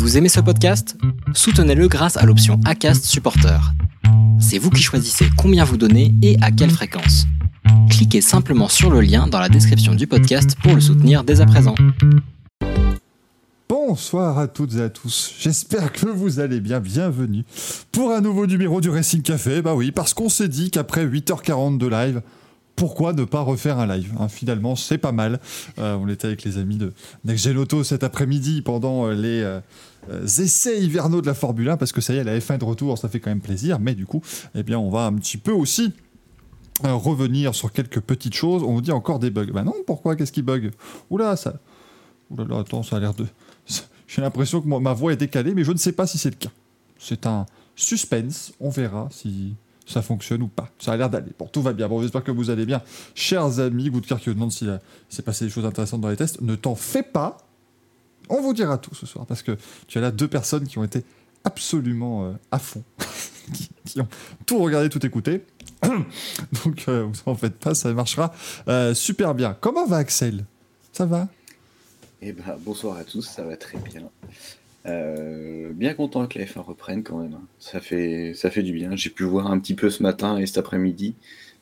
Vous aimez ce podcast ? Soutenez-le grâce à l'option Acast Supporter. C'est vous qui choisissez combien vous donnez et à quelle fréquence. Cliquez simplement sur le lien dans la description du podcast pour le soutenir dès à présent. Bonsoir à toutes et à tous, j'espère que vous allez bien, bienvenue pour un nouveau numéro du Racing Café. Bah oui, parce qu'on s'est dit qu'après 8h40 de live, pourquoi ne pas refaire un live hein, finalement, c'est pas mal. On était avec les amis de Next Gen Auto cet après-midi pendant les essais hivernaux de la Formule 1, parce que ça y est, la F1 est de retour, ça fait quand même plaisir, mais du coup, eh bien, on va un petit peu aussi revenir sur quelques petites choses. On vous dit encore des bugs. Bah non, pourquoi ? Qu'est-ce qui bug ? Oula, ça... Oulala, attends, ça a l'air de... J'ai l'impression que ma voix est décalée, mais je ne sais pas si c'est le cas. C'est un suspense. On verra si ça fonctionne ou pas. Ça a l'air d'aller. Bon, tout va bien. Bon, j'espère que vous allez bien. Chers amis, Goodcar qui demande s'il s'est passé des choses intéressantes dans les tests. Ne t'en fais pas. On vous dira tout ce soir, parce que tu as là deux personnes qui ont été absolument à fond, qui ont tout regardé, tout écouté. Donc, vous en faites pas, ça marchera super bien. Comment va Axel ? Ça va ? Eh ben, bonsoir à tous, ça va très bien. Bien content que la F1 reprenne quand même. Ça fait du bien. J'ai pu voir un petit peu ce matin et cet après-midi.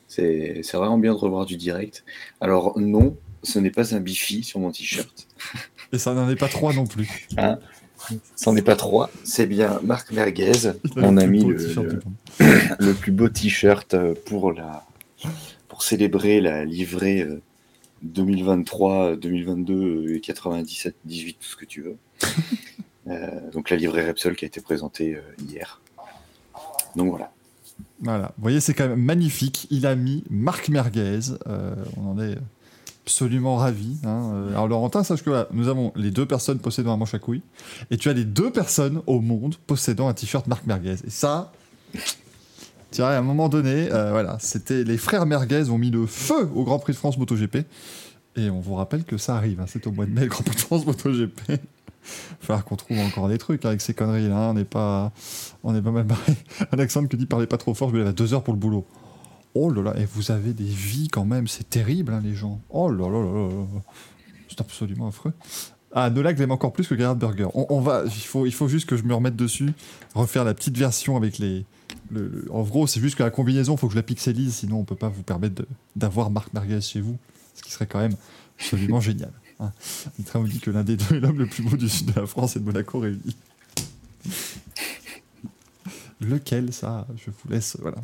C'est vraiment bien de revoir du direct. Alors non, ce n'est pas un bifi sur mon t-shirt. Et ça n'en est pas trois non plus. Hein, ça n'en est pas trois. C'est bien Marc Merguez. On a mis le plus beau t-shirt pour célébrer la livrée 2023, 2022, 97, 18, tout ce que tu veux. Donc la livrée Repsol qui a été présentée hier. Donc voilà. Voilà, vous voyez, c'est quand même magnifique. Il a mis Marc Merguez. On en est absolument ravis. Hein. Alors Laurentin, sache que là, nous avons les deux personnes possédant un manche à couilles. Et tu as les deux personnes au monde possédant un t-shirt Marc Merguez. Et ça... Tu vois, à un moment donné, voilà, c'était les frères Merguez ont mis le feu au Grand Prix de France MotoGP. Et on vous rappelle que ça arrive, hein, c'est au mois de mai, le Grand Prix de France MotoGP. Il va falloir qu'on trouve encore des trucs avec ces conneries-là, hein, on n'est pas mal barré. Alexandre qui dit « Parlez pas trop fort, je me lève à 2 heures pour le boulot ». Oh là là, et vous avez des vies quand même, c'est terrible hein, les gens. Oh là là là là, c'est absolument affreux. Ah, Nolag l'aime encore plus que Gerhard Berger. On va, il faut juste que je me remette dessus, refaire la petite version avec les... en gros, c'est juste que la combinaison, il faut que je la pixelise, sinon on ne peut pas vous permettre d'avoir Marc Merguez chez vous, ce qui serait quand même absolument génial. Hein. Mitra vous dit que l'un des deux est l'homme le plus beau du sud de la France et de Monaco réunis. Lequel, ça, je vous laisse. Voilà.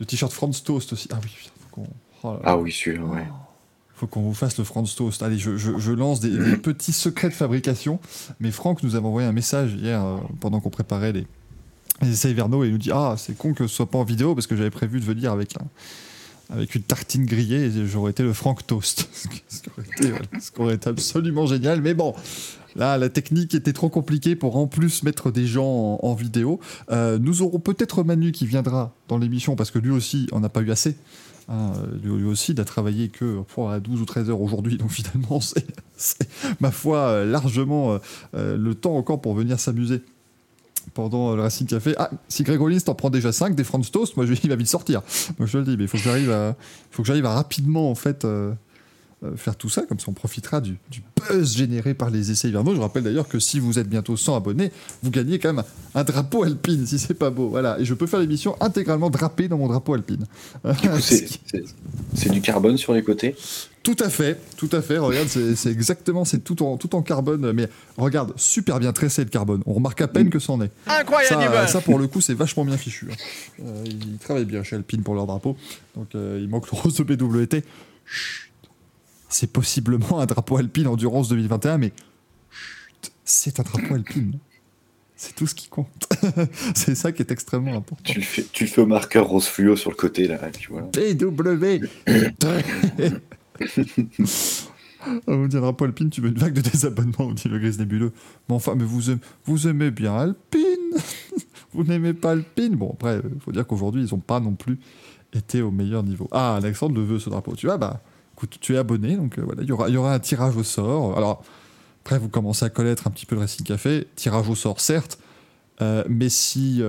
Le t-shirt France Toast aussi. Ah oui, faut qu'on... Oh là là. Ah oui, celui-là, ouais. Faut qu'on vous fasse le France Toast. Allez, je lance des petits secrets de fabrication. Mais Franck nous avait envoyé un message hier pendant qu'on préparait les essais hivernaux et il nous dit « Ah, c'est con que ce soit pas en vidéo parce que j'avais prévu de venir avec une tartine grillée et j'aurais été le Franck Toast. » Ce qui aurait été absolument génial. Mais bon, là, la technique était trop compliquée pour en plus mettre des gens en vidéo. Nous aurons peut-être Manu qui viendra dans l'émission parce que lui aussi, on n'a pas eu assez. Hein, lui aussi, il a travaillé que à 12 ou 13 heures aujourd'hui, donc finalement c'est ma foi largement le temps encore pour venir s'amuser pendant le Racing Café. Ah, si Grégory t'en prend déjà 5 des Franz Toast, moi il va vite sortir, donc je le dis, mais il faut que j'arrive à rapidement en fait faire tout ça, comme ça on profitera du buzz généré par les essais hivernaux. Je rappelle d'ailleurs que si vous êtes bientôt 100 abonnés, vous gagnez quand même un drapeau Alpine, si c'est pas beau. Voilà, et je peux faire l'émission intégralement drapée dans mon drapeau Alpine. Du coup, c'est du carbone sur les côtés. Tout à fait, regarde, c'est exactement, c'est tout en carbone, mais regarde, super bien tressé le carbone, on remarque à peine que c'en est. Incroyable. Ça pour le coup, c'est vachement bien fichu. Hein. Ils travaillent bien chez Alpine pour leur drapeau, donc il manque le rose de BWT. Chut. C'est possiblement un drapeau Alpine Endurance 2021, mais chut, c'est un drapeau Alpine. C'est tout ce qui compte. C'est ça qui est extrêmement important. Tu le fais au marqueur rose fluo sur le côté, là. BW. On dit drapeau Alpine, tu veux une vague de désabonnement, on dit le gris nébuleux. Mais enfin, mais vous aimez bien Alpine. Vous n'aimez pas Alpine. Bon, après, il faut dire qu'aujourd'hui, ils n'ont pas non plus été au meilleur niveau. Ah, Alexandre le veut, ce drapeau. Tu vois, bah... Écoute, tu es abonné, donc voilà, il y aura un tirage au sort. Alors, après, vous commencez à connaître un petit peu le Racing Café. Tirage au sort, certes, mais s'il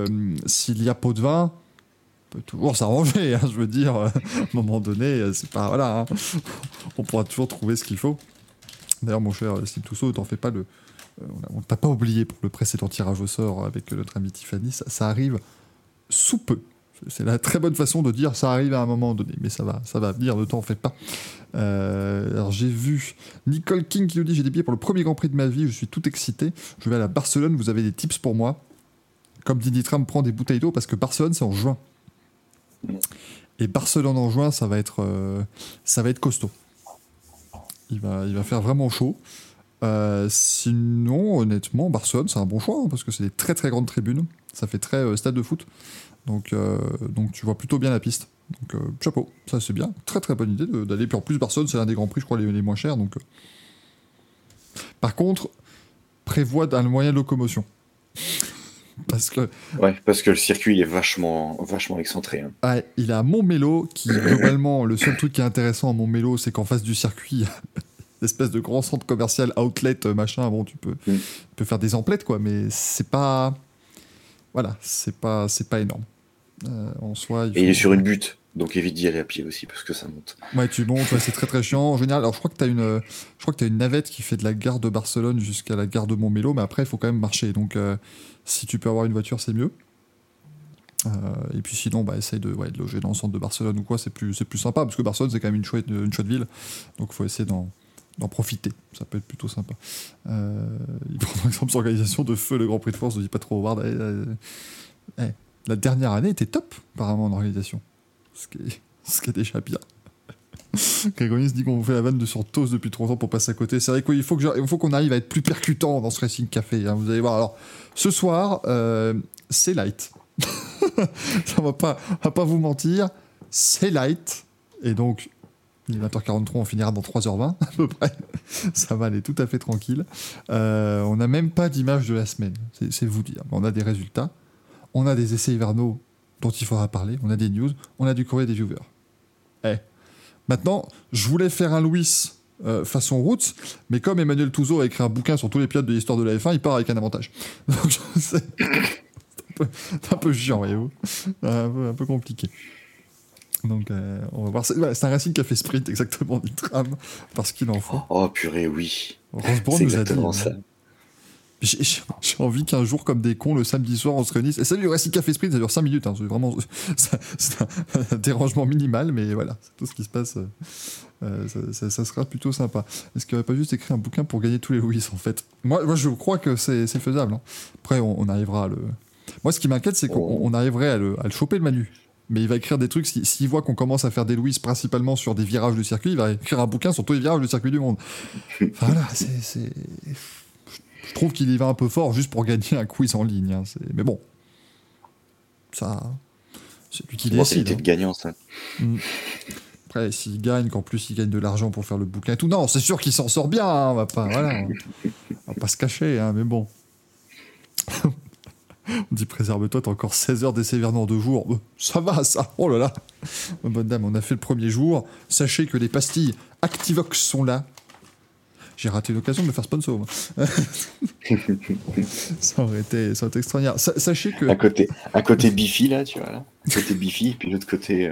y a pot de vin, on peut toujours s'arranger, hein, je veux dire. À un moment donné, c'est pas... Voilà, hein, on pourra toujours trouver ce qu'il faut. D'ailleurs, mon cher Steve Toussaint, t'en fais pas, le on ne t'a pas oublié pour le précédent tirage au sort avec notre amie Tiffany, ça arrive sous peu. C'est la très bonne façon de dire ça arrive à un moment donné, mais ça va venir, ne t'en fais pas. Alors j'ai vu Nicole King qui nous dit j'ai des billets pour le premier Grand Prix de ma vie, je suis tout excité, je vais aller à Barcelone, vous avez des tips pour moi? Comme dit Nitram, prends des bouteilles d'eau parce que Barcelone c'est en juin. Et Barcelone en juin, ça va être costaud. Il va faire vraiment chaud. Sinon, honnêtement, Barcelone, c'est un bon choix, hein, parce que c'est des très très grandes tribunes. Ça fait très stade de foot. Donc tu vois plutôt bien la piste. Donc chapeau, ça c'est bien. Très très bonne idée d'aller. Puis en plus, Barcelone, c'est l'un des grands prix, je crois, les moins chers. Donc. Par contre, prévois un moyen de locomotion. Parce que le circuit est vachement excentré. Hein. Ah, il a Montmelo, qui globalement, le seul truc qui est intéressant à Montmelo, c'est qu'en face du circuit, l'espèce de grand centre commercial, outlet, machin, bon, tu peux faire des emplettes, quoi, mais c'est pas... Voilà, c'est pas énorme. En soi, il est sur une butte, donc évite d'y aller à pied aussi, parce que ça monte. Ouais, tu montes, ouais, c'est très très chiant. En général, alors je crois que t'as une navette qui fait de la gare de Barcelone jusqu'à la gare de Montmelo, mais après, il faut quand même marcher, donc... Si tu peux avoir une voiture, c'est mieux. Et puis sinon, essaye de loger dans le centre de Barcelone ou quoi, c'est plus sympa, parce que Barcelone, c'est quand même une chouette ville. Donc, il faut essayer d'en profiter. Ça peut être plutôt sympa. Il prend par exemple son organisation de feu, le Grand Prix de France, ne dit pas trop Howard. La dernière année était top, apparemment, en organisation. Ce qui est déjà bien. Grégory se dit qu'on fait la vanne de Santos depuis 3 ans pour passer à côté. C'est vrai qu'il faut qu'on arrive à être plus percutant dans ce Racing Café, hein, vous allez voir. Alors ce soir c'est light. on va pas vous mentir, c'est light, et donc il est 20h43, on finira dans 3h20 à peu près. Ça va aller tout à fait tranquille. On n'a même pas d'image de la semaine, c'est vous dire. On a des résultats, on a des essais hivernaux dont il faudra parler, on a des news, on a du courrier des viewers. Maintenant, je voulais faire un Louis façon route, mais comme Emmanuel Touzeau a écrit un bouquin sur tous les pilotes de l'histoire de la F1, il part avec un avantage. Donc, c'est un peu chiant, voyez-vous. Un peu compliqué. Donc, on va voir. C'est un Racing Café Sprint, exactement, du tram, parce qu'il en faut. Oh, purée, oui. Rosebourg nous a dit... Ça. J'ai envie qu'un jour, comme des cons, le samedi soir, on se réunisse. Et salut, Racing Café Sprint, ça dure 5 minutes. Hein, c'est vraiment c'est un dérangement minimal, mais voilà, c'est tout ce qui se passe. Ça sera plutôt sympa. Est-ce qu'il n'y aurait pas juste écrit un bouquin pour gagner tous les Louis, en fait? Moi, je crois que c'est faisable. Hein. Après, on arrivera à le... Moi, ce qui m'inquiète, c'est qu'on arriverait à le choper, le Manu. Mais il va écrire des trucs, s'il voit qu'on commence à faire des Louis principalement sur des virages du circuit, il va écrire un bouquin sur tous les virages du circuit du monde. Enfin, voilà, c'est... Je trouve qu'il y va un peu fort juste pour gagner un quiz en ligne. Hein. Mais bon, ça, c'est lui qui décide. C'est une idée de gagnant, ça. Après, s'il gagne, qu'en plus il gagne de l'argent pour faire le bouquin et tout, non, c'est sûr qu'il s'en sort bien. Hein. On va pas se cacher, hein, mais bon. On dit préserve-toi, t'as encore 16 heures d'essai vernant en 2 jours. Ça va, ça. Oh là là. Bonne dame, on a fait le premier jour. Sachez que les pastilles Activox sont là. J'ai raté l'occasion de me faire sponsor. ça aurait été extraordinaire. Sachez que... À côté Bifi, là, tu vois. Là. À côté Bifi, puis l'autre côté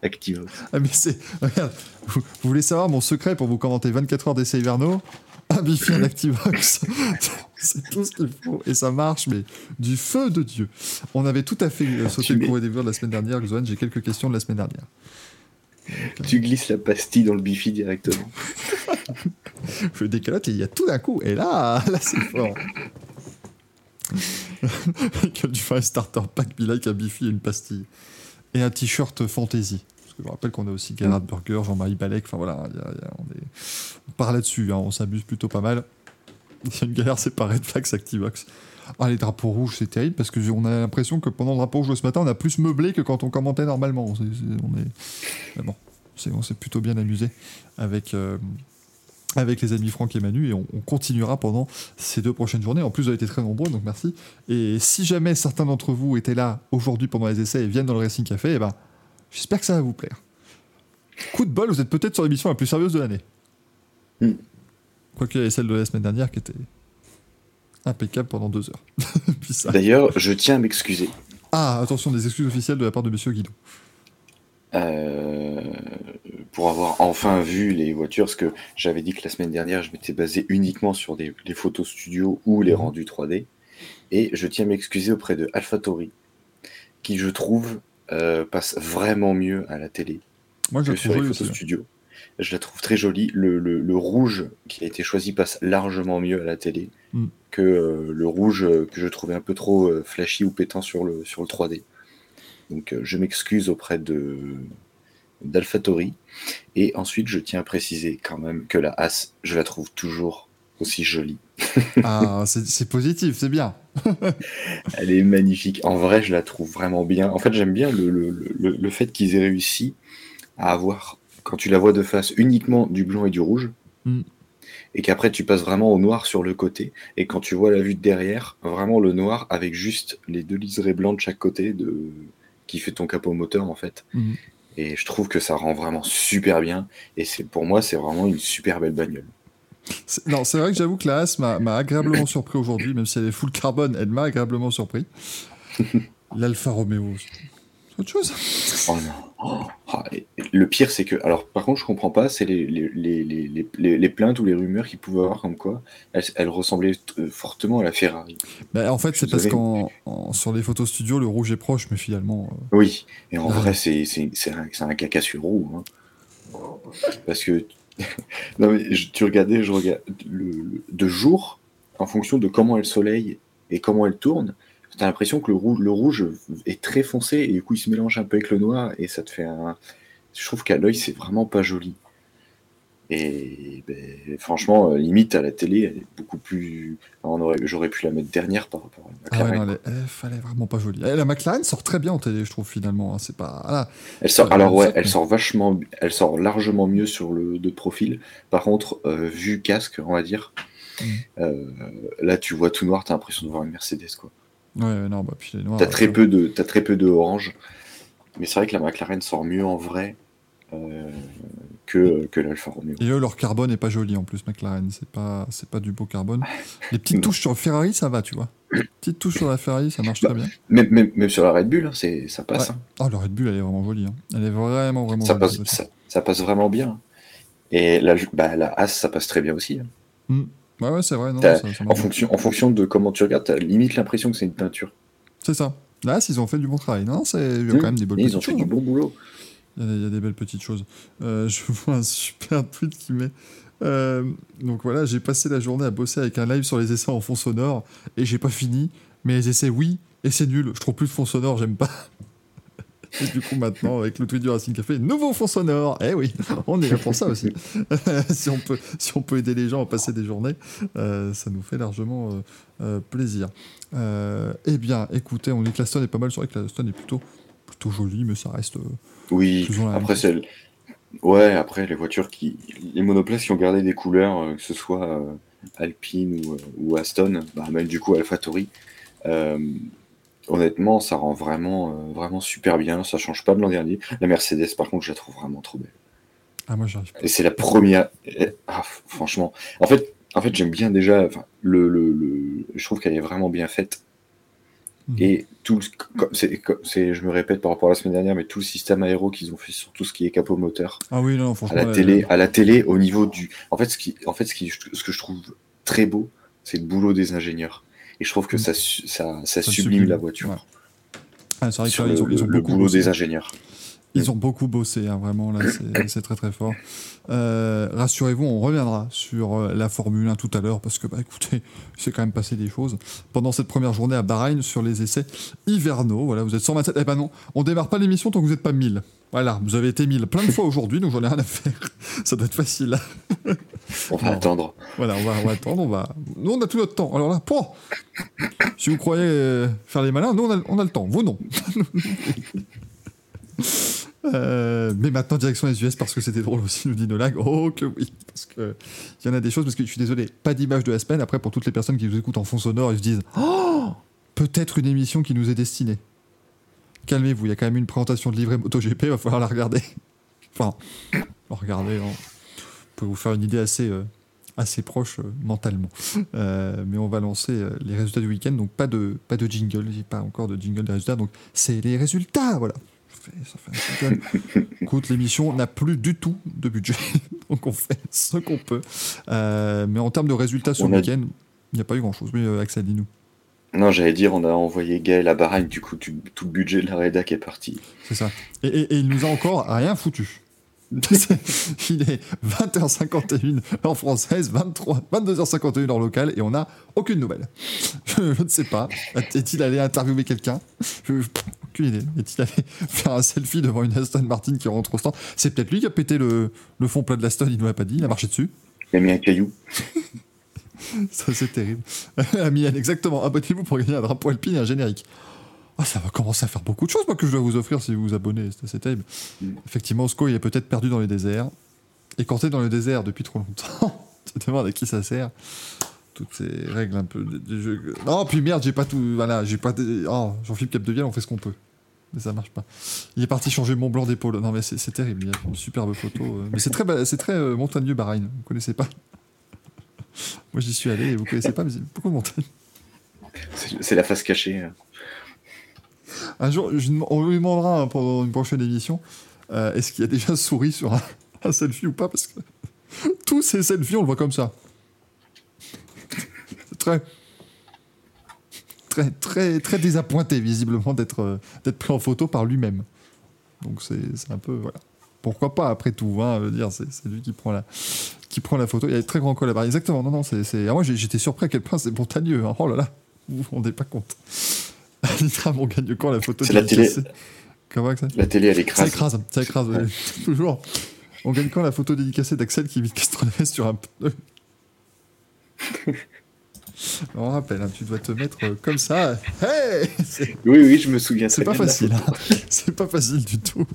Activox. Ah, mais c'est... Regarde, vous voulez savoir mon secret pour vous commenter 24 heures d'essais hivernaux? Un Bifi, un Activox. C'est tout ce qu'il faut. Et ça marche, mais du feu de Dieu. On avait tout à fait sauté le courrier des viewers de la semaine dernière. Zohan, j'ai quelques questions de la semaine dernière. Okay. Tu glisses la pastille dans le Bifi directement. Je décalote et il y a tout d'un coup. Et là c'est fort. Que tu fasses un starter pack, Billy, un Bifi et une pastille. Et un t-shirt fantasy. Parce que je vous rappelle qu'on a aussi Gerhard Burger, Jean-Marie Balek. Enfin voilà, on part là-dessus. Hein, on s'amuse plutôt pas mal. Il y a une galère, c'est pas Red Flags, Activox. Ah, les drapeaux rouges, c'est terrible parce qu'on a l'impression que pendant le drapeau rouge ce matin, on a plus meublé que quand on commentait normalement. On s'est plutôt bien amusé avec les amis Franck et Manu, et on continuera pendant ces 2 prochaines journées. En plus, vous avez été très nombreux, donc merci. Et si jamais certains d'entre vous étaient là aujourd'hui pendant les essais et viennent dans le Racing Café, eh ben, j'espère que ça va vous plaire. Coup de bol, vous êtes peut-être sur l'émission la plus sérieuse de l'année. Quoique celle de la semaine dernière qui était... impeccable pendant 2 heures. Puis ça... D'ailleurs, je tiens à m'excuser. Ah, attention, des excuses officielles de la part de Monsieur Guido. pour avoir enfin vu les voitures, parce que j'avais dit que la semaine dernière, je m'étais basé uniquement sur les photos studio ou les rendus 3D. Et je tiens à m'excuser auprès de AlphaTauri, qui, je trouve, passe vraiment mieux à la télé que sur les photos studio. Je la trouve très jolie. Le rouge qui a été choisi passe largement mieux à la télé que le rouge que je trouvais un peu trop flashy ou pétant sur le 3D. Donc je m'excuse auprès d'AlphaTauri. Et ensuite, je tiens à préciser quand même que la As, je la trouve toujours aussi jolie. Ah, c'est positif, c'est bien. Elle est magnifique. En vrai, je la trouve vraiment bien. En fait, j'aime bien le fait qu'ils aient réussi à avoir, quand tu la vois de face, uniquement du blanc et du rouge, et qu'après tu passes vraiment au noir sur le côté, et quand tu vois la vue de derrière, vraiment le noir avec juste les deux liserés blancs de chaque côté qui fait ton capot moteur en fait. Et je trouve que ça rend vraiment super bien, et pour moi c'est vraiment une super belle bagnole. Non, c'est vrai que j'avoue que la As m'a agréablement surpris aujourd'hui, même si elle est full carbone, elle m'a agréablement surpris. L'Alfa Romeo, c'est autre chose. Oh non. Le pire, c'est que, alors par contre, je comprends pas, c'est les plaintes ou les rumeurs qu'il pouvait avoir comme quoi elle ressemblait fortement à la Ferrari. Bah, en fait, c'est parce qu'en sur les photos studio, le rouge est proche, mais finalement. Oui, et en vrai, c'est un caca sur roue. Hein. Parce que. Non, mais je regarde de jour, en fonction de comment est le soleil et comment elle tourne, t'as l'impression que le rouge est très foncé, et du coup il se mélange un peu avec le noir, et ça te fait un... Je trouve qu'à l'œil c'est vraiment pas joli. Et ben, franchement, limite à la télé, elle est beaucoup plus... J'aurais pu la mettre dernière par rapport à la McLaren. Ah ouais, non, elle est vraiment pas jolie. La McLaren sort très bien en télé, je trouve, finalement. Hein, c'est pas... Ah, elle sort, alors ouais, elle sort largement mieux sur le de profil. Par contre, vu casque, on va dire, là tu vois tout noir, t'as l'impression de voir une Mercedes, quoi. Ouais, non, bah puis les noirs. T'as très peu de orange, mais c'est vrai que la McLaren sort mieux en vrai que l'Alfa Romeo. Et eux, leur carbone est pas joli en plus, McLaren. C'est pas du beau carbone. Les petites touches sur Ferrari, ça va, tu vois. Les petites touches sur la Ferrari, ça marche très bien. Même sur la Red Bull, hein, ça passe. Ouais. Hein. Oh, la Red Bull, elle est vraiment jolie. Hein. Elle est vraiment ça jolie. Ça passe vraiment bien. Et la Haas, ça passe très bien aussi. Hein. Ouais, c'est vrai. Non, ça en fonction de comment tu regardes, t'as limite l'impression que c'est une peinture. C'est ça. Là, ils ont fait du bon travail. Non, il y a quand même des belles petites choses. Ils ont fait du bon boulot. Il y a des belles petites choses. Je vois un super tweet qui met... donc voilà, j'ai passé la journée à bosser avec un live sur les essais en fond sonore, et j'ai pas fini, mais les essais, oui, et c'est nul. Je trouve plus de fond sonore, j'aime pas. Et du coup, maintenant, avec le tweet du Racing Café, nouveau fond sonore. Eh oui, on est là pour ça aussi. Si on peut aider les gens à passer des journées, ça nous fait largement plaisir. Eh bien, écoutez, on dit que la Stone est pas mal. C'est vrai que la Stone est plutôt jolie, mais ça reste... oui, après, après, les voitures les monoplaces qui ont gardé des couleurs, que ce soit Alpine ou Aston, bah, même du coup AlphaTauri, honnêtement, ça rend vraiment super bien. Ça change pas de l'an dernier. La Mercedes, par contre, je la trouve vraiment trop belle. Ah, moi, j'arrive pas. Et c'est la première. Ah, franchement, en fait, j'aime bien déjà. Enfin, je trouve qu'elle est vraiment bien faite. Et tout, je me répète par rapport à la semaine dernière, mais tout le système aéro qu'ils ont fait sur tout ce qui est capot moteur. Ah oui, non, franchement. À la télé, au niveau du. Ce que je trouve très beau, c'est le boulot des ingénieurs. Et je trouve que ça sublime la voiture. Ouais. Ah, c'est vrai que ils ont beaucoup boulot des ingénieurs. Ils ont beaucoup bossé, hein, vraiment, là, c'est très très fort. Rassurez-vous, on reviendra sur la Formule 1 tout à l'heure, parce que, bah écoutez, il s'est quand même passé des choses. Pendant cette première journée à Bahreïn, sur les essais hivernaux, voilà, vous êtes 127. Eh ben non, on démarre pas l'émission tant que vous n'êtes pas 1000. Voilà, vous avez été 1000 plein de fois aujourd'hui, donc j'en ai rien à faire. Ça doit être facile. On va attendre. Voilà, on va attendre, Nous, on a tout notre temps. Alors là, si vous croyez faire les malins, nous, on a le temps. Vous, non. Mais maintenant direction les US, parce que c'était drôle aussi, nous dit Nolag. Oh que oui, parce que il y en a des choses, parce que je suis désolé, pas d'image de la semaine. Après, pour toutes les personnes qui nous écoutent en fond sonore, ils se disent peut-être une émission qui nous est destinée. Calmez-vous, il y a quand même une présentation de livrée MotoGP, va falloir la regarder. Enfin, regardez, on peut vous faire une idée assez proche mentalement. Mais on va lancer les résultats du week-end, donc pas de jingle, j'ai pas encore de jingle des résultats, donc c'est les résultats, voilà. Ça fait un Écoute, l'émission n'a plus du tout de budget, donc on fait ce qu'on peut. Mais en termes de résultats sur le week-end, il n'y a pas eu grand-chose. Oui, Axel, dis-nous. Non, j'allais dire, on a envoyé Gaël à Bahreïn, du coup, tout le budget de la rédac est parti. C'est ça. Et il nous a encore rien foutu. Il est 20h51 en française, 22h51 en local, et on n'a aucune nouvelle. Je ne sais pas. Est-il allé interviewer quelqu'un ? Aucune idée. Est-il allé faire un selfie devant une Aston Martin qui rentre au stand ? C'est peut-être lui qui a pété le fond plat de l'Aston, il ne l'a pas dit, il a marché dessus. Il a mis un caillou. Ça, c'est terrible. Amiel, exactement. Abonnez-vous pour gagner un drapeau alpine et un générique. Ah, ça va commencer à faire beaucoup de choses, moi, que je dois vous offrir si vous vous abonnez. C'est assez terrible. Effectivement, Osco, il est peut-être perdu dans les déserts. Et quand t'es dans le désert depuis trop longtemps, tu te demandes à qui ça sert. Toutes ces règles un peu du jeu. Non, puis merde, j'ai pas tout. Voilà, j'ai pas. Oh, Jean-Philippe Capdevielle, on fait ce qu'on peut. Mais ça marche pas. Il est parti changer Mont Blanc d'épaule. Non, mais c'est terrible. Il y a une superbe photo. Mais c'est très montagneux, Bahreïn. Vous connaissez pas. Moi j'y suis allé et vous connaissez pas, mais c'est beaucoup de montagnes. C'est la face cachée. Un jour, on lui demandera pendant une prochaine émission est-ce qu'il y a déjà souri sur un selfie ou pas, parce que tous ces selfies on le voit comme ça. Très, très, très, très désappointé visiblement d'être pris en photo par lui-même. Donc c'est un peu voilà. Pourquoi pas, après tout, hein, dire, c'est lui qui prend la photo. Il y a des très grands collabs. Exactement, non, c'est... Ah, moi, j'étais surpris à quel point c'est montagneux. Hein. Oh là là, vous vous rendez pas compte. Anitra, mon gagne quand la photo... C'est la télé. Comment que ça ? La télé, elle écrase. Ça écrase, ouais. Toujours. On gagne quand la photo dédicacée d'Axel qui vide Castroneves sur un pneu. On rappelle, hein, tu dois te mettre comme ça. Hey, oui, je me souviens. C'est pas facile. Hein. C'est pas facile du tout.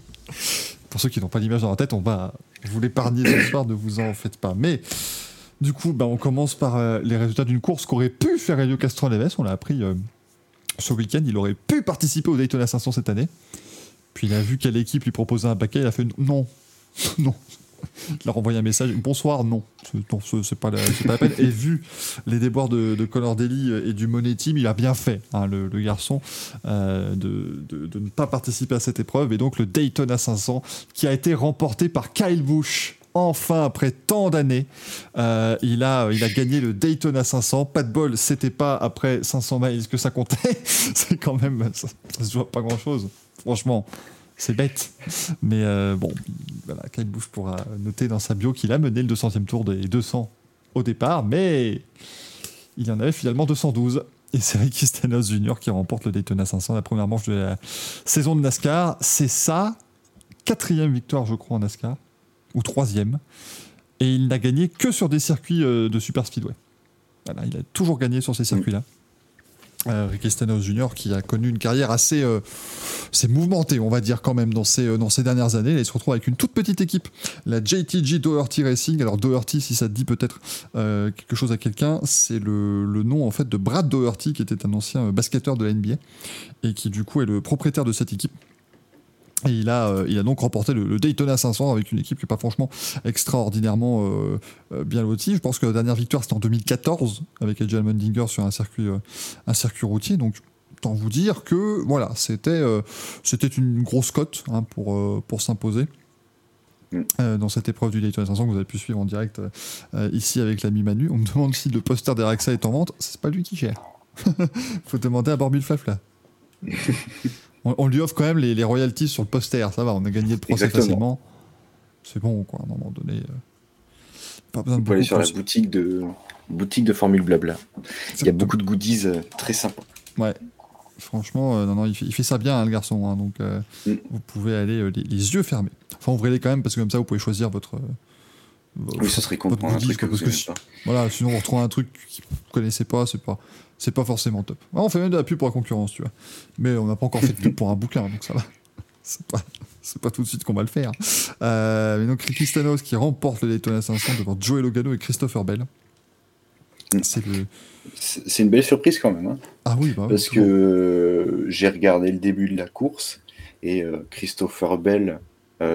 Pour ceux qui n'ont pas l'image dans la tête, on va vous l'épargner ce soir, ne vous en faites pas. Mais du coup, on commence par les résultats d'une course qu'aurait pu faire Hélio Castroneves. On l'a appris ce week-end. Il aurait pu participer au Daytona 500 cette année. Puis il a vu quelle équipe lui proposait un paquet. Il a fait non, non. Il a renvoyé un message. Bonsoir, non. C'est pas la peine. Et vu les déboires de Colordelli et du Monetti, il a bien fait, hein, le garçon, de ne pas participer à cette épreuve. Et donc le Daytona 500 qui a été remporté par Kyle Busch. Enfin, après tant d'années, il a gagné le Daytona 500. Pas de bol, c'était pas après 500 miles que ça comptait. C'est quand même... Ça se voit pas grand-chose. Franchement... C'est bête, mais voilà, Kyle Busch pourra noter dans sa bio qu'il a mené le 200e tour des 200 au départ, mais il y en avait finalement 212. Et c'est Ricky Stenhouse Jr. qui remporte le Daytona 500, la première manche de la saison de NASCAR. C'est sa 4e victoire, je crois, en NASCAR, ou 3e. Et il n'a gagné que sur des circuits de Super Speedway. Voilà, il a toujours gagné sur ces circuits-là. Ricky Stenhouse Jr. qui a connu une carrière assez mouvementée, on va dire, quand même dans ces dernières années. Là, il se retrouve avec une toute petite équipe, la JTG Doherty Racing. Alors Doherty, si ça dit peut-être quelque chose à quelqu'un, c'est le nom en fait de Brad Doherty, qui était un ancien basketteur de la NBA et qui du coup est le propriétaire de cette équipe. Et il a donc remporté le Daytona 500 avec une équipe qui n'est pas franchement extraordinairement bien lotie. Je pense que la dernière victoire, c'était en 2014 avec Edgy Almendinger sur un circuit routier. Donc, tant vous dire que voilà, c'était une grosse cote, hein, pour s'imposer dans cette épreuve du Daytona 500 que vous avez pu suivre en direct ici avec l'ami Manu. On me demande si le poster d'Eraxa est en vente. C'est pas lui qui gère. Faut demander à Barbule Flafla. On lui offre quand même les royalties sur le poster, ça va, on a gagné le procès. Exactement. Facilement. C'est bon, quoi, à un moment donné. Pas besoin de... On peut aller sur la boutique de Formule Blabla. Exactement. Il y a beaucoup de goodies très sympas. Ouais, franchement, non, il fait ça bien, hein, le garçon, hein, donc vous pouvez aller les yeux fermés. Enfin, ouvrez-les quand même, parce que comme ça, vous pouvez choisir votre... oui, ça serait con, un truc parce que voilà, sinon on retrouve un truc que vous ne connaissez pas, c'est pas forcément top. Ah, on fait même de la pub pour la concurrence, tu vois. Mais on n'a pas encore fait de pub pour un bouquin, donc ça va. C'est pas tout de suite qu'on va le faire. Mais donc Ricky Stenhouse qui remporte le Daytona 500 devant Joey Logano et Christopher Bell. C'est une belle surprise quand même. Hein. Ah oui, bah, parce que j'ai regardé le début de la course et Christopher Bell,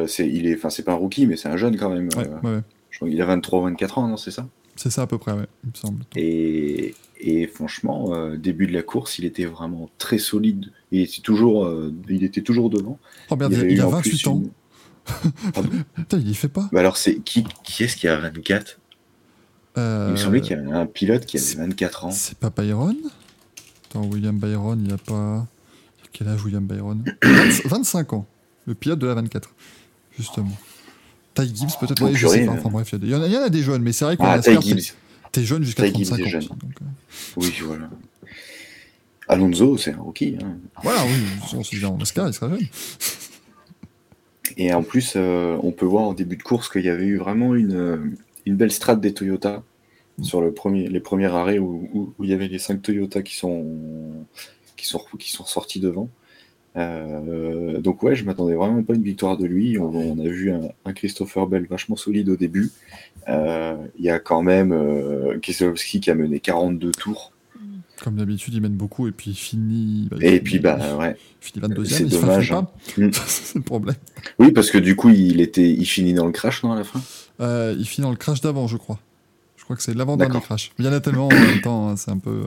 c'est pas un rookie, mais c'est un jeune quand même. Ouais. Il a 23 ou 24 ans, non, c'est ça ? C'est ça à peu près, ouais, il me semble. Et franchement, début de la course, il était vraiment très solide. Il était toujours devant. Oh merde, il a 28 ans. Putain, il y fait pas. Bah alors, c'est qui est-ce qui a 24 Il me semblait qu'il y avait un pilote qui avait 24 ans. C'est pas Byron ? Attends, William Byron, il n'y a pas... Quel âge William Byron ? 25 ans, le pilote de la 24, justement. Ty Gibbs, peut-être, ouais, je sais pas. Enfin bref, il y en a des jeunes, mais c'est vrai qu'on a... Ty Gibbs. T'es jeune jusqu'à 35 ans. Jeune. Donc, oui, voilà. Alonso, c'est un rookie. Hein. Voilà, oui, on se dit en Oscar, il sera jeune. Et en plus, on peut voir en début de course qu'il y avait eu vraiment une belle strate des Toyota sur les premiers arrêts où il y avait les 5 Toyota qui sont sortis devant. Donc ouais, je m'attendais vraiment pas à une victoire de lui. On a vu un Christopher Bell vachement solide au début. Il y a quand même Keselowski qui a mené 42 tours. Comme d'habitude, il mène beaucoup et puis il finit. Il finit 22e. C'est dommage. Hein. C'est le problème. Oui, parce que du coup, il finit dans le crash, non, à la fin. Il finit dans le crash d'avant, je crois. Je crois que c'est l'avant-dernier crash. Il y en a tellement en même temps, hein, c'est un peu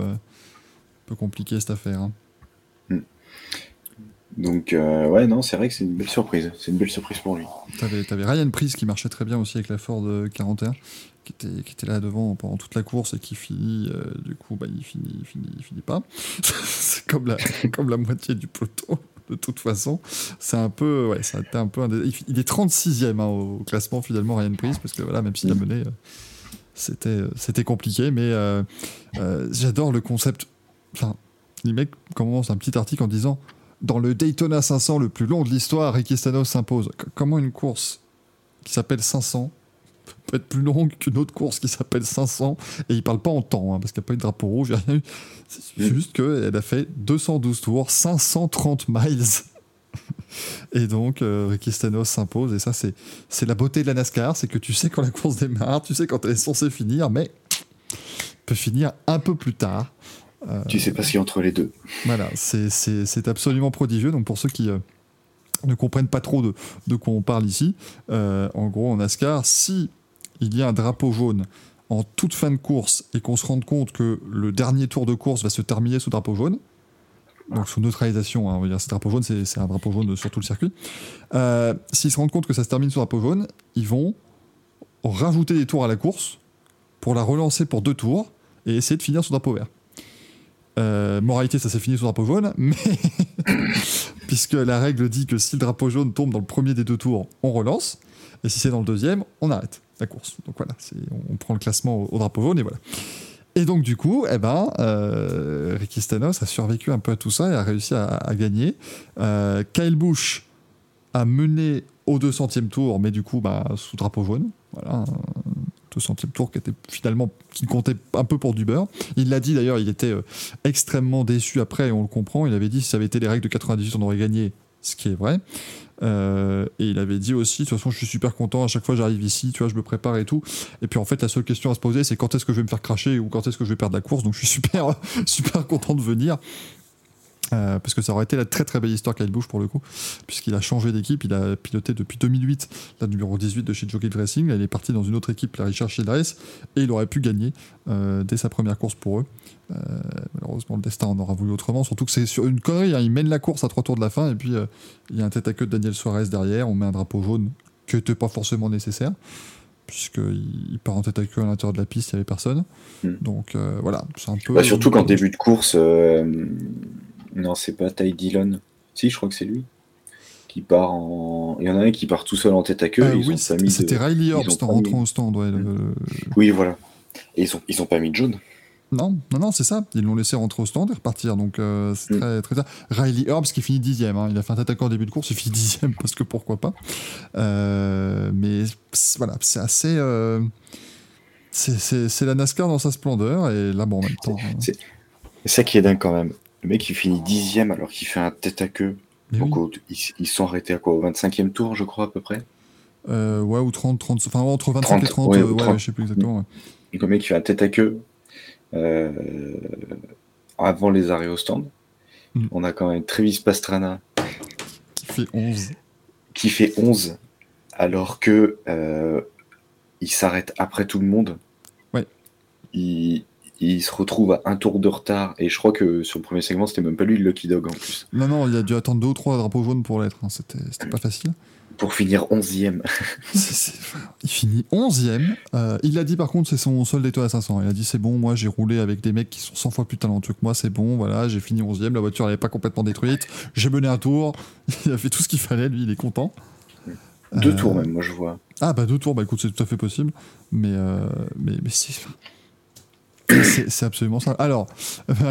compliqué cette affaire. Hein. Donc, ouais, non, c'est vrai que c'est une belle surprise. C'est une belle surprise pour lui. T'avais Ryan Preece qui marchait très bien aussi avec la Ford 41, qui était là devant pendant toute la course et qui finit, du coup, bah, il finit pas. C'est comme la moitié du peloton, de toute façon. C'est un peu, ouais, ça a été un peu... Il est 36e hein, au classement, finalement, Ryan Preece, parce que voilà, même s'il a mené, c'était compliqué, mais j'adore le concept. Enfin, les mecs commencent un petit article en disant... Dans le Daytona 500 le plus long de l'histoire, Ricky Stenhouse s'impose. Comment une course qui s'appelle 500 peut être plus longue qu'une autre course qui s'appelle 500 ? Et il parle pas en temps, hein, parce qu'il n'y a pas eu de drapeau rouge, il n'y a rien eu. C'est juste qu'elle a fait 212 tours, 530 miles. Et donc, Ricky Stenhouse s'impose. Et ça, c'est la beauté de la NASCAR, c'est que tu sais quand la course démarre, tu sais quand elle est censée finir, mais peut finir un peu plus tard. Tu sais pas si entre les deux. Voilà, c'est absolument prodigieux. Donc pour ceux qui ne comprennent pas trop de quoi on parle ici, en gros en NASCAR, si il y a un drapeau jaune en toute fin de course et qu'on se rende compte que le dernier tour de course va se terminer sous drapeau jaune, donc sous neutralisation, hein, on va dire, ce drapeau jaune, c'est un drapeau jaune sur tout le circuit. S'ils se rendent compte que ça se termine sous drapeau jaune, ils vont rajouter des tours à la course pour la relancer pour 2 tours et essayer de finir sous drapeau vert. Moralité, ça s'est fini sous drapeau jaune, mais puisque la règle dit que si le drapeau jaune tombe dans le premier des 2 tours, on relance, et si c'est dans le deuxième, on arrête la course. Donc voilà, on prend le classement au drapeau jaune, et voilà. Et donc du coup, Ricky Stenhouse a survécu un peu à tout ça et a réussi à gagner. Kyle Busch a mené au 200e tour, mais du coup, sous drapeau jaune, voilà. 200e tour qui était finalement qui comptait un peu pour du beurre. Il l'a dit d'ailleurs, il était extrêmement déçu après, et on le comprend. Il avait dit si ça avait été les règles de 98, on aurait gagné, ce qui est vrai. Et il avait dit aussi, de toute façon, je suis super content, à chaque fois j'arrive ici, tu vois, je me prépare et tout. Et puis en fait, la seule question à se poser, c'est quand est-ce que je vais me faire cracher ou quand est-ce que je vais perdre la course. Donc je suis super, super content de venir. Parce que ça aurait été la très très belle histoire Kyle Busch pour le coup, puisqu'il a changé d'équipe, il a piloté depuis 2008 la numéro 18 de chez Jockey Racing, là, il est parti dans une autre équipe, la Richard Childress, et il aurait pu gagner dès sa première course pour eux. Malheureusement le destin en aura voulu autrement, surtout que c'est sur une connerie, hein, il mène la course à 3 tours de la fin et puis il y a un tête à queue de Daniel Suarez derrière, on met un drapeau jaune qui n'était pas forcément nécessaire, puisqu'il part en tête à queue à l'intérieur de la piste, il n'y avait personne. Donc voilà, c'est un peu... Bah, surtout qu'en début de course... Non, c'est pas Ty Dillon. Si, je crois que c'est lui. Qui part en... Il y en a un qui part tout seul en tête à queue. Oui, c'était Riley Herbst en rentrant au stand. Ouais, Oui, voilà. Et ils ont pas mis de jaune. Non, c'est ça. Ils l'ont laissé rentrer au stand et repartir. Donc, c'est très, très ça. Riley Herbst qui finit 10e. Hein. Il a fait un tête à queue en début de course. Il finit 10e parce que pourquoi pas. Mais voilà, c'est assez... C'est la NASCAR dans sa splendeur. Et là, bon, en même temps... C'est ça qui est dingue quand même. Le mec, il finit 10e alors qu'il fait un tête à queue. Donc, ils sont arrêtés à quoi ? Au 25e tour, je crois, à peu près ? Ouais, ou 30. Enfin, entre 25 et 30. Ouais, 30. Ouais, je sais plus exactement. Ouais. Donc, le mec, il fait un tête à queue avant les arrêts au stand. On a quand même Travis Pastrana qui fait 11 alors que il s'arrête après tout le monde. Ouais. Il se retrouve à un tour de retard, et je crois que sur le premier segment, c'était même pas lui le Lucky Dog en plus. Non, il a dû attendre 2 ou 3 drapeaux jaunes pour l'être, hein. C'était pas facile. pour finir 11e. Il finit 11e. Il a dit, par contre, c'est son seul des Toyota 500. Il a dit, c'est bon, moi, j'ai roulé avec des mecs qui sont 100 fois plus talentueux que moi, c'est bon, voilà, j'ai fini 11e, la voiture, elle n'est pas complètement détruite, j'ai mené un tour, il a fait tout ce qu'il fallait, lui, il est content. 2 tours, même, moi, je vois. Ah, bah, 2 tours, bah, écoute, c'est tout à fait possible. Mais c'est absolument ça. Alors,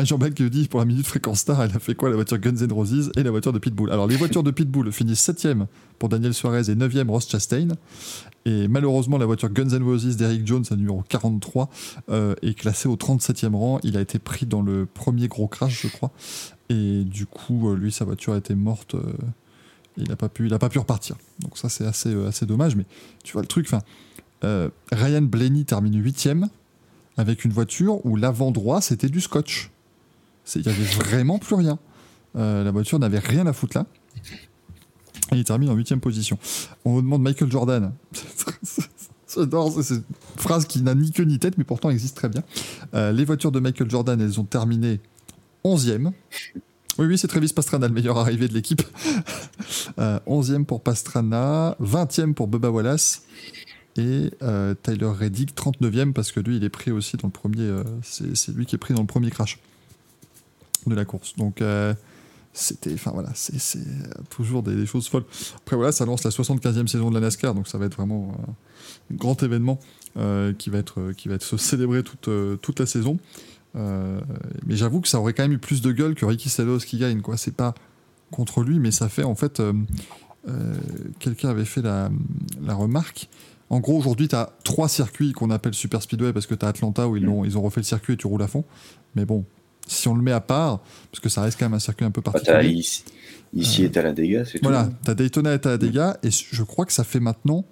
Jean-Baptiste qui dit pour la minute Fréquence Star, elle a fait quoi, la voiture Guns N' Roses et la voiture de Pitbull. Alors, les voitures de Pitbull finissent 7e pour Daniel Suarez et 9e Ross Chastain. Et malheureusement, la voiture Guns N' Roses d'Eric Jones, la numéro 43, est classée au 37e rang. Il a été pris dans le premier gros crash, je crois. Et du coup, lui, sa voiture a été morte. Il n'a pas pu repartir. Donc, ça, c'est assez dommage. Mais tu vois le truc. Ryan Blaney termine 8e. Avec une voiture où l'avant droit, c'était du scotch. Il n'y avait vraiment plus rien. La voiture n'avait rien à foutre là. Et il termine en 8e position. On vous demande Michael Jordan. J'adore, c'est une phrase qui n'a ni queue ni tête, mais pourtant existe très bien. Les voitures de Michael Jordan, elles ont terminé 11e. Oui, c'est Travis Pastrana, le meilleur arrivé de l'équipe. 11e pour Pastrana, 20e pour Bubba Wallace. Et Tyler Reddick, 39e, parce que lui, il est pris aussi dans le premier... c'est lui qui est pris dans le premier crash de la course. Donc, c'est toujours des choses folles. Après, voilà, ça lance la 75e saison de la NASCAR, donc ça va être vraiment un grand événement qui va être célébré toute la saison. Mais j'avoue que ça aurait quand même eu plus de gueule que Ricky Stenhouse qui gagne, quoi. C'est pas contre lui, mais ça fait, en fait... quelqu'un avait fait la remarque. En gros, aujourd'hui, tu as 3 circuits qu'on appelle Super Speedway parce que tu as Atlanta où ils ont refait le circuit et tu roules à fond. Mais bon, si on le met à part, parce que ça reste quand même un circuit un peu particulier. T'as ici et t'as la Dega, c'est voilà, tout. Voilà, t'as Daytona et t'as la Dega. Et je crois que ça fait maintenant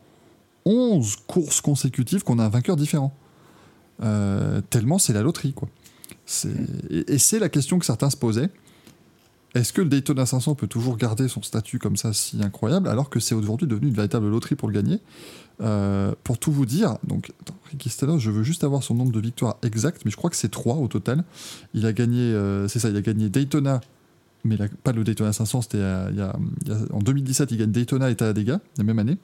11 courses consécutives qu'on a un vainqueur différent. Tellement c'est la loterie, quoi. Et c'est la question que certains se posaient. Est-ce que le Daytona 500 peut toujours garder son statut comme ça si incroyable, alors que c'est aujourd'hui devenu une véritable loterie pour le gagner? Pour tout vous dire, donc, Ricky Stenhouse, je veux juste avoir son nombre de victoires exactes, mais je crois que c'est 3 au total. Il a gagné, Daytona, mais pas le Daytona 500, c'était en 2017, il gagne Daytona et Talladega, la même année.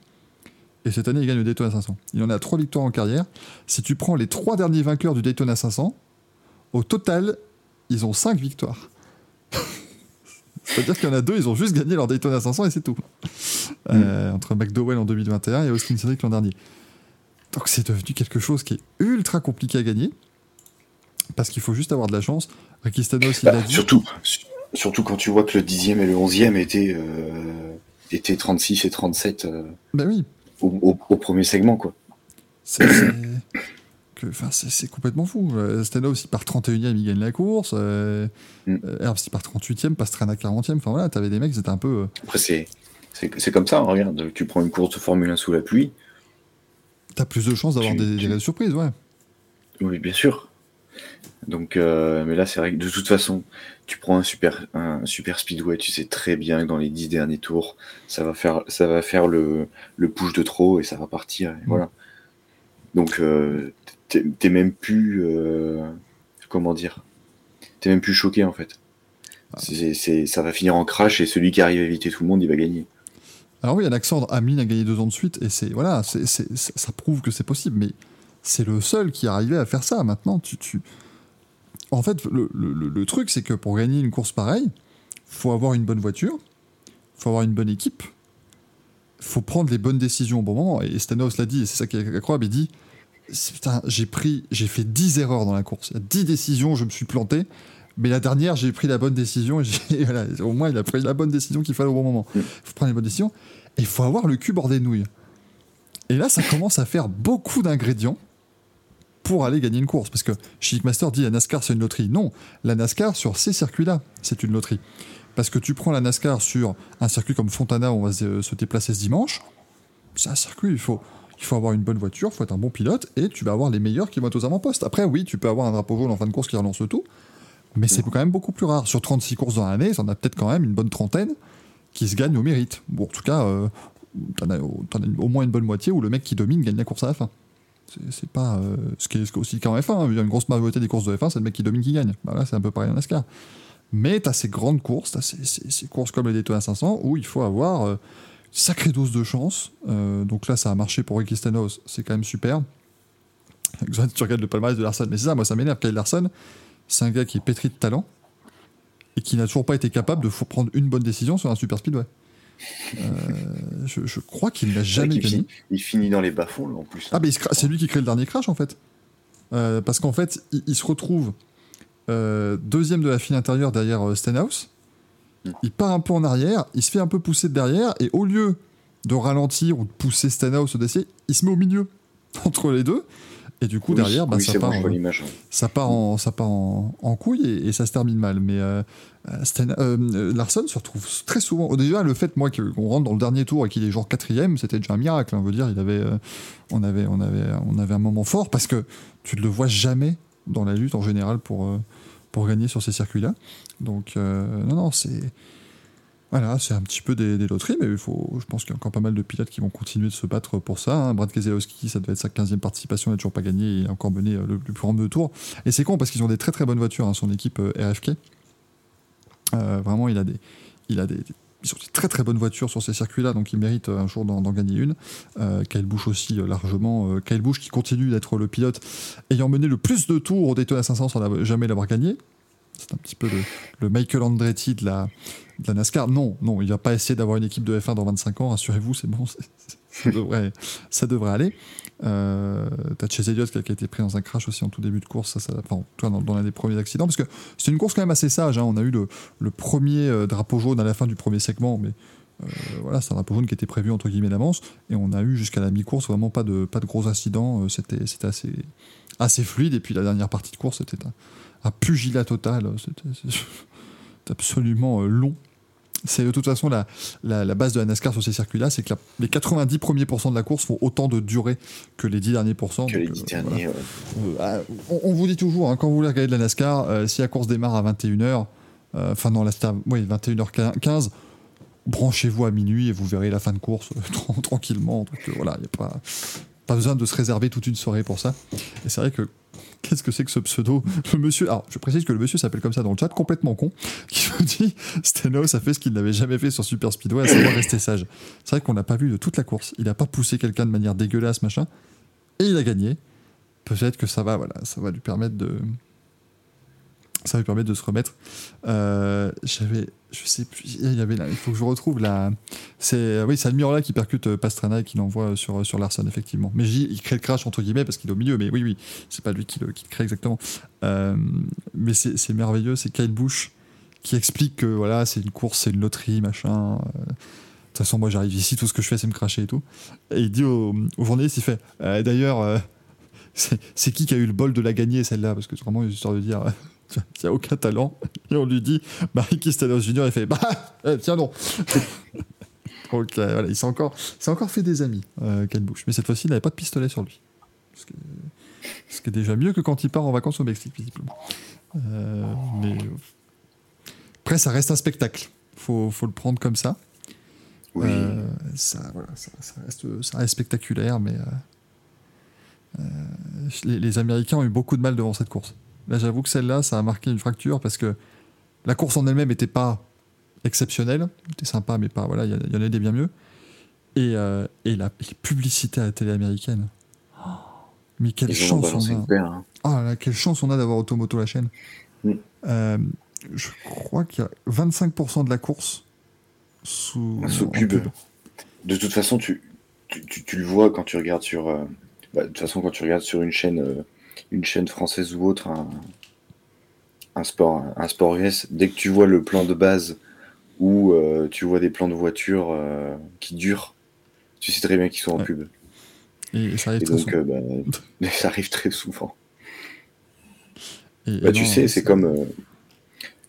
Et cette année, il gagne le Daytona 500. Il en a 3 victoires en carrière. Si tu prends les 3 derniers vainqueurs du Daytona 500, au total, ils ont 5 victoires. C'est-à-dire qu'il y en a 2, ils ont juste gagné leur Daytona 500 et c'est tout. Entre McDowell en 2021 et Austin Cindric l'an dernier. Donc c'est devenu quelque chose qui est ultra compliqué à gagner, parce qu'il faut juste avoir de la chance. Ricky Stenhouse, il a dit... Surtout quand tu vois que le 10e et le 11e étaient 36 et 37 au premier segment, quoi. C'est complètement fou. Stenhouse, il part 31e, il gagne la course. Herbs, il part 38e, Pastrana 40e. Enfin voilà, t'avais des mecs, c'était un peu... Après, c'est comme ça, hein, regarde. Tu prends une course de Formule 1 sous la pluie. T'as plus de chances d'avoir des surprises, ouais. Oui, bien sûr. Donc, mais là, c'est vrai que de toute façon, tu prends un super speedway, tu sais très bien que dans les 10 derniers tours, ça va faire le push de trop et ça va partir. Et voilà. Donc... T'es même plus t'es même plus choqué en fait. Ça va finir en crash et celui qui arrive à éviter tout le monde, il va gagner. Alors oui, Alexandre Amin a gagné 2 ans de suite et ça prouve que c'est possible, mais c'est le seul qui arrivait à faire ça. Maintenant, en fait, le truc, c'est que pour gagner une course pareille, faut avoir une bonne voiture, faut avoir une bonne équipe, faut prendre les bonnes décisions au bon moment. Et Stenhouse l'a dit, et c'est ça qui est incroyable, il dit... Putain, j'ai fait 10 erreurs dans la course. Il y a 10 décisions, je me suis planté, mais la dernière, j'ai pris la bonne décision. Au moins, il a pris la bonne décision qu'il fallait au bon moment. Il faut prendre les bonnes décisions et il faut avoir le cul bordé de nouilles. Et là, ça commence à faire beaucoup d'ingrédients pour aller gagner une course. Parce que Chic Master dit la NASCAR, c'est une loterie. Non, la NASCAR, sur ces circuits-là, c'est une loterie. Parce que tu prends la NASCAR sur un circuit comme Fontana, où on va se déplacer ce dimanche. C'est un circuit, il faut avoir une bonne voiture, il faut être un bon pilote, et tu vas avoir les meilleurs qui vont être aux avant-postes. Après, oui, tu peux avoir un drapeau jaune en fin de course qui relance le tout, mais c'est quand même beaucoup plus rare. Sur 36 courses dans l'année, t'en as peut-être quand même une bonne trentaine qui se gagnent au mérite. Bon, en tout cas, t'en as au moins une bonne moitié où le mec qui domine gagne la course à la fin. C'est pas... ce qui est aussi quand même F1, hein, une grosse majorité des courses de F1, c'est le mec qui domine qui gagne. Ben là, c'est un peu pareil en NASCAR. Mais t'as ces grandes courses, t'as ces courses comme les Daytona 500, où il faut avoir... sacrée dose de chance. Donc là, ça a marché pour Ricky Stenhouse, c'est quand même super. Tu regardes le palmarès de Larson, mais c'est ça, moi ça m'énerve. Kyle Larson, c'est un gars qui est pétri de talent et qui n'a toujours pas été capable de prendre une bonne décision sur un super speedway. Je crois qu'il n'a jamais gagné. Il finit dans les bas-fonds en plus. Ah, mais c'est lui qui crée le dernier crash en fait. Parce qu'en fait, il se retrouve deuxième de la file intérieure derrière Stenhouse. Il part un peu en arrière, il se fait un peu pousser de derrière, et au lieu de ralentir ou de pousser Stenhouse au dossier, il se met au milieu entre les deux. Et du coup, derrière, ça part en couille et ça se termine mal. Mais Larson se retrouve très souvent... Déjà, le fait, moi, qu'on rentre dans le dernier tour et qu'il est genre quatrième, c'était déjà un miracle. On veut dire, on avait un moment fort parce que tu ne le vois jamais dans la lutte en général pour gagner sur ces circuits-là. Donc, c'est... Voilà, c'est un petit peu des loteries, mais je pense qu'il y a encore pas mal de pilotes qui vont continuer de se battre pour ça. Hein. Brad Keselowski, ça devait être sa 15e participation, il n'a toujours pas gagné, il a encore mené le plus grand nombre de tours. Et c'est con parce qu'ils ont des très très bonnes voitures, hein, son équipe RFK. Vraiment, ils ont des très très bonnes voitures sur ces circuits-là, donc ils méritent un jour d'en gagner une. Kyle Busch aussi, largement. Kyle Busch qui continue d'être le pilote ayant mené le plus de tours au Daytona 500 sans jamais l'avoir gagné. C'est un petit peu le Michael Andretti de la NASCAR. Non, il ne va pas essayer d'avoir une équipe de F1 dans 25 ans, rassurez-vous, c'est bon, ça devrait aller. T'as Chase Elliott qui a été pris dans un crash aussi en tout début de course, dans l'un des premiers accidents, parce que c'est une course quand même assez sage, hein. On a eu le premier drapeau jaune à la fin du premier segment, mais c'est un drapeau jaune qui était prévu entre guillemets d'avance, et on a eu jusqu'à la mi-course vraiment pas de gros incidents, c'était assez fluide, et puis la dernière partie de course, c'était un pugilat total, c'est absolument long. C'est de toute façon la base de la NASCAR sur ces circuits-là, c'est que les 90 premiers % de la course font autant de durée que les 10 derniers %. Que les 10 derniers, voilà. Ouais. On vous dit toujours, hein, quand vous voulez regarder de la NASCAR, si la course démarre à 21h, 21h15, branchez-vous à minuit et vous verrez la fin de course tranquillement. Donc il n'y a pas besoin de se réserver toute une soirée pour ça. Et c'est vrai que qu'est-ce que c'est que ce pseudo ? Le monsieur, alors je précise que le monsieur s'appelle comme ça dans le chat, complètement con, qui me dit Stenhouse a fait ce qu'il n'avait jamais fait sur Super Speedway, à savoir rester sage. C'est vrai qu'on l'a pas vu de toute la course. Il n'a pas poussé quelqu'un de manière dégueulasse, machin, et il a gagné. Peut-être que ça va lui permettre de. Ça va lui permettre de se remettre. Je sais plus, il faut que je retrouve la. C'est Almirola qui percute Pastrana et qui l'envoie sur Larson, effectivement. Mais il crée le crash, entre guillemets, parce qu'il est au milieu, mais oui, c'est pas lui qui le crée exactement. Mais c'est merveilleux, c'est Kyle Busch qui explique que c'est une course, c'est une loterie, machin. De toute façon, moi j'arrive ici, tout ce que je fais, c'est me cracher et tout. Et il dit au journaliste, il fait d'ailleurs, c'est qui a eu le bol de la gagner, celle-là, parce que c'est vraiment une histoire de dire. Qui a aucun talent, et on lui dit Ricky Stenhouse Junior, il fait tiens non. Donc il s'est encore fait des amis, Kyle Busch, mais cette fois-ci il n'avait pas de pistolet sur lui, ce qui est déjà mieux que quand il part en vacances au Mexique visiblement. Mais après ça reste un spectacle, faut le prendre comme ça. Oui. Ça reste spectaculaire, mais les Américains ont eu beaucoup de mal devant cette course. Là, j'avoue que celle-là, ça a marqué une fracture parce que la course en elle-même n'était pas exceptionnelle. Elle était sympa, mais pas. Voilà, il y en a des bien mieux. Et les publicités à la télé américaine. Oh, mais quelle chance on a. Terre, hein. Oh là, quelle chance on a d'avoir Automoto la chaîne. Oui. Je crois qu'il y a 25% de la course sous pub. De toute façon, tu le vois quand tu regardes sur. De toute façon, quand tu regardes sur une chaîne. Une chaîne française ou autre, un sport US, dès que tu vois le plan de base ou tu vois des plans de voitures qui durent, tu sais très bien qu'ils sont en pub. Et ça arrive très souvent. Ça arrive très souvent. C'est comme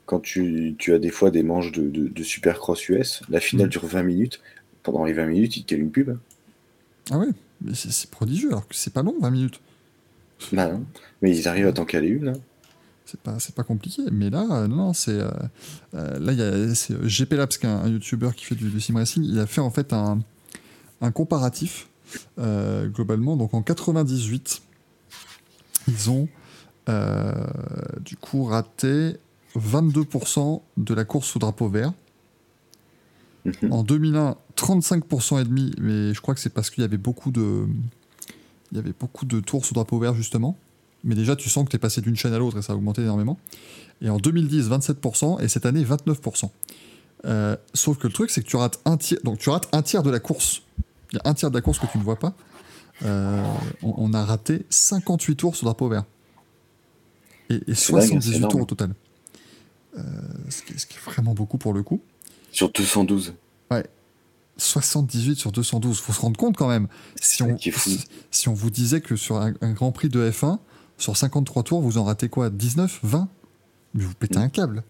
quand tu as des fois des manches de Supercross US, la finale dure 20 minutes, pendant les 20 minutes, ils te calent une pub. Ah ouais, mais c'est prodigieux, alors que c'est pas long 20 minutes. Bah non, mais ils arrivent à t'en caler une. Hein. C'est pas compliqué, mais là, c'est GP Labs, un YouTuber qui fait du sim racing, il a fait en fait un comparatif globalement. Donc en 98, ils ont du coup raté 22% de la course sous drapeau vert En 2001, 35% et demi, mais je crois que c'est parce qu'il y avait beaucoup de tours sous drapeau vert justement. Mais déjà, tu sens que tu es passé d'une chaîne à l'autre et ça a augmenté énormément. Et en 2010, 27% et cette année, 29%. Sauf que le truc, c'est que tu rates un tiers. Donc tu rates un tiers de la course. Il y a un tiers de la course que tu ne vois pas. On a raté 58 tours sur drapeau vert et 78 tours au total, ce qui est vraiment beaucoup pour le coup sur 212. Ouais, 78 sur 212, faut se rendre compte quand même. Si on vous disait que sur un grand prix de F1 sur 53 tours vous en ratez quoi, 19, 20, mais vous pétez un câble.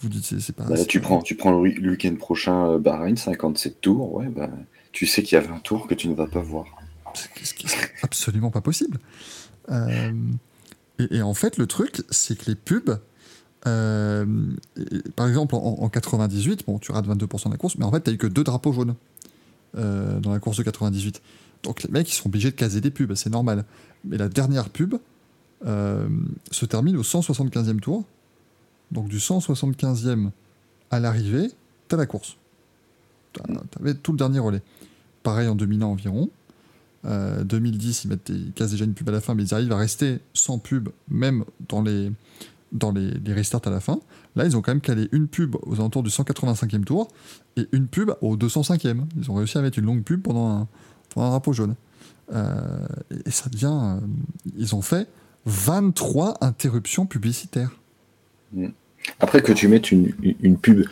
Vous dites, c'est pas, bah, c'est tu prends le week-end prochain Bahreïn, 57 tours, ouais, bah, tu sais qu'il y a 20 tours que tu ne vas pas voir. Ce qui n'est absolument pas possible. Et en fait, le truc, c'est que les pubs, par exemple, en 98, bon, tu rates 22% de la course, mais en fait, tu n'as eu que 2 drapeaux jaunes dans la course de 98. Donc les mecs, ils sont obligés de caser des pubs, c'est normal. Mais la dernière pub se termine au 175e tour. Donc du 175e à l'arrivée, tu as la course. Tu avais tout le dernier relais. Pareil en 2001 environ. 2010, ils cassent déjà une pub à la fin, mais ils arrivent à rester sans pub, même dans les restarts à la fin. Là, ils ont quand même calé une pub aux alentours du 185e tour et une pub au 205e. Ils ont réussi à mettre une longue pub pendant un drapeau jaune. Et ça devient... ils ont fait 23 interruptions publicitaires. Après, que tu mettes une pub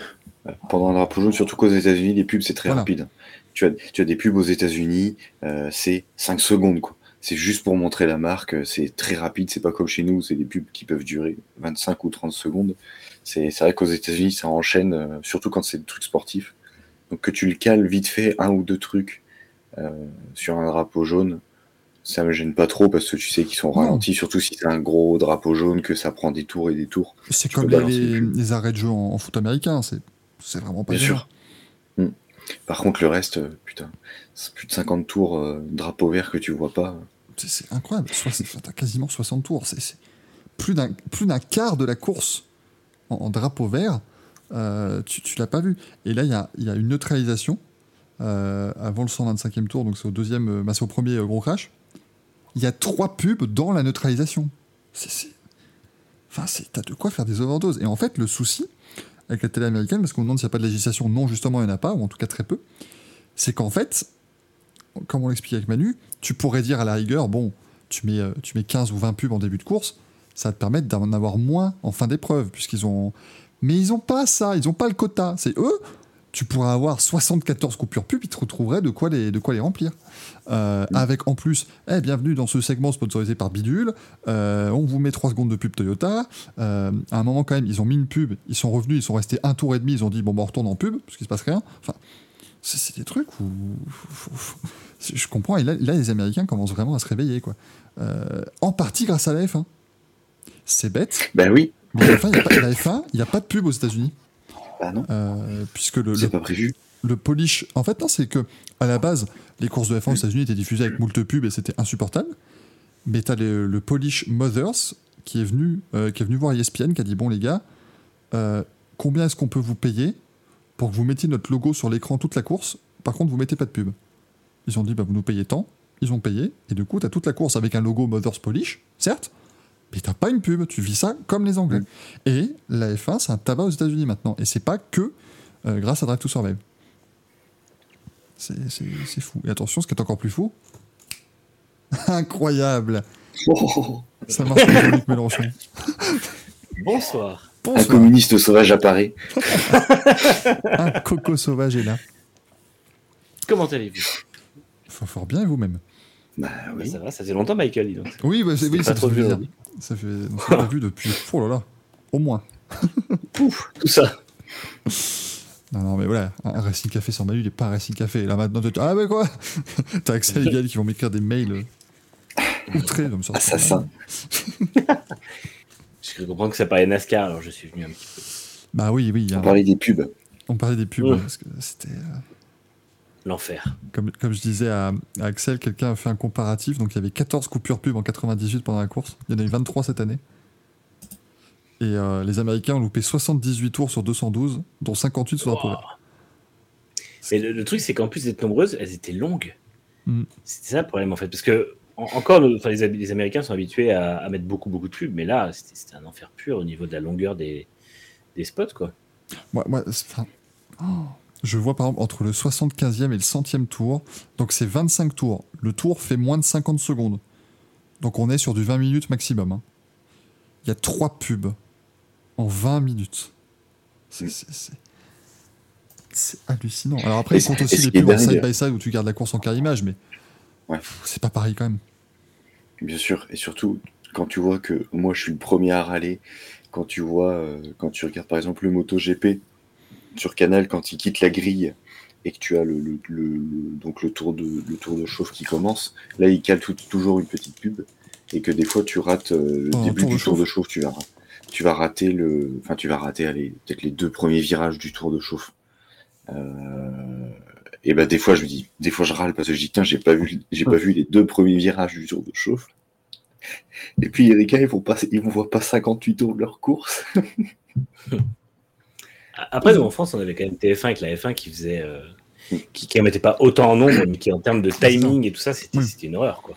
pendant un drapeau jaune, surtout qu'aux États-Unis, les pubs, c'est très rapide. Tu as des pubs aux États-Unis, c'est 5 secondes, quoi. C'est juste pour montrer la marque, c'est très rapide, c'est pas comme chez nous, c'est des pubs qui peuvent durer 25 ou 30 secondes. C'est vrai qu'aux États-Unis, ça enchaîne, surtout quand c'est des trucs sportifs. Donc que tu le cales vite fait, un ou deux trucs sur un drapeau jaune, ça me gêne pas trop parce que tu sais qu'ils sont ralentis, surtout si c'est un gros drapeau jaune, que ça prend des tours et des tours. C'est comme les arrêts de jeu en foot américain, c'est vraiment pas sûr. Bien sûr. Par contre, le reste, putain, c'est plus de 50 tours drapeau vert que tu vois pas. C'est incroyable. T'as quasiment 60 tours. C'est plus d'un quart de la course en drapeau vert. Tu l'as pas vu. Et là, il y a une neutralisation avant le 125e tour. Donc c'est au deuxième, c'est au premier gros crash. Il y a 3 pubs dans la neutralisation. T'as de quoi faire des overdoses. Et en fait, le souci avec la télé américaine, parce qu'on demande s'il n'y a pas de législation. Non, justement, il n'y en a pas, ou en tout cas très peu. C'est qu'en fait, comme on l'expliquait avec Manu, tu pourrais dire à la rigueur, bon, tu mets 15 ou 20 pubs en début de course, ça va te permettre d'en avoir moins en fin d'épreuve, puisqu'ils ont... Mais ils n'ont pas ça, ils n'ont pas le quota. C'est eux, tu pourrais avoir 74 coupures pubs, ils te retrouveraient de quoi les remplir. Avec en plus, bienvenue dans ce segment sponsorisé par Bidule, on vous met 3 secondes de pub Toyota. À un moment quand même, ils ont mis une pub, ils sont revenus, ils sont restés un tour et demi, ils ont dit bon, on retourne en pub, parce qu'il se passe rien. Enfin, c'est des trucs où... Je comprends, et là les Américains commencent vraiment à se réveiller, quoi. En partie grâce à la F1. C'est bête. Ben oui. Mais la F1, il n'y a pas de pub aux États-Unis. Ben non. Puisque c'est pas prévu. Le polish, en fait, non, c'est que à la base, les courses de F1 aux États-Unis étaient diffusées avec moult pubs et c'était insupportable. Mais t'as le Polish Mothers qui est venu voir ESPN, qui a dit bon les gars, combien est-ce qu'on peut vous payer pour que vous mettiez notre logo sur l'écran toute la course? Par contre, vous mettez pas de pub. Ils ont dit bah vous nous payez tant. Ils ont payé et du coup t'as toute la course avec un logo Mothers Polish, certes, mais t'as pas une pub. Tu vis ça comme les Anglais. Et la F1, c'est un tabac aux États-Unis maintenant et c'est pas que grâce à Drive to Survive. C'est fou. Et attention, ce qui est encore plus fou. Incroyable. Oh. Ça marche pour Jean-Luc Mélenchon. Bonsoir. Un communiste sauvage apparaît. Un coco sauvage est là. Comment allez-vous? Fort bien, et vous-même? Bah oui. Bah, ça va, ça fait longtemps, Michael, dis donc. Oui, bah, c'est ça trop bien. Ça fait... On s'est pas vu depuis... Oh là là. Au moins. Pouf, tout ça. Non, mais voilà, un Racing Café sans Manu, il n'est pas un Racing Café. Là maintenant, tu te dis, ah, mais quoi? T'as accès à les gars qui vont m'écrire des mails outrés. Assassin. Je comprends que ça parlait NASCAR, alors je suis venu un petit peu. Bah oui. On parlait des pubs. Ouais, parce que c'était... L'enfer. Comme je disais à Axel, quelqu'un a fait un comparatif. Donc il y avait 14 coupures pub en 98 pendant la course. Il y en a eu 23 cette année. Et les Américains ont loupé 78 tours sur 212, dont 58 sur drapeau vert. Mais le truc, c'est qu'en plus d'être nombreuses, elles étaient longues. Mm. C'était ça le problème, en fait. Parce que, encore, les Américains sont habitués à mettre beaucoup de pubs, mais là, c'était un enfer pur au niveau de la longueur des spots, quoi. Moi, je vois, par exemple, entre le 75e et le 100e tour, donc c'est 25 tours. Le tour fait moins de 50 secondes. Donc on est sur du 20 minutes maximum. Hein. Il y a 3 pubs en 20 minutes. C'est hallucinant. Alors après, ils comptent aussi les pubs en side-by-side où tu gardes la course en quart-image, mais ouais. C'est pas pareil quand même. Bien sûr, et surtout, quand tu vois que moi, je suis le premier à râler, quand tu regardes par exemple le MotoGP sur Canal, quand il quitte la grille et que tu as donc le tour de chauffe qui commence, là, il cale toujours une petite pub et que des fois, tu rates le début du tour de chauffe, tu vas rater peut-être les 2 premiers virages du tour de chauffe. Et ben des fois je râle parce que je dis tiens, j'ai pas vu les 2 premiers virages du tour de chauffe. Et puis Erika, ils vont voir pas 58 tours de leur course. Après, nous en France, on avait quand même TF1 avec la F1 qui faisait, qui quand même était pas autant en nombre, mais qui en termes de timing et tout ça, c'était une horreur, quoi.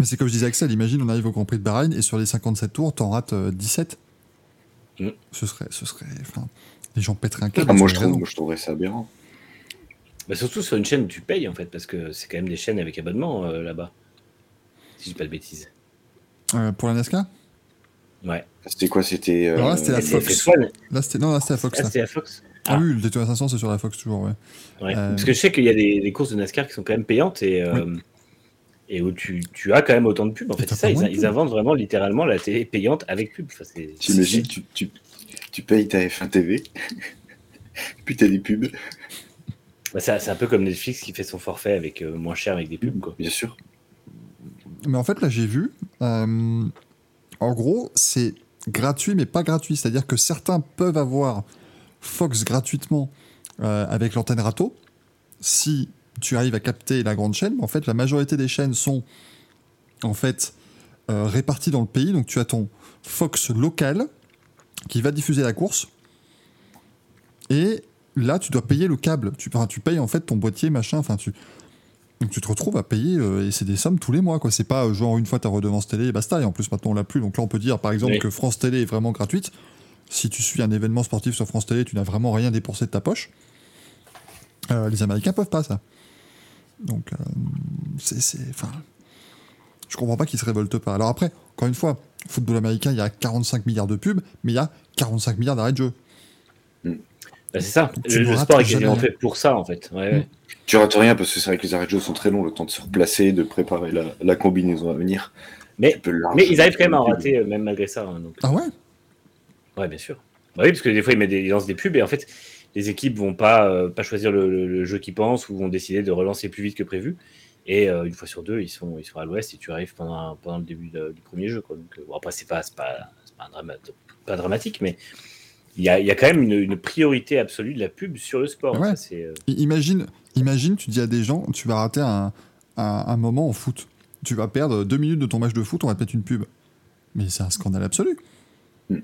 Mais c'est comme je disais, Axel, imagine, on arrive au Grand Prix de Bahreïn et sur les 57 tours, t'en rates 17. Mm. Ce serait, enfin, les gens pèteraient un câble. Moi, je trouverais ça aberrant. Bah, surtout sur une chaîne où tu payes, en fait, parce que c'est quand même des chaînes avec abonnement là-bas. Si je dis pas de bêtises. Pour la NASCAR ? Ouais. C'était quoi ? C'était. Non, là, c'était la Fox. Là, c'était la Fox. C'était la Fox. Ah oui, le Daytona 500, c'est sur la Fox toujours, ouais. Ouais. Parce que je sais qu'il y a des courses de NASCAR qui sont quand même payantes et. Oui. Et où tu as quand même autant de pubs. En fait, c'est ça, ils inventent vraiment littéralement la télé payante avec pub. Enfin, t'imagines, tu payes ta F1 TV, puis t'as des pubs. Bah, c'est un peu comme Netflix qui fait son forfait avec moins cher avec des pubs, quoi. Bien sûr. Mais en fait, là, j'ai vu, en gros, c'est gratuit, mais pas gratuit. C'est-à-dire que certains peuvent avoir Fox gratuitement avec l'antenne râteau, si tu arrives à capter la grande chaîne. En fait, la majorité des chaînes sont en fait réparties dans le pays. Donc, tu as ton Fox local qui va diffuser la course. Et là, tu dois payer le câble. Tu payes en fait ton boîtier, machin. Enfin, donc, tu te retrouves à payer et c'est des sommes tous les mois, quoi. C'est pas genre une fois ta redevance télé et basta. Et en plus, maintenant, on l'a plus. Donc là, on peut dire par exemple que France Télé est vraiment gratuite. Si tu suis un événement sportif sur France Télé, tu n'as vraiment rien dépensé de ta poche. Les Américains peuvent pas ça. Donc, je comprends pas qu'ils se révoltent pas. Alors après, encore une fois, football américain, il y a 45 milliards de pubs, mais il y a 45 milliards d'arrêts de jeu. Mmh. Bah, c'est ça. Le sport est quasiment fait pour ça, en fait. Ouais, ouais. Tu rates rien parce que c'est vrai que les arrêts de jeu sont très longs, le temps de se replacer, de préparer la combinaison à venir. Mais ils arrivent quand même à en rater, même malgré ça. Hein, donc. Ah ouais ? Ouais, bien sûr. Bah, oui, parce que des fois, ils lancent des pubs et en fait, les équipes vont pas choisir le jeu qu'ils pensent ou vont décider de relancer plus vite que prévu. Et une fois sur 2, ils sont à l'ouest et tu arrives pendant le début du premier jeu, quoi. Donc, après, c'est pas dramatique, mais il y a quand même une priorité absolue de la pub sur le sport. Ouais. Ça, Imagine, tu dis à des gens, tu vas rater un moment en foot. Tu vas perdre 2 minutes de ton match de foot, on va te mettre une pub. Mais c'est un scandale absolu. Les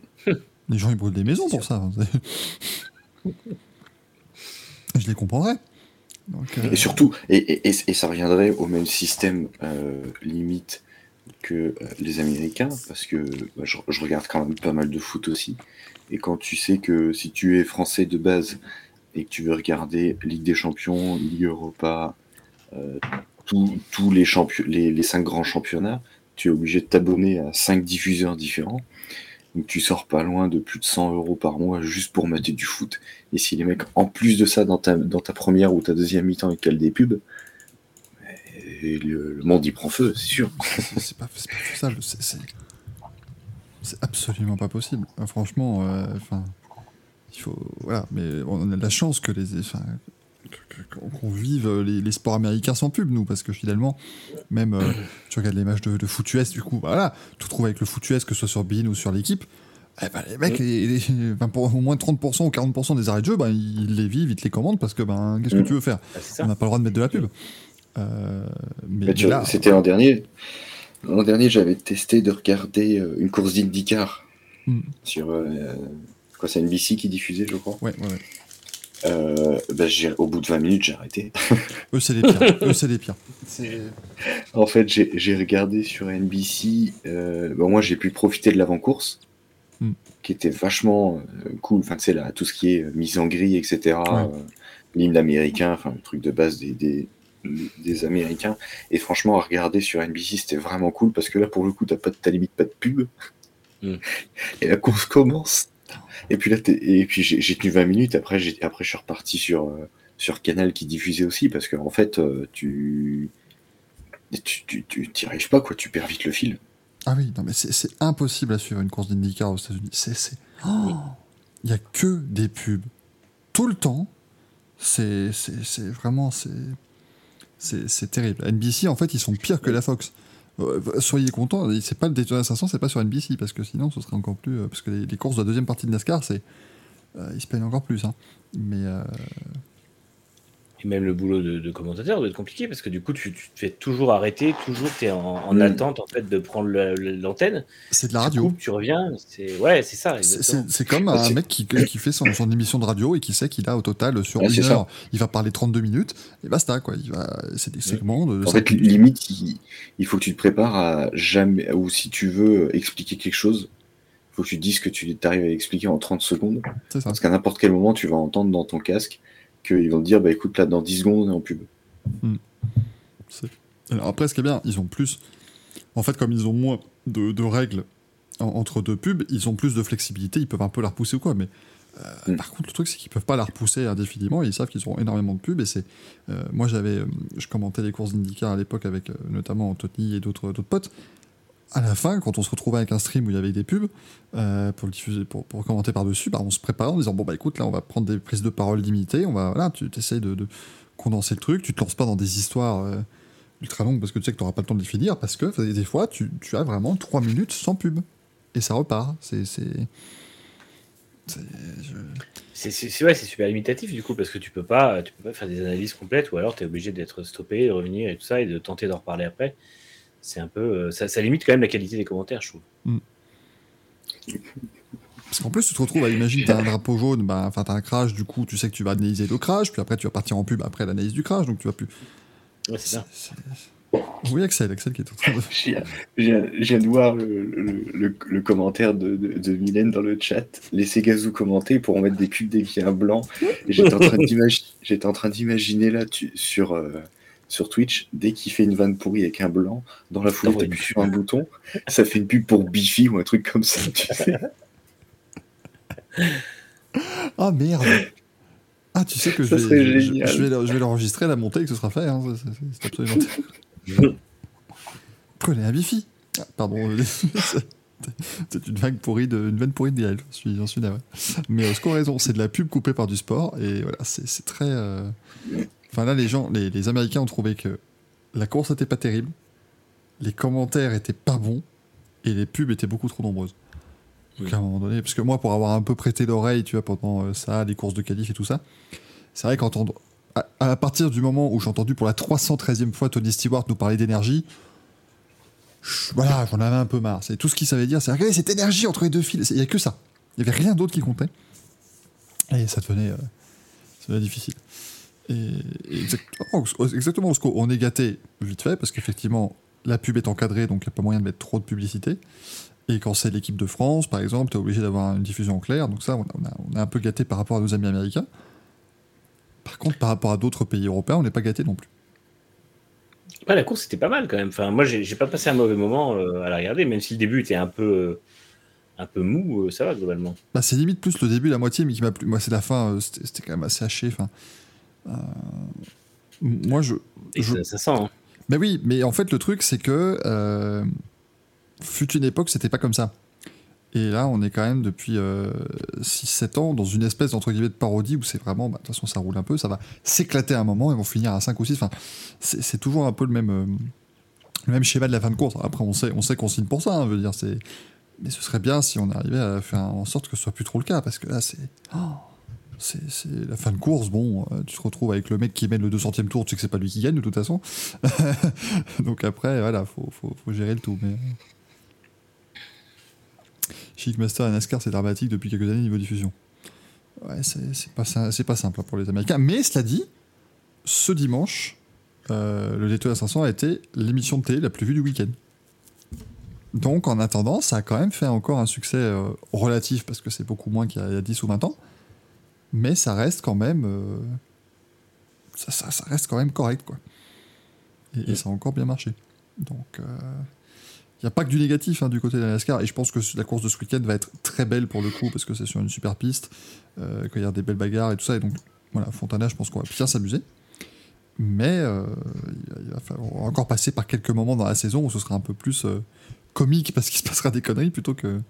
gens, ils brûlent des maisons pour ça. Je les comprendrais. Donc, Et surtout, et ça reviendrait au même système limite que les Américains, parce que bah, je regarde quand même pas mal de foot aussi. Et quand tu sais que si tu es français de base et que tu veux regarder Ligue des Champions, Ligue Europa, tous les 5 grands championnats, tu es obligé de t'abonner à 5 diffuseurs différents. Donc tu sors pas loin de plus de 100 € par mois juste pour mater du foot. Et si les mecs, en plus de ça, dans ta première ou ta deuxième mi-temps, ils calent des pubs, le monde y prend feu, c'est sûr. C'est pas ça, c'est absolument pas possible. Franchement, il faut... Voilà, mais on a de la chance que qu'on vive les sports américains sans pub, nous, parce que finalement, même tu regardes les matchs de foot US, du coup, voilà, tu te trouves avec le foot US, que ce soit sur BeIN ou sur l'équipe, eh ben, les mecs, pour au moins 30% ou 40% des arrêts de jeu, ben, ils les vivent, ils te les commandent, parce que ben, qu'est-ce que tu veux faire ? On n'a pas le droit de mettre de la pub. Mais là, c'était l'an dernier. L'an dernier, j'avais testé de regarder une course d'IndyCar sur NBC qui diffusait, je crois. Ouais. Au bout de 20 minutes, j'ai arrêté. Eux, c'est les pires. En fait, j'ai regardé sur NBC. Moi, j'ai pu profiter de l'avant-course, qui était vachement cool. Enfin, tu sais, là, tout ce qui est mise en grille, etc. Ouais. L'hymne américain, enfin, le truc de base des Américains. Et franchement, à regarder sur NBC, c'était vraiment cool parce que là, pour le coup, t'as pas de pas de pub. Et la course commence. Et puis là, j'ai tenu 20 minutes. Après, je suis reparti sur Canal qui diffusait aussi parce que en fait, tu t'y arrives pas, quoi. Tu perds vite le fil. Ah oui, non mais c'est impossible à suivre une course d'IndyCar aux États-Unis. Il y a que des pubs tout le temps. C'est vraiment c'est terrible. NBC, en fait, ils sont pires que la Fox. Soyez contents, c'est pas le Daytona 500, c'est pas sur NBC, parce que sinon ce serait encore plus. Parce que les courses de la deuxième partie de NASCAR, ils se payent encore plus. Hein. Mais Et même le boulot de commentateur doit être compliqué, parce que du coup tu te fais toujours arrêter, toujours t'es en attente en fait de prendre l'antenne. C'est de la radio. Tu reviens, c'est ça. C'est comme un mec qui fait son émission de radio et qui sait qu'il a au total sur une heure, il va parler 32 minutes, et basta quoi. C'est des segments. En fait, limite, il faut que tu te prépares à jamais, ou si tu veux expliquer quelque chose, il faut que tu te dises que tu arrives à expliquer en 30 secondes. C'est ça. Parce qu'à n'importe quel moment, tu vas entendre dans ton casque qu'ils vont te dire, écoute, là, dans 10 secondes, on est en pub. Alors après, ce qui est bien, ils ont plus... En fait, comme ils ont moins de règles entre deux pubs, ils ont plus de flexibilité, ils peuvent un peu la repousser ou quoi, mais par contre, le truc, c'est qu'ils peuvent pas la repousser indéfiniment, et ils savent qu'ils auront énormément de pubs, et c'est... moi, je commentais les courses d'IndyCar à l'époque avec notamment Tony et d'autres potes. À la fin, quand on se retrouvait avec un stream où il y avait des pubs pour le diffuser, pour commenter par-dessus, on se préparait en disant écoute, là on va prendre des prises de parole limitées, on va tu essayes de condenser le truc, tu te lances pas dans des histoires ultra longues parce que tu sais que t'auras pas le temps de les finir, parce que des fois tu as vraiment 3 minutes sans pub et ça repart. C'est super limitatif du coup, parce que tu peux pas faire des analyses complètes, ou alors t'es obligé d'être stoppé, de revenir et tout ça, et de tenter d'en reparler après. C'est un peu, ça limite quand même la qualité des commentaires, je trouve. Parce qu'en plus, tu te retrouves, imagine, t'as un drapeau jaune, t'as un crash, du coup, tu sais que tu vas analyser le crash, puis après, tu vas partir en pub après l'analyse du crash, donc tu vas plus. Ouais, c'est ça. Oui, Axel qui est en train de. J'ai de voir le commentaire de Mylène dans le chat. Laissez Gazou commenter pour en mettre des pubs dès qu'il y a un blanc. Et j'étais en train d'imaginer là, sur Twitch, dès qu'il fait une vanne pourrie avec un blanc, dans la foulée, t'appuies sur un bouton, ça fait une pub pour Bifi ou un truc comme ça, tu sais. Ah merde. Ah, tu sais que ça je vais l'enregistrer, la monter, et que ce sera fait. Hein. C'est absolument... Prenez un Bifi. Ah, pardon. C'est une vanne pourrie de DL. J'en suis là, ouais. Mais ce qu'on a raison, c'est de la pub coupée par du sport, et voilà, c'est très... Enfin là, les Américains ont trouvé que la course n'était pas terrible, les commentaires n'étaient pas bons, et les pubs étaient beaucoup trop nombreuses. Donc à un moment donné, parce que moi, pour avoir un peu prêté l'oreille, tu vois, pendant les courses de qualif et tout ça, c'est vrai qu'à partir du moment où j'ai entendu pour la 313e fois Tony Stewart nous parler d'énergie, j'en avais un peu marre. C'est tout ce qu'il savait dire, c'est regardez cette énergie entre les deux fils, il n'y a que ça. Il n'y avait rien d'autre qui comptait. Et ça devenait difficile. Et exactement, on est gâté vite fait, parce qu'effectivement la pub est encadrée, donc il n'y a pas moyen de mettre trop de publicité, et quand c'est l'équipe de France par exemple, t'es obligé d'avoir une diffusion en clair, donc ça on est un peu gâté par rapport à nos amis américains. Par contre, par rapport à d'autres pays européens, on n'est pas gâté non plus. La course était pas mal quand même, moi j'ai pas passé un mauvais moment à la regarder, même si le début était un peu mou, ça va globalement. C'est limite plus le début, la moitié, mais qui m'a plu. Moi c'est la fin, c'était quand même assez haché, moi je... Ça sent, hein. Mais oui, mais en fait le truc c'est que fut une époque c'était pas comme ça, et là on est quand même depuis 6-7 ans dans une espèce entre guillemets de parodie où c'est vraiment, de toute façon ça roule un peu, ça va s'éclater à un moment et vont finir à 5 ou 6, c'est toujours un peu le même schéma de la fin de course. Après on sait qu'on signe pour ça, je veux dire, mais ce serait bien si on arrivait à faire en sorte que ce soit plus trop le cas, parce que là c'est la fin de course, tu te retrouves avec le mec qui mène le 200e tour, tu sais que c'est pas lui qui gagne de toute façon. Donc après, voilà, faut gérer le tout. Mais... Chic Master et NASCAR, c'est dramatique depuis quelques années niveau diffusion. Ouais, c'est pas simple pour les Américains. Mais cela dit, ce dimanche, le Daytona 500 a été l'émission de télé la plus vue du week-end. Donc, en attendant, ça a quand même fait encore un succès relatif, parce que c'est beaucoup moins qu'il y a 10 ou 20 ans. Mais ça reste quand même... Ça reste quand même correct, quoi. Et ça a encore bien marché. Donc, il n'y a pas que du négatif du côté de la NASCAR. Et je pense que la course de ce week-end va être très belle pour le coup, parce que c'est sur une super piste, qu'il y a des belles bagarres et tout ça. Et donc, voilà, Fontana, je pense qu'on va bien s'amuser. Mais il va falloir encore passer par quelques moments dans la saison où ce sera un peu plus comique, parce qu'il se passera des conneries plutôt que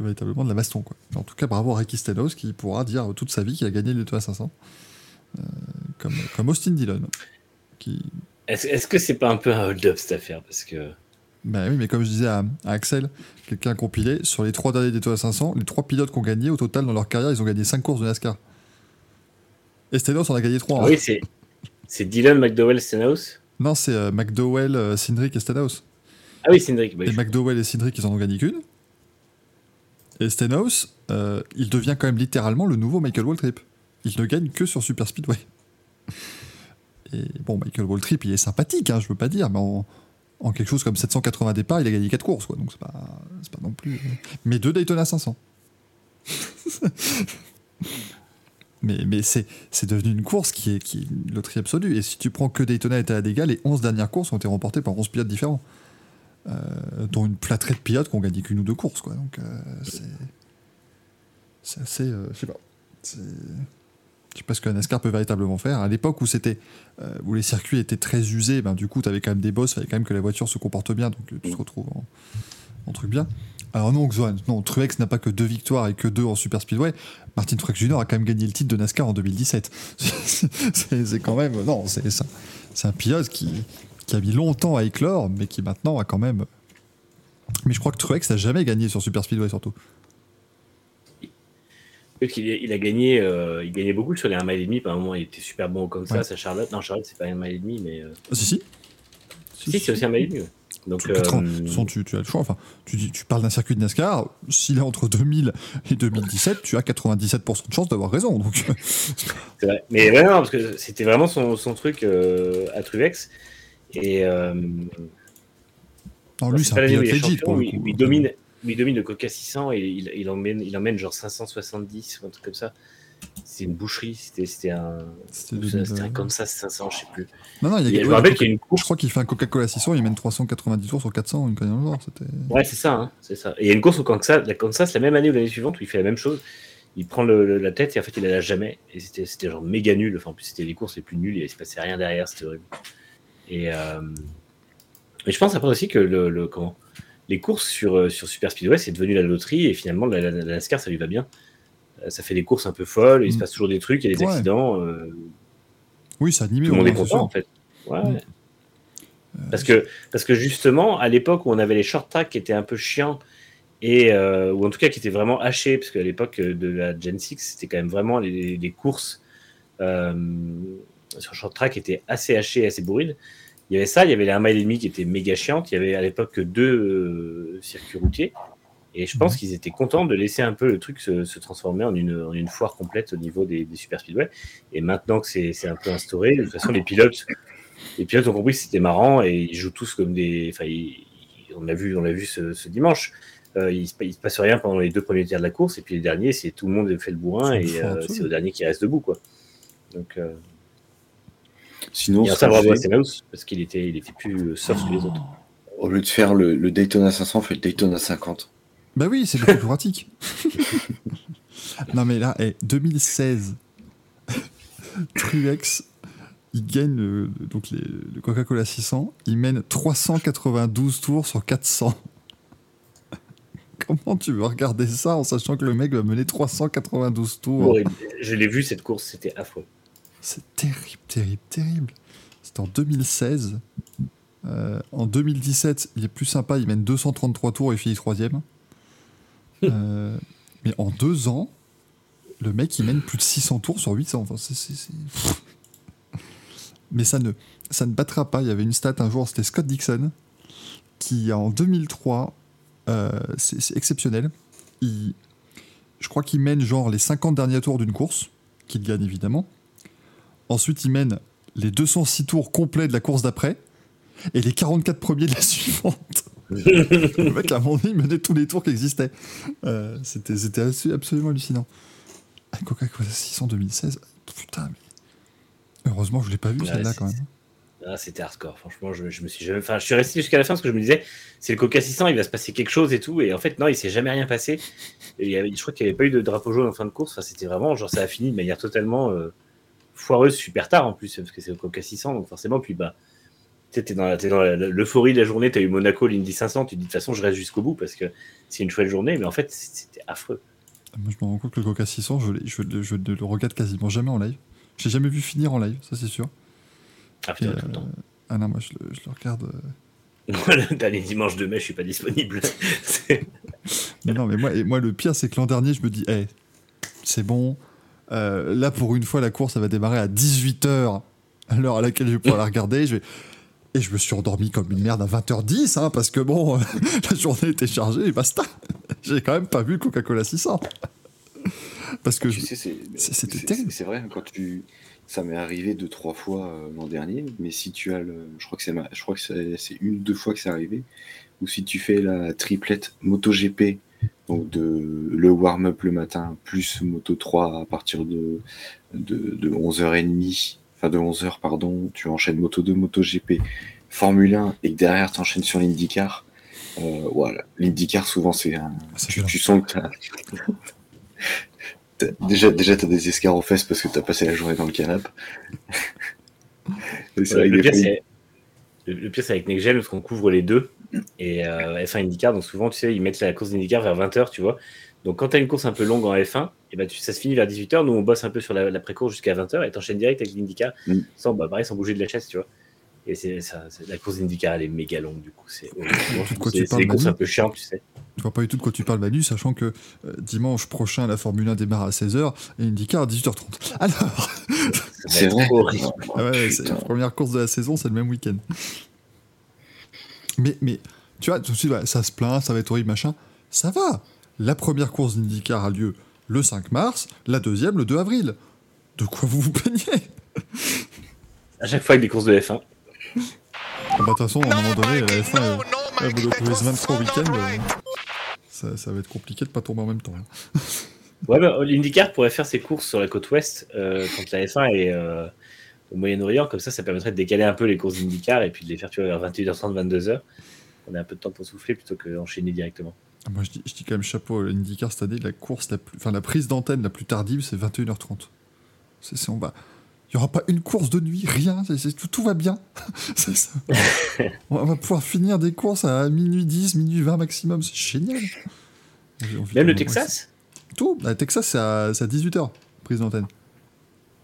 véritablement de la baston, quoi. En tout cas, bravo à Ricky Stenhouse, qui pourra dire toute sa vie qu'il a gagné le Daytona 500. Comme Austin Dillon. Qui... Est-ce que c'est pas un peu un hold-up cette affaire, parce que... Ben oui, mais comme je disais à Axel, quelqu'un compilé, sur les 3 derniers Daytona 500, les 3 pilotes qui ont gagné au total dans leur carrière, ils ont gagné 5 courses de NASCAR. Et Stenhouse en a gagné 3. Oui, hein. C'est Dillon, McDowell, Stenhouse. Non, c'est McDowell, Cindric et Stenhouse. Ah oui, Cindric. Bah, et McDowell et Cindric, ils en ont gagné qu'une. Et Stenhouse, il devient quand même littéralement le nouveau Michael Waltrip. Il ne gagne que sur Super Speedway. Et bon, Michael Waltrip, il est sympathique, je veux pas dire, mais en quelque chose comme 780 départs, il a gagné 4 courses, quoi. Donc c'est pas non plus... Mais 2 Daytona 500. mais c'est devenu une course qui est une loterie absolue. Et si tu prends que Daytona était à l'égal, les 11 dernières courses ont été remportées par 11 pilotes différents. Dont une plâtrée de pilotes qui ont gagné qu'une ou deux courses, quoi. Donc c'est assez... je sais pas. Je sais pas ce que la NASCAR peut véritablement faire. À l'époque où c'était où les circuits étaient très usés, du coup t'avais quand même des bosses, il fallait quand même que la voiture se comporte bien, donc tu te retrouves en truc bien. Alors non, Xoan, non, Truex n'a pas que 2 victoires et que 2 en Super Speedway. Martin Truex Jr. a quand même gagné le titre de NASCAR en 2017. C'est quand même... Non, c'est un pilote qui a mis longtemps à éclore, mais qui maintenant a quand même... Mais je crois que Truex n'a jamais gagné sur Super Speedway, surtout. Il a gagné, il gagnait beaucoup sur les 1 mile et demi. Par un moment, il était super bon comme ça. Ouais. Ça, Charlotte. Non, Charlotte, c'est pas 1 mile et demi, mais. Si, c'est aussi 1 mile et demi. Ouais. Donc, de toute façon, tu as le choix. Enfin, tu parles d'un circuit de NASCAR. S'il est entre 2000 et 2017, tu as 97% de chance d'avoir raison. Donc. C'est vrai. Mais ouais, non, parce que c'était vraiment son truc à Truex. Et. Non, lui, c'est un pilote legit pour le coup. Il domine le Coca 600 et il emmène genre 570 ou un truc comme ça. C'est une boucherie, c'était un Kansas 500, je sais plus. Non, je me rappelle qu'il y a une course. Je crois qu'il fait un Coca-Cola 600, il mène 390 tours sur 400, une connerie de genre. Ouais, c'est ça, c'est ça. Et il y a une course au Kansas, la même année ou l'année suivante, où il fait la même chose. Il prend la tête et en fait, il la lâche jamais. Et c'était genre méga nul. Enfin, en plus, c'était les courses les plus nulles, il se passait rien derrière, c'était horrible. Et mais je pense après aussi que les courses sur Super Speedway, c'est devenu la loterie et finalement la NASCAR, ça lui va bien. Ça fait des courses un peu folles, il se passe toujours des trucs, il y a des accidents. Oui, ça anime. Tout le monde est content en fait. Ouais. Parce que justement, à l'époque où on avait les short tracks qui étaient un peu chiants et ou en tout cas qui étaient vraiment hachés, parce qu'à l'époque de la Gen 6, c'était quand même vraiment les courses sur short track étaient assez hachées, assez bourrines. Il y avait ça, il y avait les 1 mile et demi qui étaient méga chiantes, il y avait à l'époque que 2 circuits routiers, et je pense qu'ils étaient contents de laisser un peu le truc se transformer en une foire complète au niveau des super speedway, et maintenant que c'est un peu instauré, de toute façon les pilotes ont compris que c'était marrant, et ils jouent tous comme des... Enfin, on l'a vu ce dimanche, il se passe rien pendant les 2 premiers tiers de la course, et puis les derniers, c'est tout le monde fait le bourrin, et c'est au dernier qui reste debout, quoi. Donc... Sinon, parce qu'il était plus soft que les autres. Au lieu de faire le Daytona 500, on fait le Daytona 50. Bah oui, c'est beaucoup plus pratique. Non mais là, 2016, Truex, il gagne le Coca-Cola 600, il mène 392 tours sur 400. Comment tu veux regarder ça en sachant que le mec va mener 392 tours? Oh, je l'ai vu cette course, c'était affreux. C'est terrible. C'était en 2016. En 2017, il est plus sympa. Il mène 233 tours et finit 3ème. Mais en 2 ans, le mec, il mène plus de 600 tours sur 800. Enfin, mais ça ne battra pas. Il y avait une stat un jour, c'était Scott Dixon, qui en 2003, c'est exceptionnel. je crois qu'il mène genre les 50 derniers tours d'une course, qu'il gagne évidemment. Ensuite, il mène les 206 tours complets de la course d'après et les 44 premiers de la suivante. Le mec, à un moment donné, il menait tous les tours qui existaient. C'était absolument hallucinant. Un Coca-Cola 600 2016. Putain, mais... Heureusement, je ne l'ai pas vu, ouais, celle-là, quand même. Ah, c'était hardcore, franchement. Je suis resté jusqu'à la fin parce que je me disais, c'est le Coca 600, il va se passer quelque chose et tout. Et en fait, non, il ne s'est jamais rien passé. Et je crois qu'il n'y avait pas eu de drapeau jaune en fin de course. Enfin, c'était vraiment, genre, ça a fini de manière totalement foireuse, super tard en plus, parce que c'est le Coca 600, donc forcément, puis bah. T'es dans l'euphorie de la journée, t'as eu Monaco, l'Indy 500, tu te dis de toute façon je reste jusqu'au bout parce que c'est une chouette journée, mais en fait c'était affreux. Moi je me rends compte que le Coca 600, je ne le regarde quasiment jamais en live. Je l'ai jamais vu finir en live, ça c'est sûr. Ah putain, tout le temps. Ah non, moi je le regarde. T'as les dimanches de mai, je suis pas disponible. mais moi le pire c'est que l'an dernier je me dis, hey, c'est bon, là pour une fois la course elle va démarrer à 18h, à l'heure à laquelle je pourrai la regarder, Et je me suis endormi comme une merde à 20h10, hein, parce que bon, la journée était chargée et basta. J'ai quand même pas vu le Coca-Cola 600. Parce que c'était terrible. C'est vrai, quand ça m'est arrivé 2-3 fois l'an dernier, mais si tu as je crois que c'est une ou deux fois que c'est arrivé, ou si tu fais la triplette MotoGP, donc le warm-up le matin, plus Moto 3 à partir de 11h30, de 11h, pardon, tu enchaînes Moto 2, Moto GP, Formule 1 et que derrière tu enchaînes sur l'IndyCar. Voilà, l'IndyCar, souvent, c'est un. Tu sens que déjà t'as des escarres aux fesses parce que t'as passé la journée dans le canapé. Le pire, c'est avec NextGen parce qu'on couvre les deux et F1 IndyCar. Donc, souvent, tu sais, ils mettent la course d'IndyCar vers 20h, tu vois. Donc, quand tu as une course un peu longue en F1, et ben ça se finit vers 18h. Nous, on bosse un peu sur la pré-course jusqu'à 20h et t'enchaînes direct avec l'IndyCar sans bouger de la chaise, tu vois. Et c'est la course d'IndyCar, elle est méga longue, du coup. C'est des courses un peu chiantes, tu sais. Je vois pas du tout de quoi tu parles, Manu, sachant que dimanche prochain, la Formule 1 démarre à 16h et l'IndyCar à 18h30. Alors, c'est horrible. Ouais, c'est la première course de la saison, c'est le même week-end. Mais tu vois, tout de suite, ça se plaint, ça va être horrible, machin. Ça va. La première course d'IndyCar a lieu le 5 mars, la deuxième le 2 avril. De quoi vous vous plaignez ? À chaque fois avec des courses de F1. De toute façon, à un moment donné, la F1, elle vous trouver 23 week-ends. Ça va être compliqué de pas tomber en même temps. Hein. Ouais, bah, l'IndyCar pourrait faire ses courses sur la côte ouest quand la F1 est au Moyen-Orient. Comme ça permettrait de décaler un peu les courses d'IndyCar et puis de les faire tuer vers 21h30, 22h. On a un peu de temps pour souffler plutôt qu'enchaîner directement. Moi, je dis quand même chapeau à l'IndyCar cette année, la prise d'antenne la plus tardive, c'est 21h30. Il n'y aura pas une course de nuit, rien, tout va bien. C'est ça. On va pouvoir finir des courses à minuit 10, minuit 20 maximum, c'est génial. Même le Texas ? Tout, le Texas, c'est à 18h, prise d'antenne.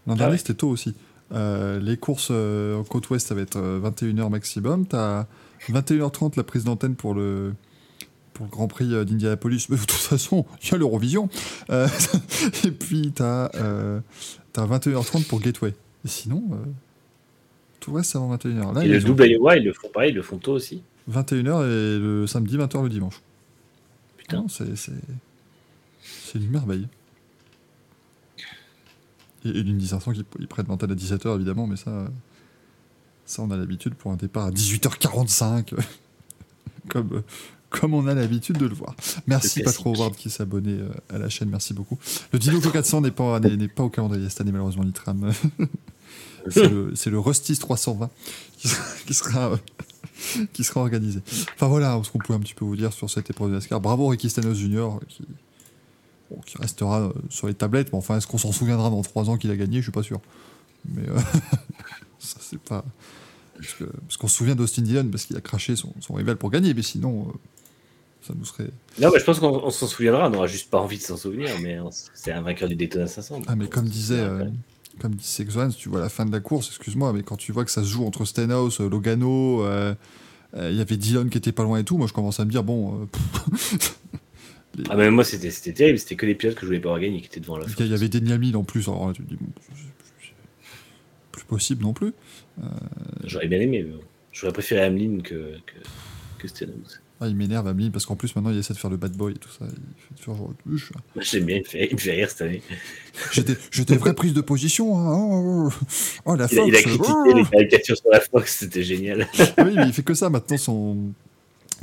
L'an dernier, c'était tôt aussi. Les courses en côte ouest, ça va être 21h maximum. T'as 21h30 la prise d'antenne pour le Grand Prix d'Indianapolis, mais de toute façon, il y a l'Eurovision. Et puis, t'as 21h30 pour Gateway. Et sinon, tout le reste, c'est avant 21h. Là, et le WA, ils le font pareil, ils le font tôt aussi. 21h et le samedi, 20h le dimanche. Putain. Non, c'est une merveille. Et l'Indy 500 qui prête l'antenne à 17h, évidemment, mais ça, on a l'habitude pour un départ à 18h45. Comme on a l'habitude de le voir. Merci Patro Howard qui s'est abonné à la chaîne, merci beaucoup. Le Dinoco 400 n'est pas au calendrier cette année, malheureusement, l'ITRAM. c'est le Rustis 320 qui sera organisé. Enfin voilà, ce qu'on pouvait un petit peu vous dire sur cette épreuve de NASCAR. Bravo Ricky Stenhouse Jr. qui restera sur les tablettes, mais enfin, est-ce qu'on s'en souviendra dans 3 ans qu'il a gagné ? Je suis pas sûr. Mais ça, c'est pas... Parce qu'on se souvient d'Austin Dillon parce qu'il a craché son rival pour gagner, mais sinon... Ça nous serait... Non, mais je pense qu'on s'en souviendra, on n'aura juste pas envie de s'en souvenir, mais c'est un vainqueur du Daytona 500. Ah, mais comme disait Exoans, tu vois la fin de la course, excuse-moi, mais quand tu vois que ça se joue entre Stenhouse, Logano, il y avait Dillon qui était pas loin et tout, moi je commence à me dire, bon... Ah, mais moi c'était terrible, c'était que les pilotes que je voulais pas gagner qui étaient devant la fin. Il y avait des Niamil en plus, alors là tu te dis, bon, c'est plus possible non plus. J'aurais bien aimé, mais j'aurais préféré Hamlin que Stenhouse. Ah, il m'énerve à mille parce qu'en plus maintenant il essaie de faire le bad boy et tout ça. Il fait toujours j'aime bien, il me fait rire cette année. J'étais vraie prise de position. Hein. Oh, la Fox. Il a critiqué les caricatures sur la Fox, c'était génial. Oui, mais il fait que ça maintenant.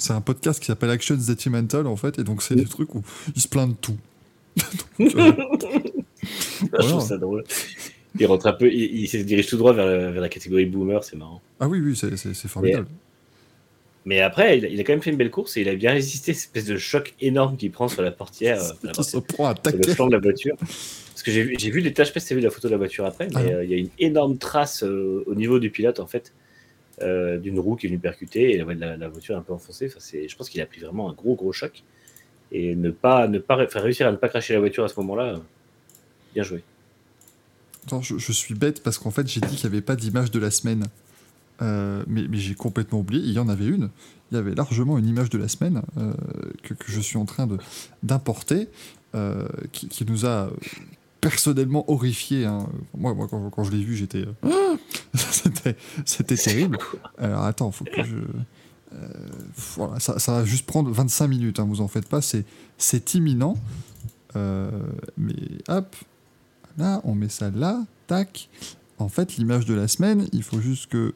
C'est un podcast qui s'appelle Action Sentimental en fait, et donc c'est des trucs où il se plaint de tout. Donc, voilà. Je trouve ça drôle. Il rentre un peu, il se dirige tout droit vers la catégorie boomer, c'est marrant. Ah oui, c'est formidable. Mais après, il a quand même fait une belle course et il a bien résisté à cette espèce de choc énorme qu'il prend sur la portière. Se prend à taquer. Sur le flanc de la voiture. Parce que j'ai vu les tâches, je sais pas si tu as vu la photo de la voiture après, mais il y a une énorme trace au niveau du pilote, en fait, d'une roue qui est venue percuter et la voiture est un peu enfoncée. Enfin, je pense qu'il a pris vraiment un gros choc. Et réussir à ne pas cracher la voiture à ce moment-là, bien joué. Attends, je suis bête parce qu'en fait, j'ai dit qu'il n'y avait pas d'image de la semaine. Mais j'ai complètement oublié, il y en avait une. Il y avait largement une image de la semaine que je suis en train d'importer, qui nous a personnellement horrifiés. Hein. Moi quand je l'ai vu, j'étais... c'était terrible. Alors attends, faut que je... voilà, ça va juste prendre 25 minutes, hein, vous en faites pas, c'est imminent. Mais hop, là, on met ça là, tac... En fait, l'image de la semaine, il faut juste que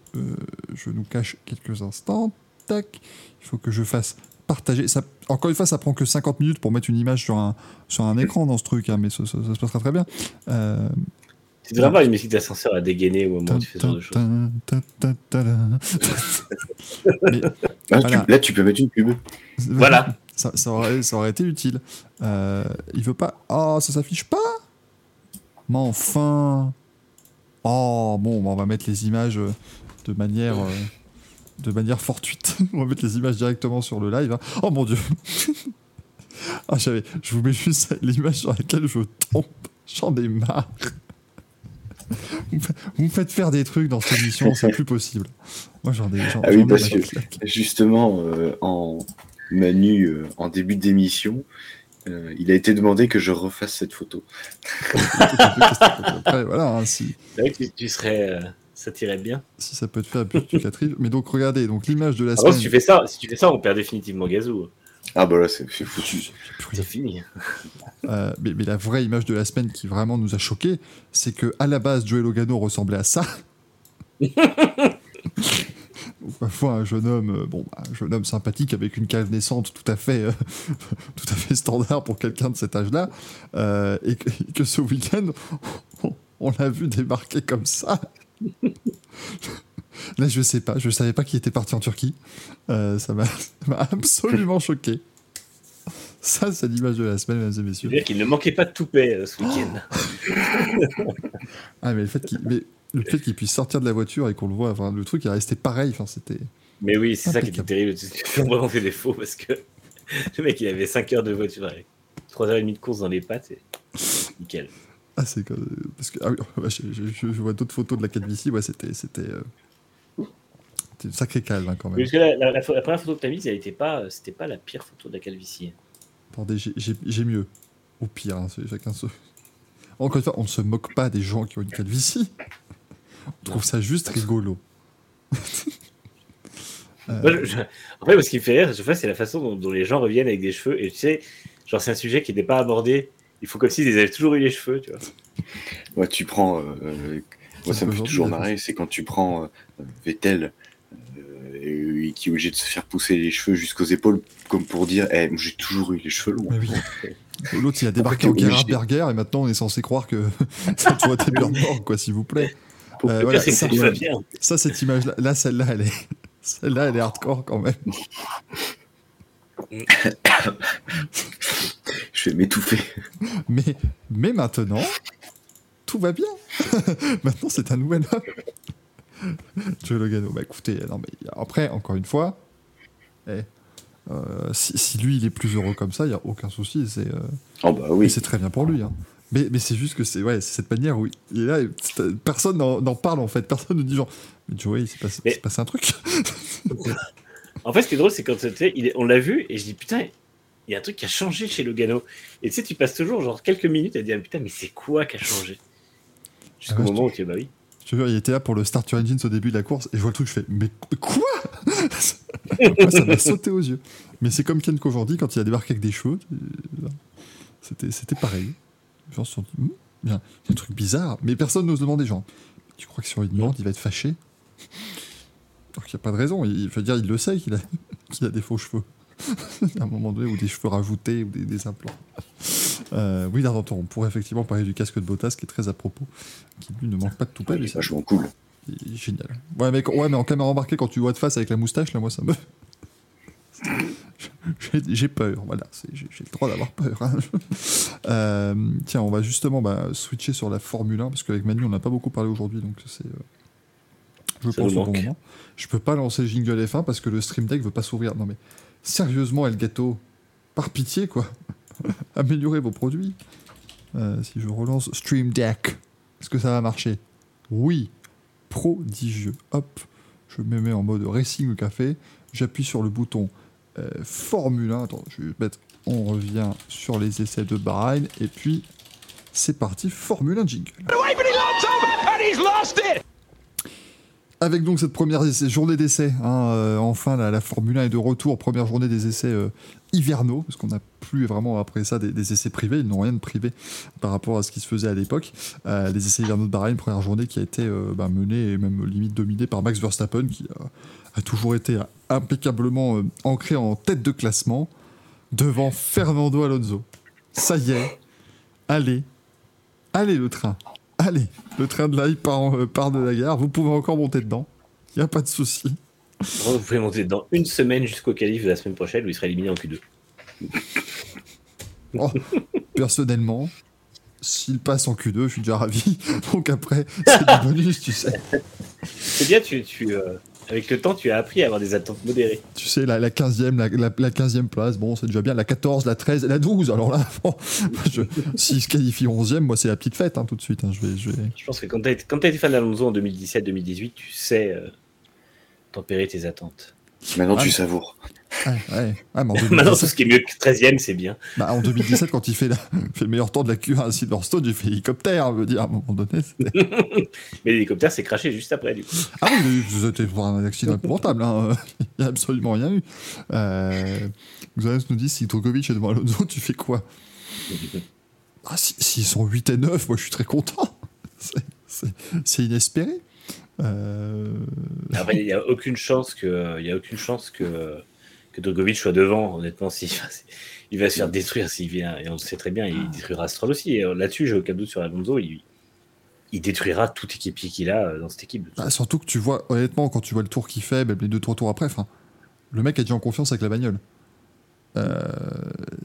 je nous cache quelques instants. Tac. Il faut que je fasse partager. Ça, encore une fois, ça prend que 50 minutes pour mettre une image sur un écran dans ce truc, hein, mais ça se passera très bien. Tu devrais avoir une musique d'ascenseur à dégainer au moment où tu fais ce genre de choses. Là, tu peux mettre une pub. Voilà. Ça aurait été utile. Il veut pas... Oh, ça s'affiche pas ? Mais enfin... Oh, bon, on va mettre les images de manière fortuite. On va mettre les images directement sur le live. Hein. Oh mon Dieu. Ah, je vous mets juste l'image sur laquelle je tombe. J'en ai marre. Vous me faites faire des trucs dans cette émission, c'est plus possible. Moi, j'en ai marre. Ah oui, parce que justement, Manu, en début d'émission... il a été demandé que je refasse cette photo. Après, voilà, hein, si... C'est vrai que tu serais... ça t'irait bien. Si ça peut te faire plus Catherine. Mais donc, regardez, donc, l'image de la semaine... Si tu fais ça, on perd définitivement Gazou. Ah bah là, c'est foutu. C'est fini. Mais la vraie image de la semaine qui vraiment nous a choqués, c'est qu'à la base, Joey Logano ressemblait à ça. Parfois un jeune homme, sympathique avec une calve naissante tout à fait standard pour quelqu'un de cet âge-là, et que ce week-end on l'a vu débarquer comme ça. Là, je sais pas, je savais pas qu'il était parti en Turquie. Ça m'a absolument choqué. Ça, c'est l'image de la semaine, mesdames et messieurs. C'est-à-dire qu'il ne manquait pas de toupet ce week-end. Ah, mais le fait qu'il puisse sortir de la voiture et qu'on le voit, enfin, le truc est resté pareil. Enfin, c'était... Mais oui, c'est impeccable. Ça qui était terrible. On vraiment fait des faux parce que le mec, il avait 5 heures de voiture, 3h30 de course dans les pattes. Et... Nickel. Ah, c'est comme... Parce que... Ah oui, je vois d'autres photos de la calvitie. Ouais, c'était une sacrée calme, hein, quand même. Oui, parce que la première photo que tu as mise, c'était pas la pire photo de la calvitie. Attendez, j'ai mieux. Au pire, hein, chacun se... Encore une fois, on ne se moque pas des gens qui ont une calvitie. On trouve ça juste rigolo. En fait, ce qui me fait rire, c'est la façon dont les gens reviennent avec des cheveux. Et tu sais, genre, c'est un sujet qui n'est pas abordé. Il faut comme s'ils avaient toujours eu les cheveux, tu vois. Ouais, tu prends... moi, ça me fait toujours marrer. C'est quand tu prends Vettel, qui est obligé de se faire pousser les cheveux jusqu'aux épaules, comme pour dire « j'ai toujours eu les cheveux longs ». Oui. L'autre, il a débarqué au Gerhard Berger, et maintenant, on est censé croire que ça doit être bien mort, quoi, s'il vous plaît. Voilà, ça, cette image-là, là, celle-là, elle est hardcore quand même. Je vais m'étouffer. Mais maintenant, tout va bien. Maintenant, c'est un nouvel homme. Joe Logano, bah écoutez, non, mais après, encore une fois, si lui, il est plus heureux comme ça, il n'y a aucun souci. C'est très bien pour lui, hein. Mais c'est juste que c'est cette manière où il est là, et personne n'en parle en fait, personne ne dit genre mais Joey il s'est passé un truc. En fait, ce qui est drôle, c'est quand on l'a vu et je dis putain, il y a un truc qui a changé chez Logano. Et tu sais, tu passes toujours genre quelques minutes à dire putain, mais c'est quoi qui a changé jusqu'au moment où tu es bah oui. Je te jure, il était là pour le Start Your Engines au début de la course et je vois le truc, je fais mais quoi. Ça m'a sauté aux yeux. Mais c'est comme Ken Coverdy quand il a débarqué avec des cheveux. C'était pareil. Les gens se sont dit, bien, il y a un truc bizarre, mais personne n'ose demander, genre, tu crois que si on lui demande, il va être fâché? Alors qu'il n'y a pas de raison. Il veut dire, il le sait qu'il a des faux cheveux. À un moment donné, ou des cheveux rajoutés, ou des implants. Oui, là, on pourrait effectivement parler du casque de Bottas, qui est très à propos, qui lui ne manque pas de toupet. Il est vachement cool. Il est génial. Ouais, mais en caméra embarquée, quand tu vois de face avec la moustache, là, moi, ça me... J'ai peur, voilà, j'ai le droit d'avoir peur. Hein. Tiens, on va justement switcher sur la Formule 1, parce qu'avec Manu, on n'a pas beaucoup parlé aujourd'hui, donc c'est... je pense au bon moment. Je peux pas lancer Jingle F1 parce que le Stream Deck veut pas s'ouvrir. Non mais, sérieusement, Elgato, par pitié, quoi. Améliorez vos produits. Si je relance Stream Deck, est-ce que ça va marcher? Oui, prodigieux. Hop, je me mets en mode racing au café, j'appuie sur le bouton... Formule 1, attends, je vais mettre, on revient sur les essais de Bahreïn et puis c'est parti, Formule 1 jingle. Avec donc cette première journée d'essais, enfin la Formule 1 est de retour, première journée des essais hivernaux, parce qu'on n'a plus vraiment après ça des essais privés, ils n'ont rien de privé par rapport à ce qui se faisait à l'époque. Les essais hivernaux de Bahreïn, première journée qui a été menée et même limite dominée par Max Verstappen qui a toujours été impeccablement ancré en tête de classement devant Fernando Alonso. Ça y est, allez le train. Allez, le train de l'ail part de la gare. Vous pouvez encore monter dedans. Il n'y a pas de souci. Vous pouvez monter dedans une semaine jusqu'au qualif de la semaine prochaine où il sera éliminé en Q2. Oh, personnellement, s'il passe en Q2, je suis déjà ravi. Donc après, c'est du bonus, tu sais. C'est bien, avec le temps, tu as appris à avoir des attentes modérées. Tu sais, la 15e, la 15e place, bon, c'est déjà bien. La 14, la 13, la 12. Alors là, bon, s'il se qualifie 11e, moi, c'est la petite fête tout de suite. Je pense que quand tu as été fan d'Alonso en 2017-2018, tu sais tempérer tes attentes. Maintenant, tu savoures. Ouais, mais en 2017, maintenant, tout ce qui est mieux que 13e, c'est bien. En 2017, quand il fait le meilleur temps de la Q1 à Silverstone, j'ai fait hélicoptère, je veux dire, à un moment donné. Mais l'hélicoptère s'est craché juste après, du coup. Ah oui, c'était un accident épouvantable, il n'y a absolument rien eu. Xavier nous dit, si Drogovic est devant Alonso, tu fais quoi? S'ils sont 8 et 9, moi je suis très content. C'est inespéré. Après, il n'y a aucune chance que Drogovic soit devant, honnêtement. Il va se faire détruire s'il vient, et on le sait très bien, il détruira Stroll aussi. Et là-dessus, j'ai aucun doute sur Alonso, il détruira tout équipier qu'il a dans cette équipe. Surtout que tu vois, honnêtement, quand tu vois le tour qu'il fait, même les 2-3 tours après, le mec est déjà en confiance avec la bagnole.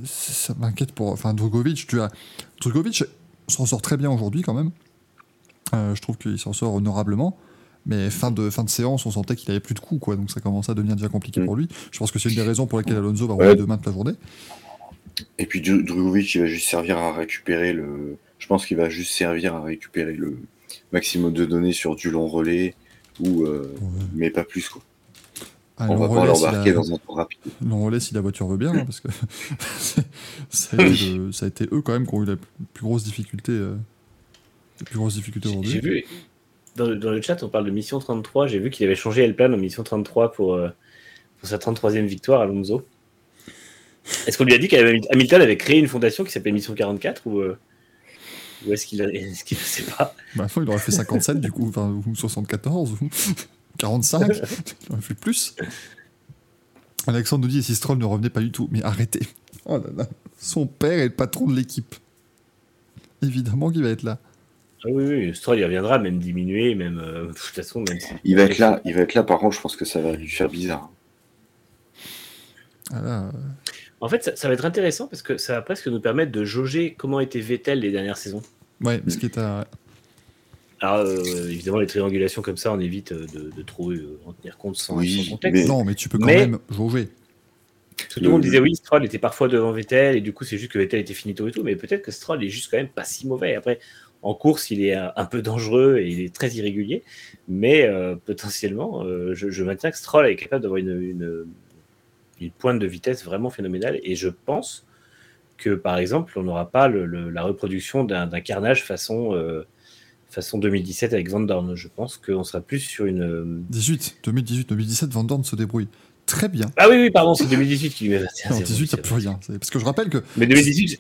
Ça m'inquiète pour... Drogovic s'en sort très bien aujourd'hui quand même. Je trouve qu'il s'en sort honorablement. Mais fin de séance, on sentait qu'il n'avait plus de coups, quoi. Donc ça commençait à devenir déjà compliqué pour lui. Je pense que c'est une des raisons pour lesquelles Alonso va rouler demain de la journée. Et puis Drugovic, il va juste servir à récupérer le... Je pense qu'il va juste servir à récupérer le maximum de données sur du long relais, mais pas plus, quoi. Ah, on va pas l'embarquer dans un temps rapide. Long relais si la voiture veut bien, hein, parce que ça a été eux quand même qui ont eu la plus grosse difficulté, aujourd'hui. J'ai vu... Dans le chat, on parle de Mission 33. J'ai vu qu'il avait changé Elplan en Mission 33 pour sa 33e victoire, Alonso. Est-ce qu'on lui a dit qu'Hamilton avait créé une fondation qui s'appelle Mission 44 ou est-ce qu'il ne sait pas? Il aurait fait 57 du coup, ou 74, ou 45, il aurait fait plus. Alexandre nous dit, si Stroll ne revenait pas du tout, mais arrêtez. Oh là là. Son père est le patron de l'équipe. Évidemment qu'il va être là. Ah oui, Stroll il reviendra, même diminué, même de toute façon, même si... Il va être là, par contre, je pense que ça va lui faire bizarre. Alors... En fait, ça va être intéressant parce que ça va presque nous permettre de jauger comment était Vettel les dernières saisons. Ouais, parce qu'il est à... Alors, évidemment, les triangulations comme ça, on évite de trop en tenir compte sans contexte. Mais... Non, mais tu peux quand même jauger. Parce que tout le monde disait oui, Stroll était parfois devant Vettel, et du coup, c'est juste que Vettel était finito et tout, mais peut-être que Stroll est juste quand même pas si mauvais. Après, en course, il est un peu dangereux et il est très irrégulier, mais potentiellement, je maintiens que Stroll est capable d'avoir une pointe de vitesse vraiment phénoménale, et je pense que, par exemple, on n'aura pas la reproduction d'un carnage façon façon 2017 avec Van Dorn. Je pense qu'on sera plus sur une... 2017, Van Dorn se débrouille très bien. Ah oui, pardon, c'est 2018 qui... Non, 2018, il n'y a plus rien. Parce que je rappelle que... Mais 2018...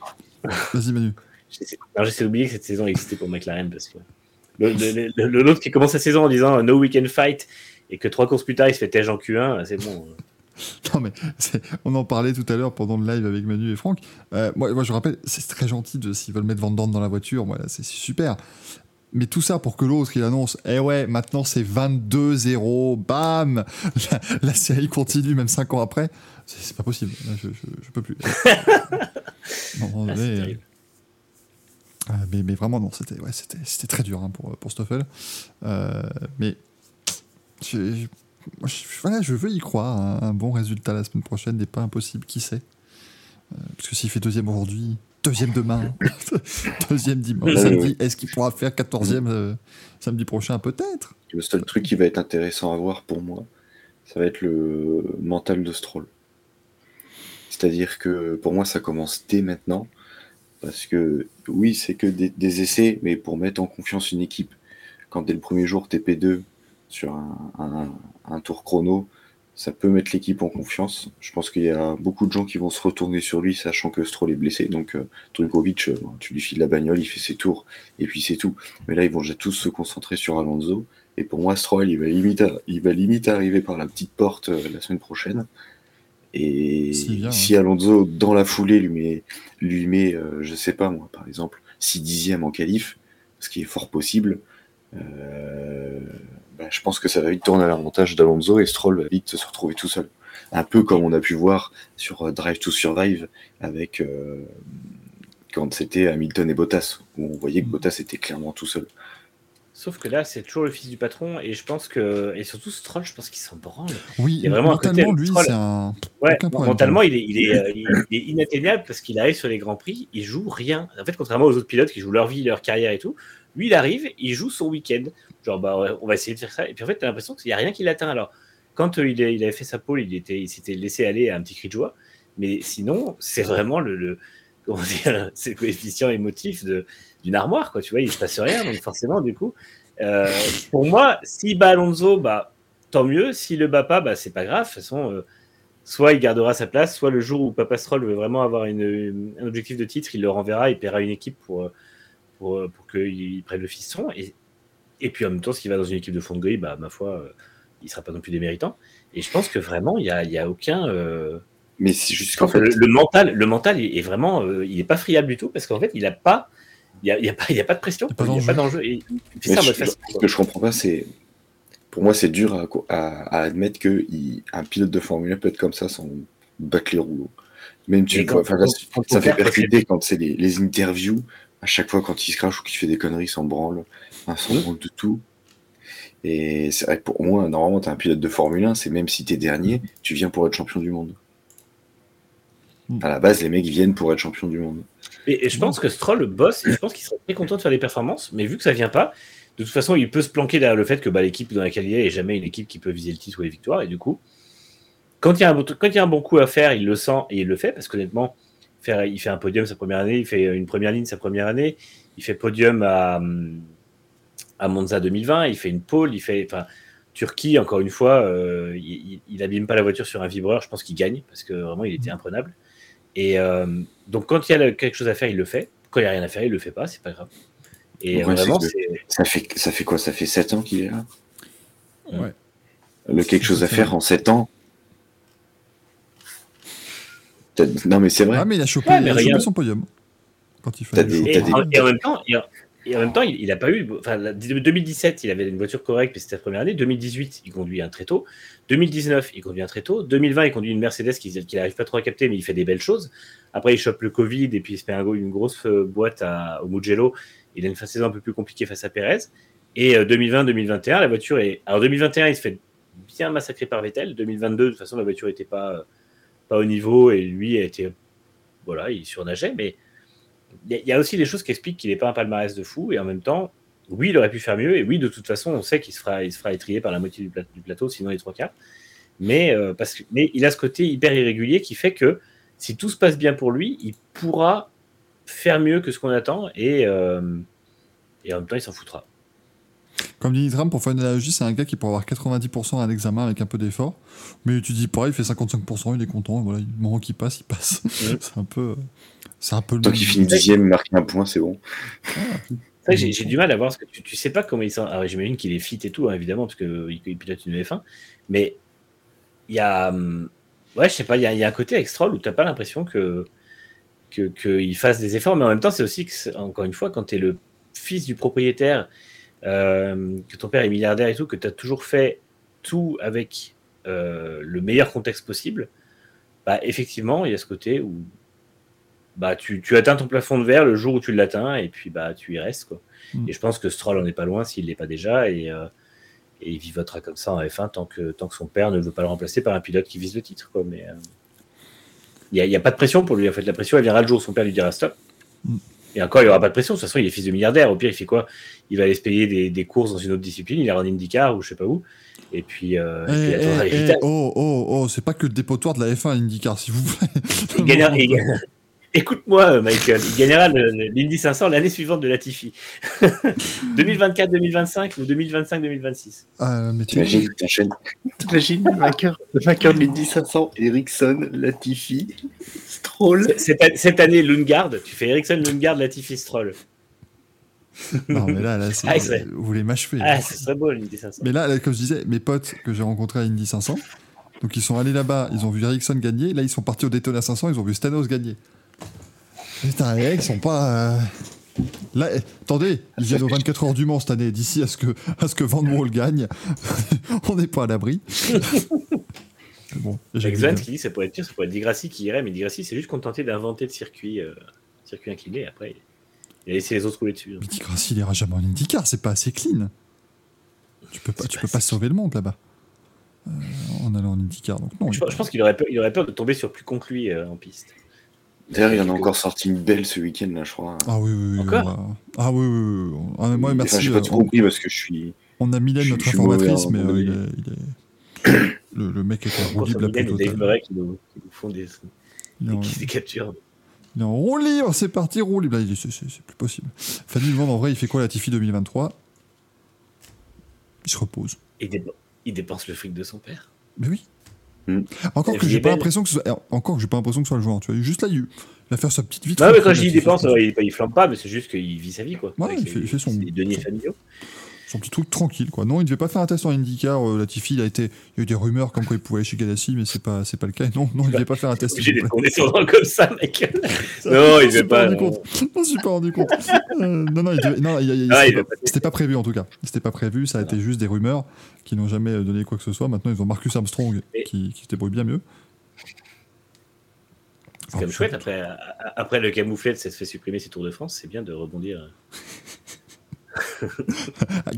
Vas-y, Manu. J'essaie d'oublier que cette saison existait pour McLaren, parce que l'autre qui commence sa saison en disant « No weekend fight », et que 3 courses plus tard, il se fait tège en Q1, c'est bon... Non mais on en parlait tout à l'heure pendant le live avec Manu et Franck. Moi je rappelle, c'est très gentil de s'ils veulent mettre Van Dorn dans la voiture, moi c'est super. Mais tout ça pour que l'autre il annonce, eh ouais, maintenant c'est 22-0, bam, la série continue même 5 ans après. C'est pas possible, je peux plus. Non, mais vraiment non, c'était très dur hein, pour Stoffel. Mais je veux y croire, un bon résultat la semaine prochaine n'est pas impossible, qui sait, parce que s'il fait 2e aujourd'hui, 2e demain, 2e dimanche, samedi, est-ce qu'il pourra faire 14e samedi prochain, peut-être. Le seul truc qui va être intéressant à voir pour moi, ça va être le mental de Stroll, c'est-à-dire que pour moi ça commence dès maintenant, parce que oui c'est que des essais, mais pour mettre en confiance une équipe, quand dès le premier jour t'es P2 sur un tour chrono, ça peut mettre l'équipe en confiance. Je pense qu'il y a beaucoup de gens qui vont se retourner sur lui, sachant que Stroll est blessé. Donc Trunkovic, tu lui files la bagnole, il fait ses tours, et puis c'est tout. Mais là, ils vont déjà tous se concentrer sur Alonso. Et pour moi, Stroll, il va limite arriver par la petite porte la semaine prochaine. Et bien, si Alonso, dans la foulée, lui met je sais pas moi, par exemple, 6/10 en qualif, ce qui est fort possible, je pense que ça va vite tourner à l'avantage d'Alonso et Stroll va vite se retrouver tout seul. Un peu comme on a pu voir sur Drive to Survive avec quand c'était Hamilton et Bottas, où on voyait que Bottas était clairement tout seul. Sauf que là, c'est toujours le fils du patron, et je pense que, et surtout Stroll, je pense qu'il s'en branle. Oui, il mentalement, lui, Stroll, c'est un... Ouais, mentalement, il est inatteignable parce qu'il arrive sur les Grands Prix, il joue rien. En fait, contrairement aux autres pilotes qui jouent leur vie, leur carrière et tout, lui, il arrive, il joue son week-end. Genre, on va essayer de faire ça. Et puis, en fait, t'as l'impression qu'il n'y a rien qui l'atteint. Alors, quand il avait fait sa pole, il s'était laissé aller à un petit cri de joie. Mais sinon, c'est vraiment c'est le coefficient émotif d'une armoire, quoi. Tu vois, il ne se passe rien. Donc, forcément, du coup, pour moi, s'il bat Alonso, tant mieux. S'il le bat pas, c'est pas grave. De toute façon, soit il gardera sa place, soit le jour où Papa Stroll veut vraiment avoir un objectif de titre, il le renverra, il paiera une équipe pour qu'il prenne le fiston, et puis en même temps, s'il va dans une équipe de fond de grille, ma foi, il sera pas non plus déméritant. Et je pense que vraiment, il y a aucun. Mais c'est juste qu'en fait, le mental est vraiment, il est pas friable du tout, parce qu'en fait, il y a pas de pression, il y a pas d'enjeu. Et ça, ce que je comprends pas, c'est, pour moi, c'est dur à admettre que un pilote de Formule 1 peut être comme ça sans battre les rouleaux. Même ça fait percuter quand c'est les interviews. À chaque fois, quand il se crache ou qu'il fait des conneries, il s'en branle. Il s'en branle de tout. Et c'est vrai que pour moi, normalement, t'es un pilote de Formule 1, c'est même si t'es dernier, tu viens pour être champion du monde. À la base, les mecs, ils viennent pour être champion du monde. Et je pense que Stroll, le boss, je pense qu'il serait très content de faire des performances, mais vu que ça vient pas, de toute façon, il peut se planquer derrière le fait que l'équipe dans laquelle il est jamais une équipe qui peut viser le titre ou les victoires. Et du coup, quand il y a un bon coup à faire, il le sent et il le fait, parce qu'honnêtement, il fait un podium sa première année, il fait une première ligne sa première année, il fait podium à Monza 2020, il fait une pole, Turquie, encore une fois, il n'abîme pas la voiture sur un vibreur, je pense qu'il gagne, parce que vraiment, il était imprenable. Et donc, quand il y a quelque chose à faire, il le fait. Quand il n'y a rien à faire, il ne le fait pas, c'est pas grave. Et ouais, vraiment, ça fait quoi ? Ça fait 7 ans qu'il est là ? Ouais. Quelque chose à faire en 7 ans ? Non, mais c'est vrai. Ah, mais il a chopé, son podium. Quand il fait en même temps, il n'a pas eu. Enfin, 2017, il avait une voiture correcte, mais c'était la première année. 2018, il conduit un tréteau. 2019, il conduit un tréteau. 2020, il conduit une Mercedes qu'il n'arrive pas trop à capter, mais il fait des belles choses. Après, il chope le Covid et puis il se fait une grosse boîte au Mugello. Il a une saison un peu plus compliquée face à Perez. Et 2020-2021, la voiture est. Alors, 2021, il se fait bien massacrer par Vettel. 2022, de toute façon, la voiture n'était pas au niveau, et lui a été, il surnageait, mais il y a aussi des choses qui expliquent qu'il n'est pas un palmarès de fou, et en même temps, oui, il aurait pu faire mieux, et oui, de toute façon, on sait qu'il se fera étrier par la moitié du plateau, sinon les 3 quarts, mais il a ce côté hyper irrégulier qui fait que, si tout se passe bien pour lui, il pourra faire mieux que ce qu'on attend, et en même temps, il s'en foutra. Comme dit Nitram, pour faire une analogie, c'est un gars qui pourrait avoir 90% à un examen avec un peu d'effort, mais tu dis pareil, il fait 55%, il est content, et voilà, le moment qu'il passe, il passe. C'est un peu le. Tant qu'il finit 10ème, marque un point, c'est bon. Ah, c'est vrai que j'ai du mal à voir ce que tu sais pas comment il sent. Alors j'imagine qu'il est fit et tout, hein, évidemment, parce qu'il pilote une F1, mais il y a. Ouais, je sais pas, il y a un côté avec Stroll où t'as pas l'impression qu'il fasse des efforts, mais en même temps, c'est aussi que, encore une fois, quand t'es le fils du propriétaire. Que ton père est milliardaire et tout, que tu as toujours fait tout avec le meilleur contexte possible, bah, effectivement, il y a ce côté où bah, tu atteins ton plafond de verre le jour où tu l'atteins et puis bah, tu y restes. Quoi. Et je pense que Stroll en est pas loin s'il ne l'est pas déjà et il vivotera comme ça en F1 tant que son père ne veut pas le remplacer par un pilote qui vise le titre. Quoi. Mais il n'y a pas de pression pour lui. En fait, la pression, elle viendra le jour où son père lui dira stop. Et encore, il n'y aura pas de pression. De toute façon, il est fils de milliardaire. Au pire, il fait quoi ? Il va aller se payer des courses dans une autre discipline. Il ira en IndyCar ou je sais pas où. Et puis, il attendra l'héritage. Oh, c'est pas que le dépotoir de la F1 à l'IndyCar, s'il vous plaît. Il gagnera. Écoute-moi, Michael. Il gagnera l'Indy 500 l'année suivante de Latifi. 2024-2025 ou 2025-2026. Mais t'imagines le vainqueur de l'Indy 500, Ericsson, Latifi, Stroll. Cette année, Lundgaard, tu fais Ericsson, Lundgaard, Latifi, Stroll. Non, mais là c'est... vous voulez m'achever. Ah, c'est très beau, l'Indy 500. Mais là, comme je disais, mes potes que j'ai rencontrés à l'Indy 500, donc ils sont allés là-bas, ils ont vu Ericsson gagner, là, ils sont partis au Daytona 500, ils ont vu Stanos gagner. Putain, les mecs sont pas. Là, attendez, ils viennent aux 24 heures du Mans cette année. D'ici à ce que Van Wall gagne, on n'est pas à l'abri. Bon, Exxon qui dit ça pourrait être Di Grassi qui irait, mais Di Grassi c'est juste contenté d'inventer de circuit incliné. Et après, il a laissé les autres rouler dessus. Donc. Mais Di Grassi il ira jamais en IndyCar, c'est pas assez clean. Tu peux pas sauver le monde là-bas en allant en IndyCar. Donc non. Je pense qu'il aurait peur de tomber sur plus con que lui en piste. D'ailleurs, il y en a encore sorti une belle ce week-end, là, je crois. Ah oui. Encore ? Ah oui. Ah, moi, merci. Enfin, j'ai pas tout compris parce que je suis. On a Mylène, notre informatrice, mais il est... le mec est en roue libre la plus totale. Mylène et Dave Murray qui nous font des captures. Il est en roue libre, c'est parti, roue libre. Là, il est... c'est plus possible. Fanny Levent, en vrai, il fait quoi, la Tifi 2023 ? Il se repose. Il dépense le fric de son père. Mais oui. Encore que j'ai pas l'impression que ce soit le joueur, tu vois. Juste là, il va faire sa petite vie. Non, mais quand je dis dépense, il flambe pas, mais c'est juste qu'il vit sa vie, quoi. Ouais, il fait son denier familial. Son petit truc tranquille, quoi. Non, il devait pas faire un test en IndyCar. Latifi, il y a eu des rumeurs comme quoi il pouvait aller chez Ganassi, mais c'est pas le cas. Non, il devait pas faire un test. J'ai des condescendants comme ça, mec. Non, il devait pas. Je suis pas rendu compte. Non, c'était pas prévu en tout cas. C'était pas prévu. Ça a été juste des rumeurs qui n'ont jamais donné quoi que ce soit. Maintenant, ils ont Marcus Armstrong qui se débrouille bien mieux. C'est comme chouette. Après le camouflet, ça se fait supprimer ses Tours de France. C'est bien de rebondir.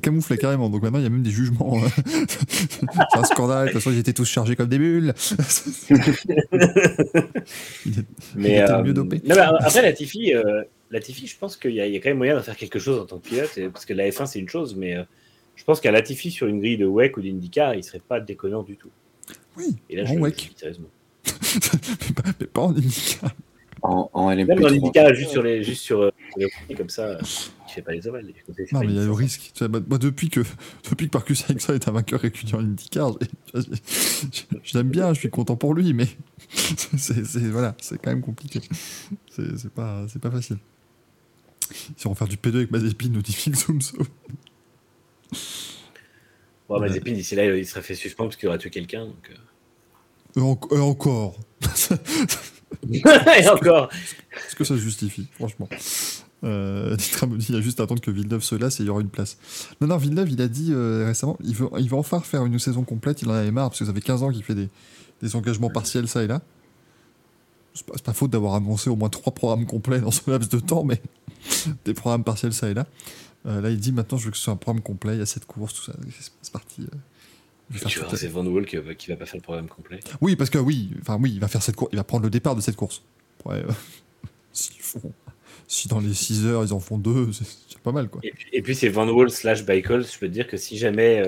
Camoufle carrément, donc maintenant il y a même des jugements. C'est un scandale, de toute façon ils étaient tous chargés comme des bulles. il était mieux dopé. Non, après Latifi, je pense qu'il y a quand même moyen d'en faire quelque chose en tant que pilote, parce que la F1 c'est une chose, mais je pense qu'à Latifi sur une grille de WEC ou d'IndyCar, il serait pas déconnant du tout. Oui, et là, en WEC. Sérieusement. mais pas en IndyCar. En LMP3. Même dans l'IndyCar, juste sur les comme ça, tu fais pas les ovales. Non, mais il y a le risque. Moi, depuis que Marcus Ericsson est un vainqueur récurrent en IndyCar, je l'aime bien, je suis content pour lui, mais c'est quand même compliqué. C'est pas facile. Si on va faire du P2 avec Mazepin, nous dit Phil Zoumso. Bon, Mazepin, d'ici là, il serait fait suspendre parce qu'il aurait tué quelqu'un. Donc... Encore. Et encore. Est-ce que ça se justifie, franchement? Ditra me dit il y a juste à attendre que Villeneuve se lasse et il y aura une place. Non, Villeneuve, il a dit récemment il veut enfin faire une saison complète, il en avait marre parce que ça fait 15 ans qu'il fait des engagements partiels, ça et là. C'est pas faute d'avoir annoncé au moins 3 programmes complets dans ce laps de temps, mais des programmes partiels, ça et là. Là, il dit maintenant je veux que ce soit un programme complet, il y a 7 courses, tout ça, c'est parti. Tu vois, c'est Van Wall qui va pas faire le programme complet. Oui, parce que il va faire cette course, il va prendre le départ de cette course. Ouais, si dans les 6 heures ils en font 2, c'est pas mal, quoi. Et puis c'est Van Wall / Bicol, je peux te dire que si jamais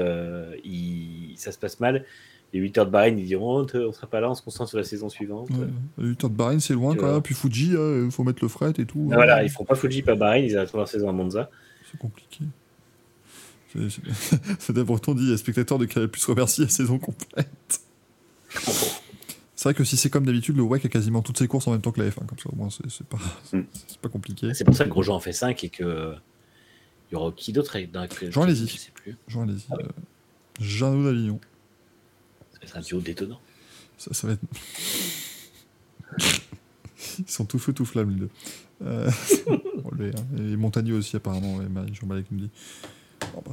ça se passe mal, les 8 heures de Bahreïn, ils diront on sera pas là, on se concentre sur la saison suivante. Ouais, les 8 heures de Bahreïn, c'est loin, quoi. Puis Fuji, il faut mettre le fret et tout. Voilà, ils feront pas Fuji, pas Bahreïn, ils arrêteront leur saison à Monza. C'est compliqué. C'est d'abord qu'on dit, spectateur de Canal+ remercie la saison complète. C'est vrai que si c'est comme d'habitude, le WEC a quasiment toutes ses courses en même temps que la F1, comme ça au moins c'est pas compliqué. C'est pour ça que Grosjean en fait 5 et que il y aura qui d'autre Jean Alesi. Je sais plus. Jean Alesi. Ah oui. Jeannot d'Avignon. Ça va être un duo détonnant. Ça va être. Ils sont tout feu, tout flamme, les deux. Et Montagnier aussi, apparemment, et Jean-Balec nous dit. Oh, bah,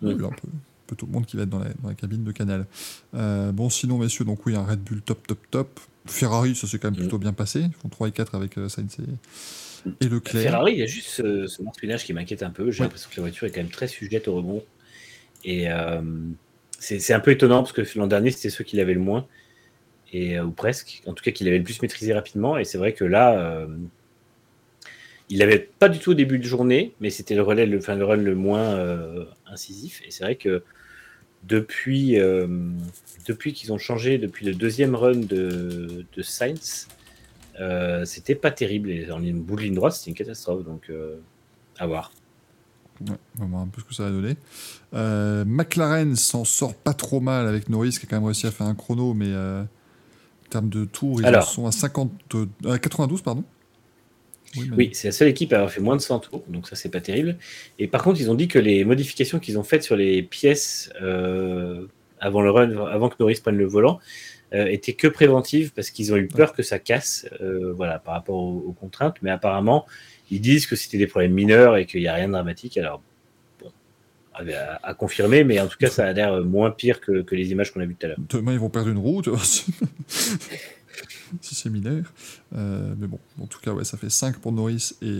c'est un peu tout le monde qui va être dans la cabine de Canal. Bon, sinon, messieurs, donc oui, un Red Bull top. Ferrari, ça s'est quand même plutôt bien passé. Ils font 3 et 4 avec Sainz et Leclerc. Ferrari, il y a juste ce marspinage qui m'inquiète un peu. J'ai l'impression que la voiture est quand même très sujette au rebond. Et c'est un peu étonnant parce que l'an dernier, c'était ceux qui l'avaient le moins. Ou presque, en tout cas qu'il avait le plus maîtrisé rapidement, et c'est vrai que là il l'avait pas du tout au début de journée, mais c'était le relais, le run le moins incisif, et c'est vrai que depuis qu'ils ont changé, depuis le deuxième run de Sainz, c'était pas terrible, et en bout de ligne droite c'était une catastrophe, donc à voir. Ouais, on va voir un peu ce que ça va donner. McLaren s'en sort pas trop mal avec Norris qui a quand même réussi à faire un chrono, mais en termes de tours, ils sont à 92, pardon. Oui, c'est la seule équipe à avoir fait moins de 100 tours, donc ça, c'est pas terrible. Et par contre, ils ont dit que les modifications qu'ils ont faites sur les pièces avant le run, avant que Norris prenne le volant, étaient que préventives parce qu'ils ont eu peur que ça casse, par rapport aux contraintes. Mais apparemment, ils disent que c'était des problèmes mineurs et qu'il n'y a rien de dramatique. Alors, bon, à confirmer, mais en tout cas, ça a l'air moins pire que les images qu'on a vues tout à l'heure. Demain, ils vont perdre une roue, tu vois, si c'est mineur. Mais bon, en tout cas, ça fait 5 pour Norris et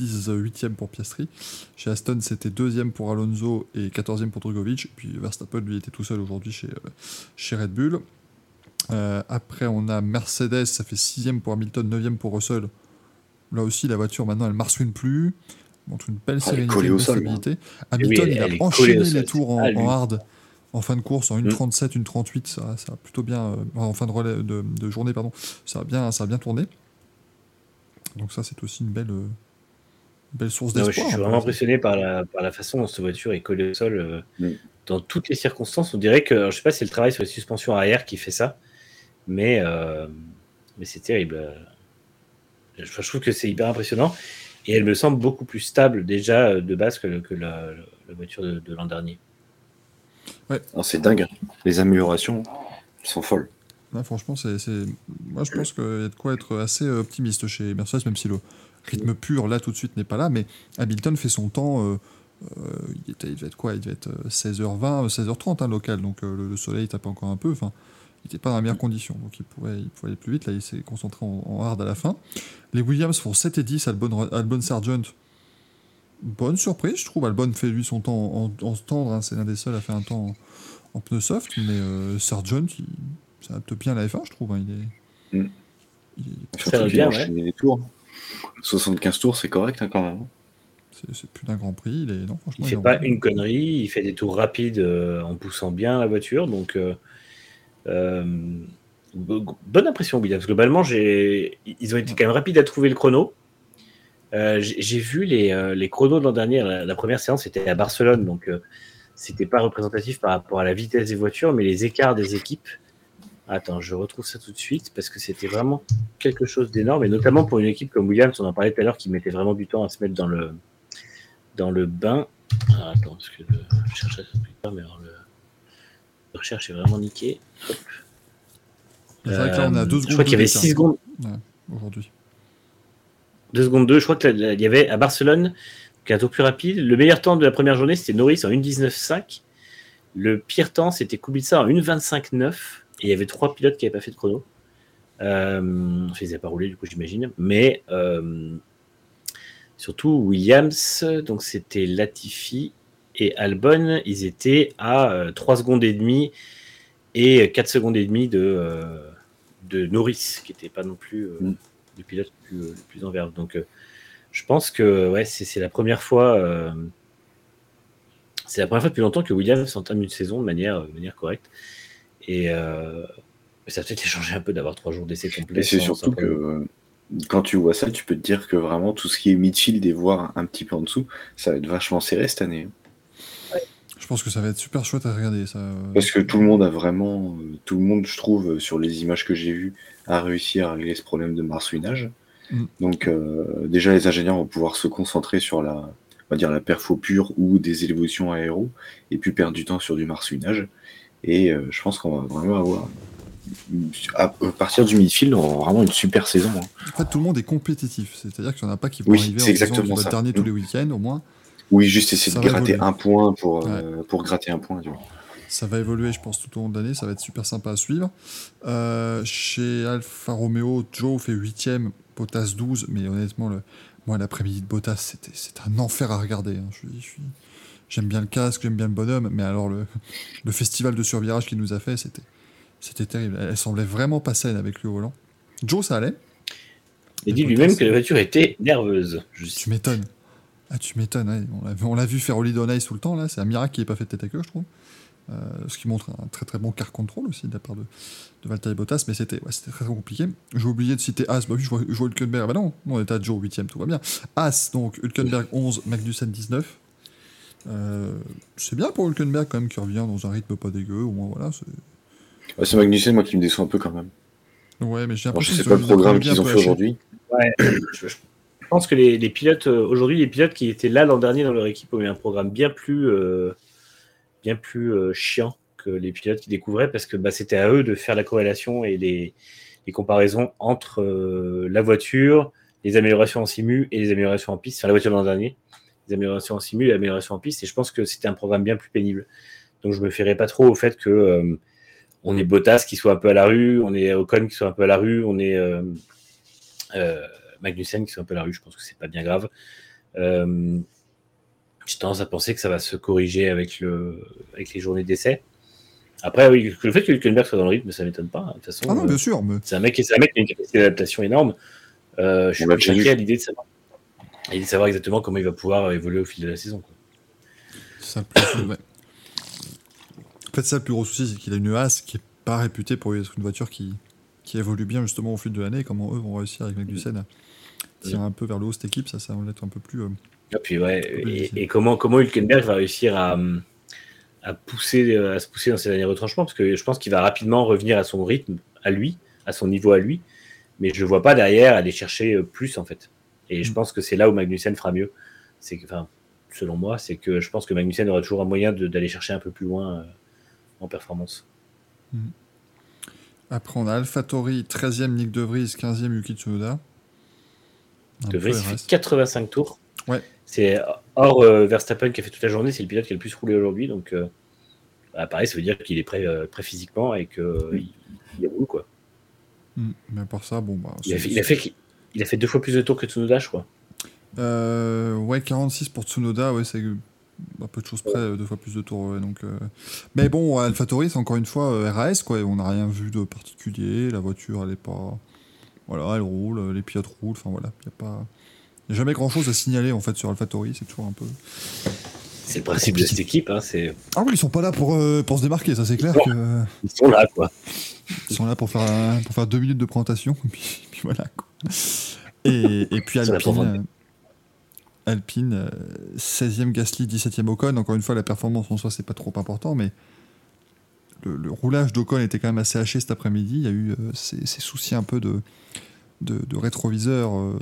18e pour Piastri. Chez Aston, c'était 2e pour Alonso et 14e pour Drugovic. Puis Verstappen, lui, était tout seul aujourd'hui chez Red Bull. Après, on a Mercedes, ça fait 6e pour Hamilton, 9e pour Russell. Là aussi, la voiture, maintenant, elle ne marsouine plus. Montre une belle sérénité, une stabilité. Hamilton, il a enchaîné les tours en hard en fin de course, en 1.37, 1.38. Ça a plutôt bien... en fin de relais de journée, pardon. Ça a bien tourné. Donc ça, c'est aussi une belle source d'espoir. Je suis vraiment impressionné par la façon dont cette voiture est collée au sol. Dans toutes les circonstances, on dirait que... Je ne sais pas si c'est le travail sur les suspensions arrière qui fait ça, mais c'est terrible. Je trouve que c'est hyper impressionnant et elle me semble beaucoup plus stable déjà de base que la voiture de l'an dernier. Ouais. Non, c'est dingue, les améliorations sont folles. Ouais, franchement, moi je pense qu'il y a de quoi être assez optimiste chez Mercedes, même si le rythme pur là tout de suite n'est pas là, mais Hamilton fait son temps, il devait être quoi ? Il devait être 16h20, 16h30 local, donc le soleil tapait encore un peu, enfin... Il n'était pas dans la meilleure condition, donc il pouvait aller plus vite. Là, il s'est concentré en hard à la fin. Les Williams font 7 et 10, Albon Sargent. Bonne surprise, je trouve. Albon fait, lui, son temps en tendre. C'est l'un des seuls à faire un temps en pneu soft. Mais Sargent, il s'adapte bien à la F1, je trouve. Il est bien, les tours. 75 tours, c'est correct, quand même. C'est plus d'un Grand Prix. Il fait pas une connerie. Il fait des tours rapides en poussant bien la voiture, donc... bonne impression, Williams. Globalement, ils ont été quand même rapides à trouver le chrono. J'ai vu les chronos de l'an dernier. La première séance était à Barcelone, donc c'était pas représentatif par rapport à la vitesse des voitures, mais les écarts des équipes. Attends, je retrouve ça tout de suite parce que c'était vraiment quelque chose d'énorme, et notamment pour une équipe comme Williams, on en parlait tout à l'heure, qui mettait vraiment du temps à se mettre dans le bain. Alors, attends, parce que je cherchais ça plus tard, mais alors la recherche est vraiment niquée. C'est vrai que là, on a 2 secondes. Je crois qu'il y avait 6 secondes. Ouais, aujourd'hui. 2 secondes 2. Je crois qu'il y avait à Barcelone, qui est un tour plus rapide. Le meilleur temps de la première journée, c'était Norris en 1.19.5. Le pire temps, c'était Kubica en 1.25.9. Et il y avait 3 pilotes qui n'avaient pas fait de chrono. Ils n'avaient pas roulé, du coup, j'imagine. Mais surtout, Williams, donc c'était Latifi. Et Albon, ils étaient à 3 secondes et demie et 4 secondes et demie de Norris, qui n'était pas non plus le pilote le plus en verve. Donc, je pense que c'est la première fois depuis longtemps que Williams entame une saison de manière correcte. Et ça a peut-être changé un peu d'avoir 3 jours d'essai complet. Et c'est surtout que quand tu vois ça, tu peux te dire que vraiment tout ce qui est midfield et voire un petit peu en dessous, ça va être vachement serré cette année. Ouais, pense que ça va être super chouette à regarder ça. Parce que tout le monde a vraiment, tout le monde, je trouve, sur les images que j'ai vues, a réussi à régler ce problème de marsouinage. Donc déjà, les ingénieurs vont pouvoir se concentrer sur la, on va dire, la perfo pure ou des évolutions aéro, et puis perdre du temps sur du marsouinage. Et je pense qu'on va vraiment avoir, à partir du midfield, on va vraiment une super saison. Hein. En fait, tout le monde est compétitif, c'est-à-dire qu'il n'y en a pas qui vont arriver en disant qu'ils vont dernier tous les week-ends au moins. Oui, juste essayer de gratter un point pour gratter un point. Tu vois. Ça va évoluer, je pense, tout au long de l'année. Ça va être super sympa à suivre. Chez Alfa Romeo, Joe fait 8ème, Bottas 12. Mais honnêtement, moi, l'après-midi de Bottas, c'est un enfer à regarder. Hein. J'aime bien le casque, j'aime bien le bonhomme. Mais alors, le festival de survirage qu'il nous a fait, c'était terrible. Elle semblait vraiment pas saine avec lui au volant. Joe, ça allait. Il dit lui-même que la voiture était nerveuse. Tu m'étonnes. Ah, tu m'étonnes, ouais. On l'a vu faire au lead on ice tout le temps, là. C'est un miracle qu'il n'ait pas fait de tête à queue, je trouve. Ce qui montre un très très bon car contrôle aussi de la part de Valtteri Bottas, mais c'était très compliqué. J'ai oublié de citer Haas, bah oui, je vois Hülkenberg, bah non, on est à Joe 8ème, tout va bien. Haas, donc Hülkenberg 11, Magnussen 19. C'est bien pour Hülkenberg quand même qui revient dans un rythme pas dégueu, au moins voilà. C'est Magnussen, moi, qui me déçoit un peu quand même. Ouais, mais j'ai l'impression que c'est pas le programme qu'ils ont fait aujourd'hui. Ouais. Je pense que les pilotes aujourd'hui, les pilotes qui étaient là l'an dernier dans leur équipe ont eu un programme bien plus chiant que les pilotes qui découvraient, parce que c'était à eux de faire la corrélation et les comparaisons entre la voiture, les améliorations en simu et les améliorations en piste. Enfin, la voiture de l'an dernier, les améliorations en simu et les améliorations en piste. Et je pense que c'était un programme bien plus pénible. Donc je me ferais pas trop au fait que on ait Bottas qui soit un peu à la rue, on ait Ocon qui soit un peu à la rue, on ait Magnussen qui sont un peu à la rue, je pense que c'est pas bien grave. J'ai tendance à penser que ça va se corriger avec les journées d'essai. Après, oui, le fait que Hülkenberg soit dans le rythme, ça m'étonne pas. De toute façon, ah non, bien sûr, mais... c'est un mec qui a une capacité d'adaptation énorme. Je suis inquiet à l'idée de savoir exactement comment il va pouvoir évoluer au fil de la saison. Quoi. Ça plus, ouais. En fait, ça, le plus gros souci, c'est qu'il a une Haas qui n'est pas réputée pour être une voiture qui évolue bien justement au fil de l'année. Comment eux vont réussir avec Magnussen à tirer un peu vers le haut cette équipe, ça va être un peu plus... Et puis comment Hülkenberg va réussir à se pousser dans ses derniers retranchements, parce que je pense qu'il va rapidement revenir à son rythme, à lui, à son niveau à lui, mais je ne vois pas derrière aller chercher plus en fait. Et je pense que c'est là où Magnussen fera mieux. Selon moi, c'est que je pense que Magnussen aura toujours un moyen d'aller chercher un peu plus loin en performance. Après, on a AlphaTauri, 13e Nick De Vries, 15e Yuki Tsunoda. De Vries fait 85 tours. Ouais. C'est hors Verstappen qui a fait toute la journée, c'est le pilote qui a le plus roulé aujourd'hui. Donc, pareil, ça veut dire qu'il est prêt physiquement et qu'il roule, quoi. Mais pour ça, il a fait 2 fois plus de tours que Tsunoda, je crois. 46 pour Tsunoda, ouais, c'est... à peu de choses près, 2 fois plus de tours. Ouais, donc, Mais bon, AlphaTauri, c'est encore une fois RAS, quoi. On n'a rien vu de particulier. La voiture, elle est pas... Voilà, elle roule, les pilotes roulent. Enfin, voilà, il n'y a pas... Il n'y a jamais grand-chose à signaler, en fait, sur AlphaTauri. C'est toujours un peu... C'est le principe de cette équipe, hein. Ah oui, ils ne sont pas là pour se démarquer, ça, c'est clair. Bon, que... Ils sont là, quoi. Ils sont là pour faire 2 minutes de présentation. Puis voilà, quoi. Et puis Alpine... Alpine, 16e Gasly, 17e Ocon. Encore une fois, la performance en soi, c'est pas trop important, mais le roulage d'Ocon était quand même assez haché cet après-midi. Il y a eu ces soucis un peu de rétroviseur, en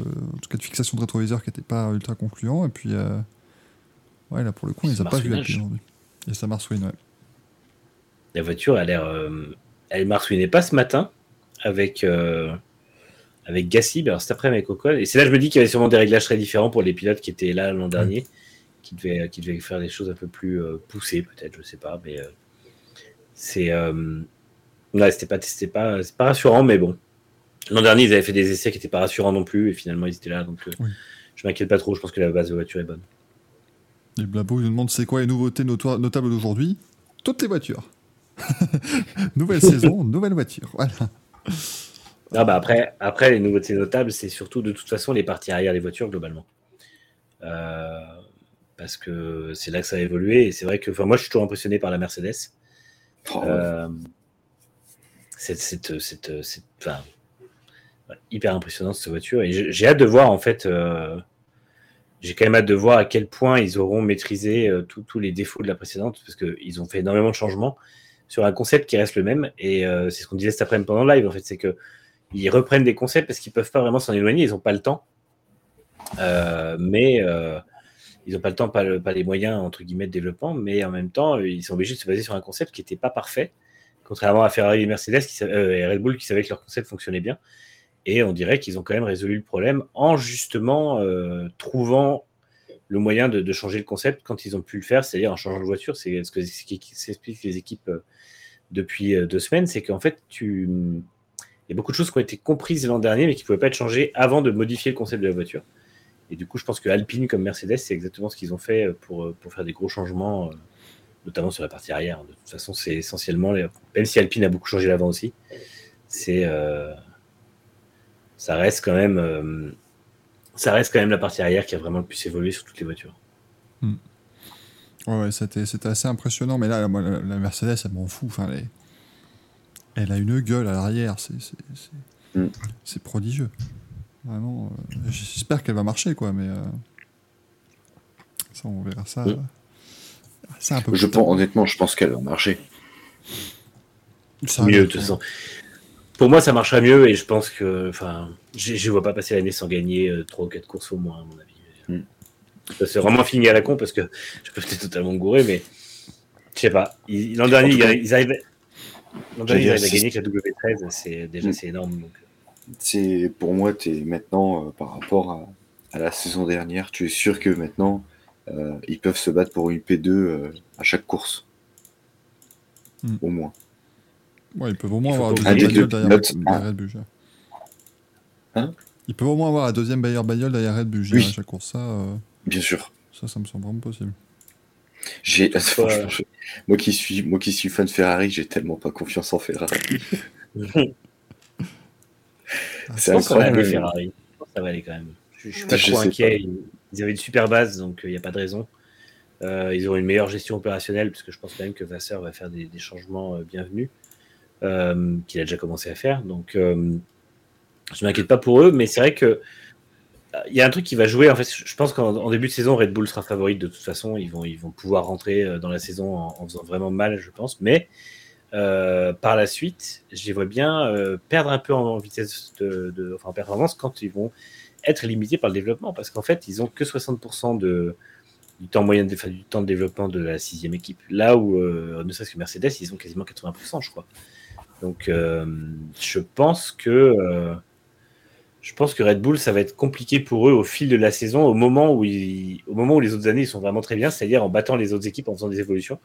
tout cas de fixation de rétroviseur qui n'était pas ultra concluant. Et puis, là, pour le coup, on les a pas vus Alpine aujourd'hui. Et ça marsouine, ouais. La voiture, elle a l'air. Elle marsouinait pas ce matin avec Gasly, ben alors cet après-midi avec Ocon. Et c'est là que je me dis qu'il y avait sûrement des réglages très différents pour les pilotes qui étaient là l'an dernier, qui devaient faire des choses un peu plus poussées, peut-être, je sais pas. Mais c'était pas rassurant, mais bon. L'an dernier, ils avaient fait des essais qui n'étaient pas rassurants non plus, et finalement, ils étaient là. Donc, je m'inquiète pas trop. Je pense que la base de voiture est bonne. Et Blabou nous demande c'est quoi les nouveautés notables d'aujourd'hui ? Toutes les voitures. Nouvelle saison, nouvelle voiture. Voilà. Ah bah après, les nouveautés notables, c'est surtout de toute façon les parties arrière des voitures globalement. Parce que c'est là que ça a évolué. Et c'est vrai que moi, je suis toujours impressionné par la Mercedes. Hyper impressionnante cette voiture. Et j'ai hâte de voir en fait j'ai quand même hâte de voir à quel point ils auront maîtrisé tous les défauts de la précédente, parce qu'ils ont fait énormément de changements sur un concept qui reste le même. Et c'est ce qu'on disait cet après-midi pendant le live, en fait, c'est qu'ils reprennent des concepts parce qu'ils ne peuvent pas vraiment s'en éloigner, ils n'ont pas le temps. Ils n'ont pas le temps, pas les moyens, entre guillemets, de développement, mais en même temps, ils sont obligés de se baser sur un concept qui n'était pas parfait, contrairement à Ferrari et Mercedes et Red Bull qui savaient que leur concept fonctionnait bien. Et on dirait qu'ils ont quand même résolu le problème en justement trouvant le moyen de changer le concept quand ils ont pu le faire, c'est-à-dire en changeant de voiture. C'est ce que s'expliquent les équipes depuis 2 semaines, c'est qu'en fait, il y a beaucoup de choses qui ont été comprises l'an dernier, mais qui ne pouvaient pas être changées avant de modifier le concept de la voiture. Et du coup, je pense que Alpine comme Mercedes, c'est exactement ce qu'ils ont fait pour faire des gros changements, notamment sur la partie arrière. De toute façon, c'est essentiellement, même si Alpine a beaucoup changé l'avant aussi, ça reste quand même, la partie arrière qui a vraiment le plus évolué sur toutes les voitures. Mmh. Ouais, c'était assez impressionnant. Mais là, moi, la Mercedes, elle m'en fout. Enfin, elle a une gueule à l'arrière. C'est prodigieux. Vraiment. J'espère qu'elle va marcher, quoi. Mais ça, on verra ça. Oui. C'est un peu. Honnêtement, je pense qu'elle va marcher. C'est mieux, de toute façon. Pour moi, ça marcherait mieux et je pense que, enfin, je vois pas passer l'année sans gagner 3 ou 4 courses au moins, à mon avis. Ça serait vraiment fini à la con parce que je peux peut-être totalement me gourer, mais je sais pas. L'an dernier, ils arrivent à gagner avec la W13, c'est énorme. Donc. Pour moi, tu es maintenant, par rapport à la saison dernière, tu es sûr que maintenant, ils peuvent se battre pour une P2 à chaque course. Au moins. Ouais, ils peuvent au moins avoir la deuxième bagnole derrière Red Bull. Ils peuvent au moins avoir la deuxième bagnole derrière Red Bull. Oui. À chaque course, ça. Bien sûr. Ça me semble vraiment possible. Moi qui suis fan de Ferrari, j'ai tellement pas confiance en Ferrari. C'est incroyable. Ferrari. Ça va aller quand même. Je suis pas trop inquiet. Ils avaient une super base, donc il n'y a pas de raison. Ils auront une meilleure gestion opérationnelle, parce que je pense quand même que Vasseur va faire des changements bienvenus. Qu'il a déjà commencé à faire, donc je m'inquiète pas pour eux, mais c'est vrai que il y a un truc qui va jouer. En fait, je pense qu'en début de saison, Red Bull sera favorite de toute façon. Ils vont pouvoir rentrer dans la saison en faisant vraiment mal, je pense. Mais par la suite, je les vois bien perdre un peu en vitesse en performance quand ils vont être limités par le développement, parce qu'en fait, ils ont que 60% du temps moyen du temps de développement de la 6e équipe. Là où ne serait-ce que Mercedes, ils ont quasiment 80%, je crois. Donc, je pense que Red Bull, ça va être compliqué pour eux au fil de la saison, au moment où les autres années, ils sont vraiment très bien, c'est-à-dire en battant les autres équipes, en faisant des évolutions.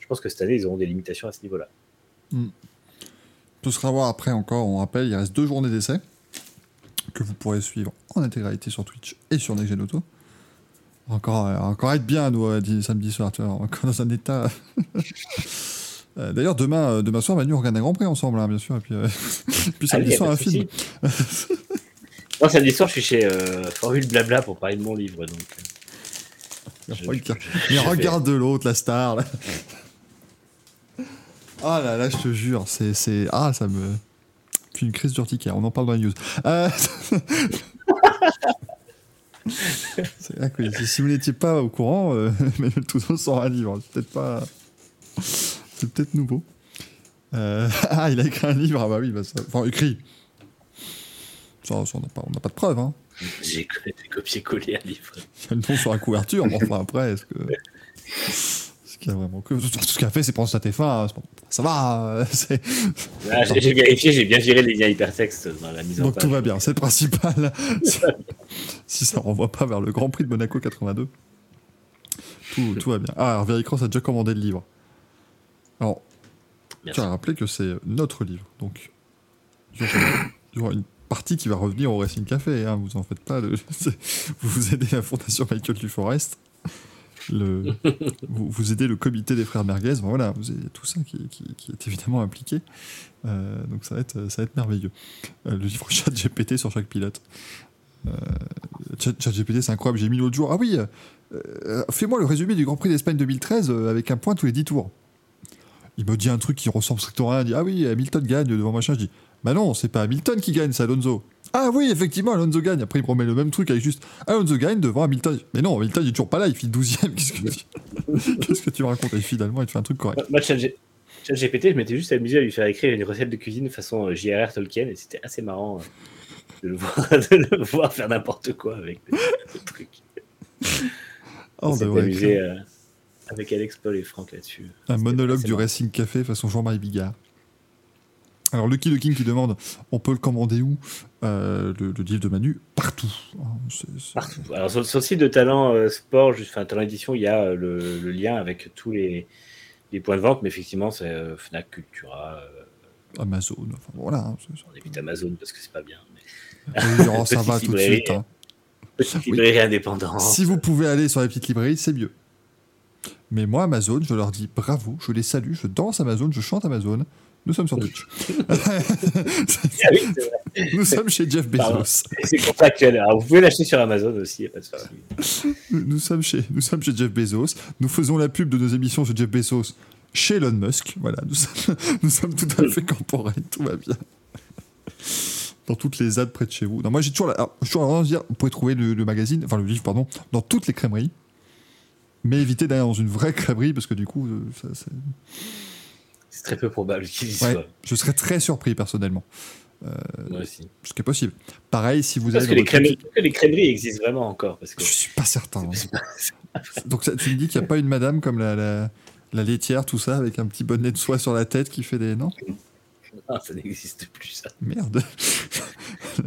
Je pense que cette année, ils auront des limitations à ce niveau-là. On peut se revoir après encore. On rappelle, il reste 2 journées d'essai que vous pourrez suivre en intégralité sur Twitch et sur Next Gen Auto. Encore être bien, nous, samedi soir. Tu vois, encore dans un état... D'ailleurs, demain soir, Manu, on regarde un Grand Prix ensemble, hein, bien sûr. Et puis, samedi soir, un film. Non, samedi soir, je suis chez Formule Blabla pour parler de mon livre. Donc, regarde de l'autre, la star. Là. Ah là là, je te jure, ça me... Puis une crise d'urticaire, on en parle dans les news. C'est vrai que si vous n'étiez pas au courant, Manuel Touzon sort un livre. C'est peut-être nouveau. Il a écrit un livre. Ah bah oui, bah ça... Enfin, écrit. Ça, on n'a pas de preuve. Hein. J'ai copié-collé un livre. Il y a le nom sur la couverture. Mais enfin, après, est-ce que... Est-ce qu'il y a vraiment que... Tout ce qu'il a fait, c'est prendre sa TF1. Ça va. J'ai vérifié, j'ai bien viré les liens hypertextes dans la mise en page. Donc tout va bien, c'est le principal. Si ça ne renvoie pas vers le Grand Prix de Monaco 82, tout va bien. Ah, Vericross a déjà commandé le livre. Alors, tu as rappelé que c'est notre livre, donc il y aura une partie qui va revenir au Racing Café, hein, vous en faites pas, vous aidez la fondation Michael Duforest, vous aidez le comité des frères Merguez, ben voilà, il y a tout ça qui est évidemment impliqué, donc ça va être merveilleux. Le livre ChatGPT sur chaque pilote. ChatGPT, c'est incroyable, j'ai mis l'autre jour, ah oui, fais-moi le résumé du Grand Prix d'Espagne 2013 avec un point tous les 10 tours. Il me dit un truc qui ressemble strictement à rien. Il dit « Ah oui, Hamilton gagne devant machin ». Je dis « Bah non, c'est pas Hamilton qui gagne, c'est Alonso ». Ah oui, effectivement, Alonso gagne. Après, il promet le même truc avec juste Alonso gagne devant Hamilton. Mais non, Hamilton, il est toujours pas là, il finit 12ème. Qu'est-ce que tu me racontes? Il finalement, il te fait un truc correct. Moi, ChatGPT, je m'étais juste amusé à lui faire écrire une recette de cuisine façon J.R.R. Tolkien, et c'était assez marrant de le voir faire n'importe quoi avec le truc. On s'est amusé avec Alex, Paul et Franck là-dessus. Un monologue du Racing Café façon Jean-Marie Bigard. Alors, Lucky the King qui demande on peut le commander où? Le livre de Manu, partout. Partout. Alors, sur le site de Talent Sport, enfin Talent Édition, il y a le lien avec tous les points de vente, mais effectivement, c'est Fnac, Cultura, Amazon. Enfin, voilà. On évite Amazon parce que c'est pas bien. Mais... Oui, ça va tout de suite. Hein. Petite librairie indépendante. Si vous pouvez aller sur les petites librairies, c'est mieux. Mais moi, Amazon, je leur dis bravo, je les salue, je danse Amazon, je chante Amazon. Nous sommes sur Twitch. Nous sommes chez Jeff Bezos. C'est contractuel. Alors, vous pouvez l'acheter sur Amazon aussi, il n'y a pas de souci. Nous sommes chez Jeff Bezos. Nous faisons la pub de nos émissions chez Jeff Bezos, chez Elon Musk. Voilà, nous sommes tout à fait corporels, tout va bien. Dans toutes les ads près de chez vous. Non, moi, j'ai toujours la tendance à dire, vous pouvez trouver le livre, dans toutes les crèmeries, mais évitez d'aller dans une vraie crèmerie parce que du coup, ça, c'est... C'est très peu probable qu'il y soit. Je serais très surpris, personnellement. Moi aussi. Ce qui est possible. Pareil, si vous avez... Parce que les crèmeries existent vraiment encore. Parce que... Je ne suis pas certain. Donc, tu me dis qu'il n'y a pas une madame comme la laitière, tout ça, avec un petit bonnet de soie sur la tête qui fait des... Non, ça n'existe plus, ça. Merde.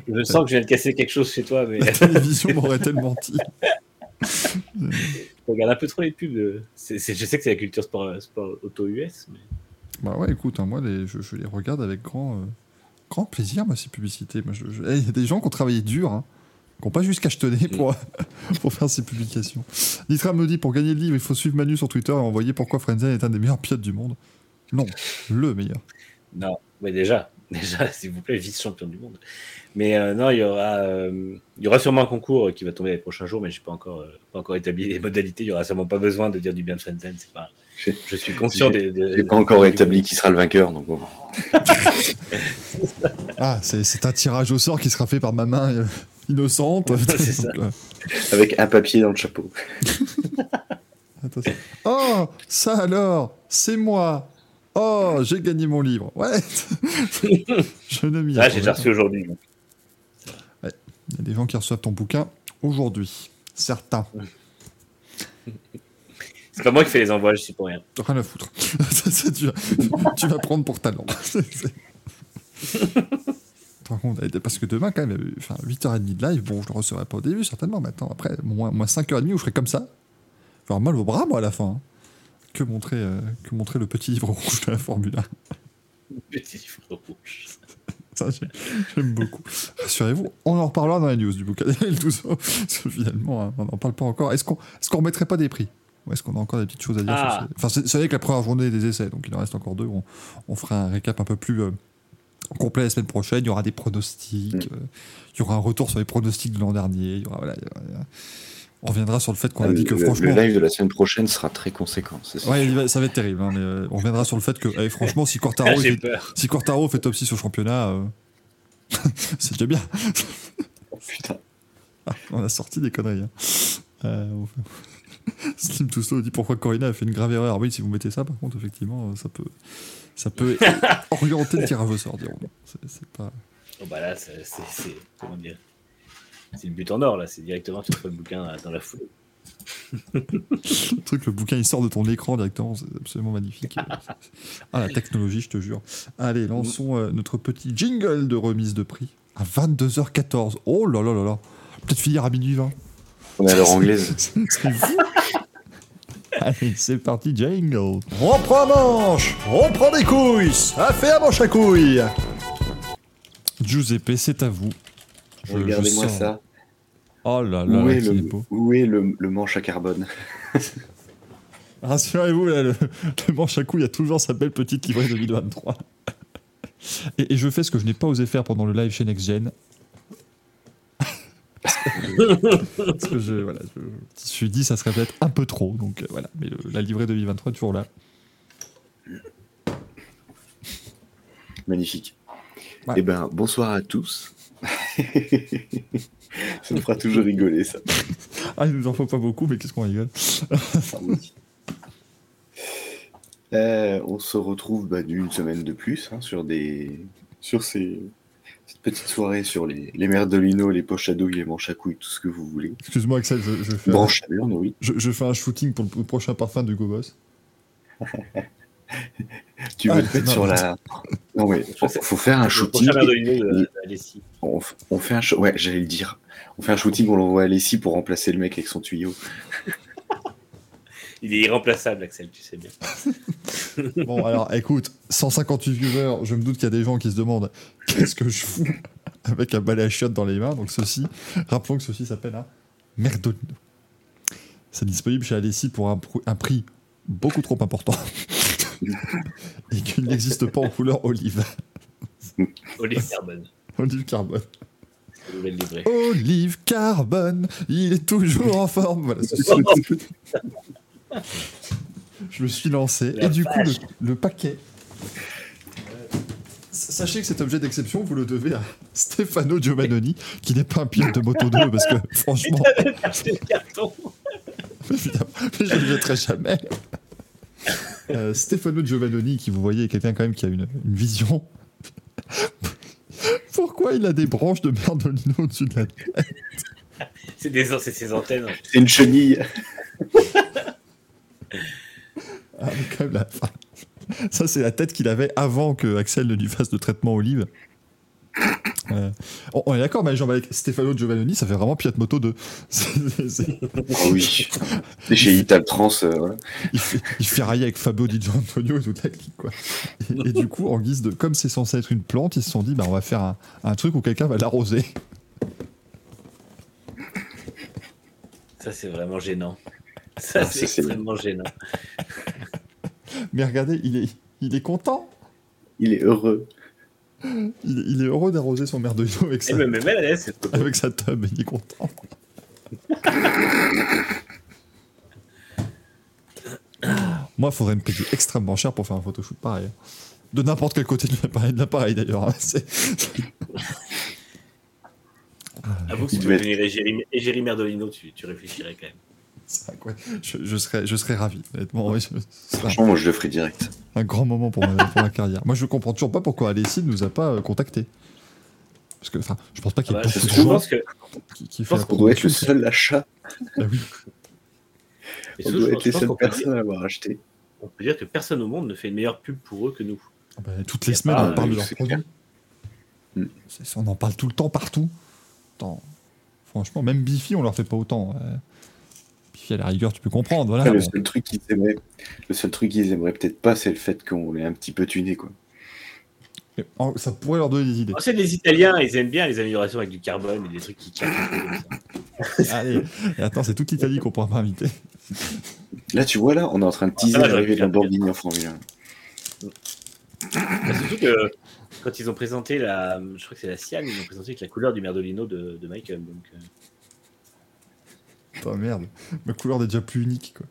Je sens que je viens de casser quelque chose chez toi, mais... La télévision m'aurait tellement menti. Je regarde un peu trop les pubs. Je sais que c'est la culture sport auto-US, mais... Bah ouais, écoute, moi je les regarde avec grand plaisir, moi, ces publicités. Il y a des gens qui ont travaillé dur, hein, qui n'ont pas juste cachetonné pour faire ces publications. Nitra me dit, pour gagner le livre, il faut suivre Manu sur Twitter et envoyer pourquoi Frenzen est un des meilleurs pilotes du monde. Non, le meilleur. Non, mais déjà, s'il vous plaît, vice-champion du monde. Mais non, il y aura sûrement un concours qui va tomber les prochains jours, mais je n'ai pas encore établi les modalités. Il n'y aura sûrement pas besoin de dire du bien de Frenzen, c'est pas... Je suis conscient j'ai pas encore établi qui sera le vainqueur, donc bon. C'est un tirage au sort qui sera fait par ma main innocente. C'est ça. Avec un papier dans le chapeau. Attention. Oh, ça alors, c'est moi. Oh, j'ai gagné mon livre. Ouais. Je ne m'y attends. J'ai déjà reçu aujourd'hui. Ouais. Il y a des gens qui reçoivent ton bouquin aujourd'hui. Certains. C'est pas moi qui fais les envois, je suis pour rien. Rien à foutre. Tu vas prendre pour talent. Par contre, parce que demain, quand même, 8h30 de live, bon, je le recevrai pas au début, certainement. Maintenant, après, moins 5h30 où je serai comme ça. Je vais avoir mal au bras, moi, à la fin. Hein. Que montrer le petit livre rouge de la Formule 1. Le petit livre rouge. Ça, j'aime beaucoup. Rassurez-vous, on en reparlera dans les news du bouquin. Tout ça. Finalement, hein, on n'en parle pas encore. Est-ce qu'on remettrait pas des prix? Est-ce qu'on a encore des petites choses à dire sur ces... Enfin, c'est vrai que la première journée des essais, donc il en reste encore deux. On fera un récap un peu plus complet la semaine prochaine. Il y aura des pronostics. Il y aura un retour sur les pronostics de l'an dernier. On reviendra sur le fait qu'on a dit que franchement... Le live de la semaine prochaine sera très conséquent. Ça va être terrible. Hein, mais on reviendra sur le fait que franchement, si Quartaro fait top 6 au championnat, c'est déjà bien. Putain. On a sorti des conneries. Hein. Slim Tousto dit pourquoi Corina a fait une grave erreur. Oui, si vous mettez ça, par contre, effectivement, ça peut orienter le tirage au sort, dirons-nous. C'est pas... Oh bah là, c'est comment dire, c'est le but en or, là. C'est directement, tu reçois le bouquin dans la foulée. Le truc, le bouquin, il sort de ton écran directement. C'est absolument magnifique. La technologie, je te jure. Allez, lançons notre petit jingle de remise de prix à 22h14. Oh là là là là. Peut-être finir à minuit 20. On est à l'heure anglaise. C'est fou. Allez, c'est parti, jingle. On prend manche, on prend des couilles. Ça fait un manche à couilles. Giuseppe, c'est à vous. Regardez-moi ça. Oh là là, où est le manche à carbone? Rassurez-vous, là, le manche à couilles a toujours sa belle petite livrée 2023. Et je fais ce que je n'ai pas osé faire pendant le live chez Next Gen. Parce que je suis dit ça serait peut-être un peu trop, donc voilà, mais la livrée 2023 est toujours là. Magnifique. Ouais. Eh ben bonsoir à tous. Ça nous fera toujours rigoler, ça. Ah, il nous en faut pas beaucoup, mais qu'est-ce qu'on rigole. Ah oui. On se retrouve d'une semaine de plus sur cette petite soirée sur les Merdolino, les poches à douille, les manches à couilles, tout ce que vous voulez. Excuse-moi, Axel, je fais je fais un shooting pour le prochain parfum de Go Boss. Tu veux te mettre sur la... Non, mais faut faire un shooting. On fait un shooting. Ouais, j'allais le dire. On fait un shooting, on l'envoie à Lessie pour remplacer le mec avec son tuyau. Il est irremplaçable, Axel, tu sais bien. Bon, alors, écoute, 158 viewers, je me doute qu'il y a des gens qui se demandent qu'est-ce que je fous avec un balai à chiottes dans les mains. Donc, rappelons que ceci s'appelle un Merdolino. C'est disponible chez Alessi pour un prix beaucoup trop important et qu'il n'existe pas en couleur olive. Olive carbone. Olive carbone. Olive carbone, il est toujours en forme. Voilà, je me suis lancé et du coup le paquet, sachez que cet objet d'exception vous le devez à Stefano Giovannoni qui n'est pas un pilote de moto 2 parce que franchement je ne le jetterai jamais. Stefano Giovannoni qui vous voyez est quelqu'un quand même qui a une vision. Pourquoi il a des branches de Merdolino au-dessus de la tête? C'est ses antennes, c'est une chenille. Ah, quand même la... Ça c'est la tête qu'il avait avant que Axel ne lui fasse de traitement olive. On est d'accord, mais avec Stefano Giovannoni ça fait vraiment Piat Moto 2. Oh oui, c'est chez Ital Trans. Voilà. Il ferraillait avec Fabio Di Gianantonio et toute la clique quoi. Et du coup en guise de, comme c'est censé être une plante, ils se sont dit on va faire un truc où quelqu'un va l'arroser. Ça c'est vraiment gênant. Ça, c'est extrêmement gênant. Mais regardez, il est content. Il est heureux. Il est heureux d'arroser son Merdolino avec sa tub. Il est content. Moi, il faudrait me payer extrêmement cher pour faire un photoshoot pareil. De n'importe quel côté de l'appareil d'ailleurs. C'est... Avoue que si tu veux devenir Égérie Merdolino, tu réfléchirais quand même. Je serais ravi, honnêtement. Oui, franchement, moi je le ferai direct. Un grand moment pour ma carrière. Moi je comprends toujours pas pourquoi Alessi ne nous a pas contactés. Parce que, enfin, je pense pas qu'il y ait beaucoup de gens. Je pense qu'on doit être le seul achat. Ah oui. On doit être les seules personnes à avoir acheté. On peut dire que personne au monde ne fait une meilleure pub pour eux que nous. Toutes les semaines, on parle de leurs produits. On en parle tout le temps, partout. Franchement, même Bifi, on leur fait pas autant. À la rigueur, tu peux comprendre. Voilà, le seul truc qu'ils aimeraient, peut-être pas, c'est le fait qu'on l'ait un petit peu tuné, quoi. Ça pourrait leur donner des idées. C'est les Italiens, ils aiment bien les améliorations avec du carbone et des trucs qui claquent. Allez, attends, c'est toute l'Italie qu'on pourra pas inviter. Là, tu vois, là, on est en train de teaser l'arrivée de Lamborghini en Formule 1. Surtout que quand ils ont présenté je crois que c'est la Siam, ils ont présenté avec la couleur du Merdolino de Michael. Donc. Oh merde, ma couleur n'est déjà plus unique quoi.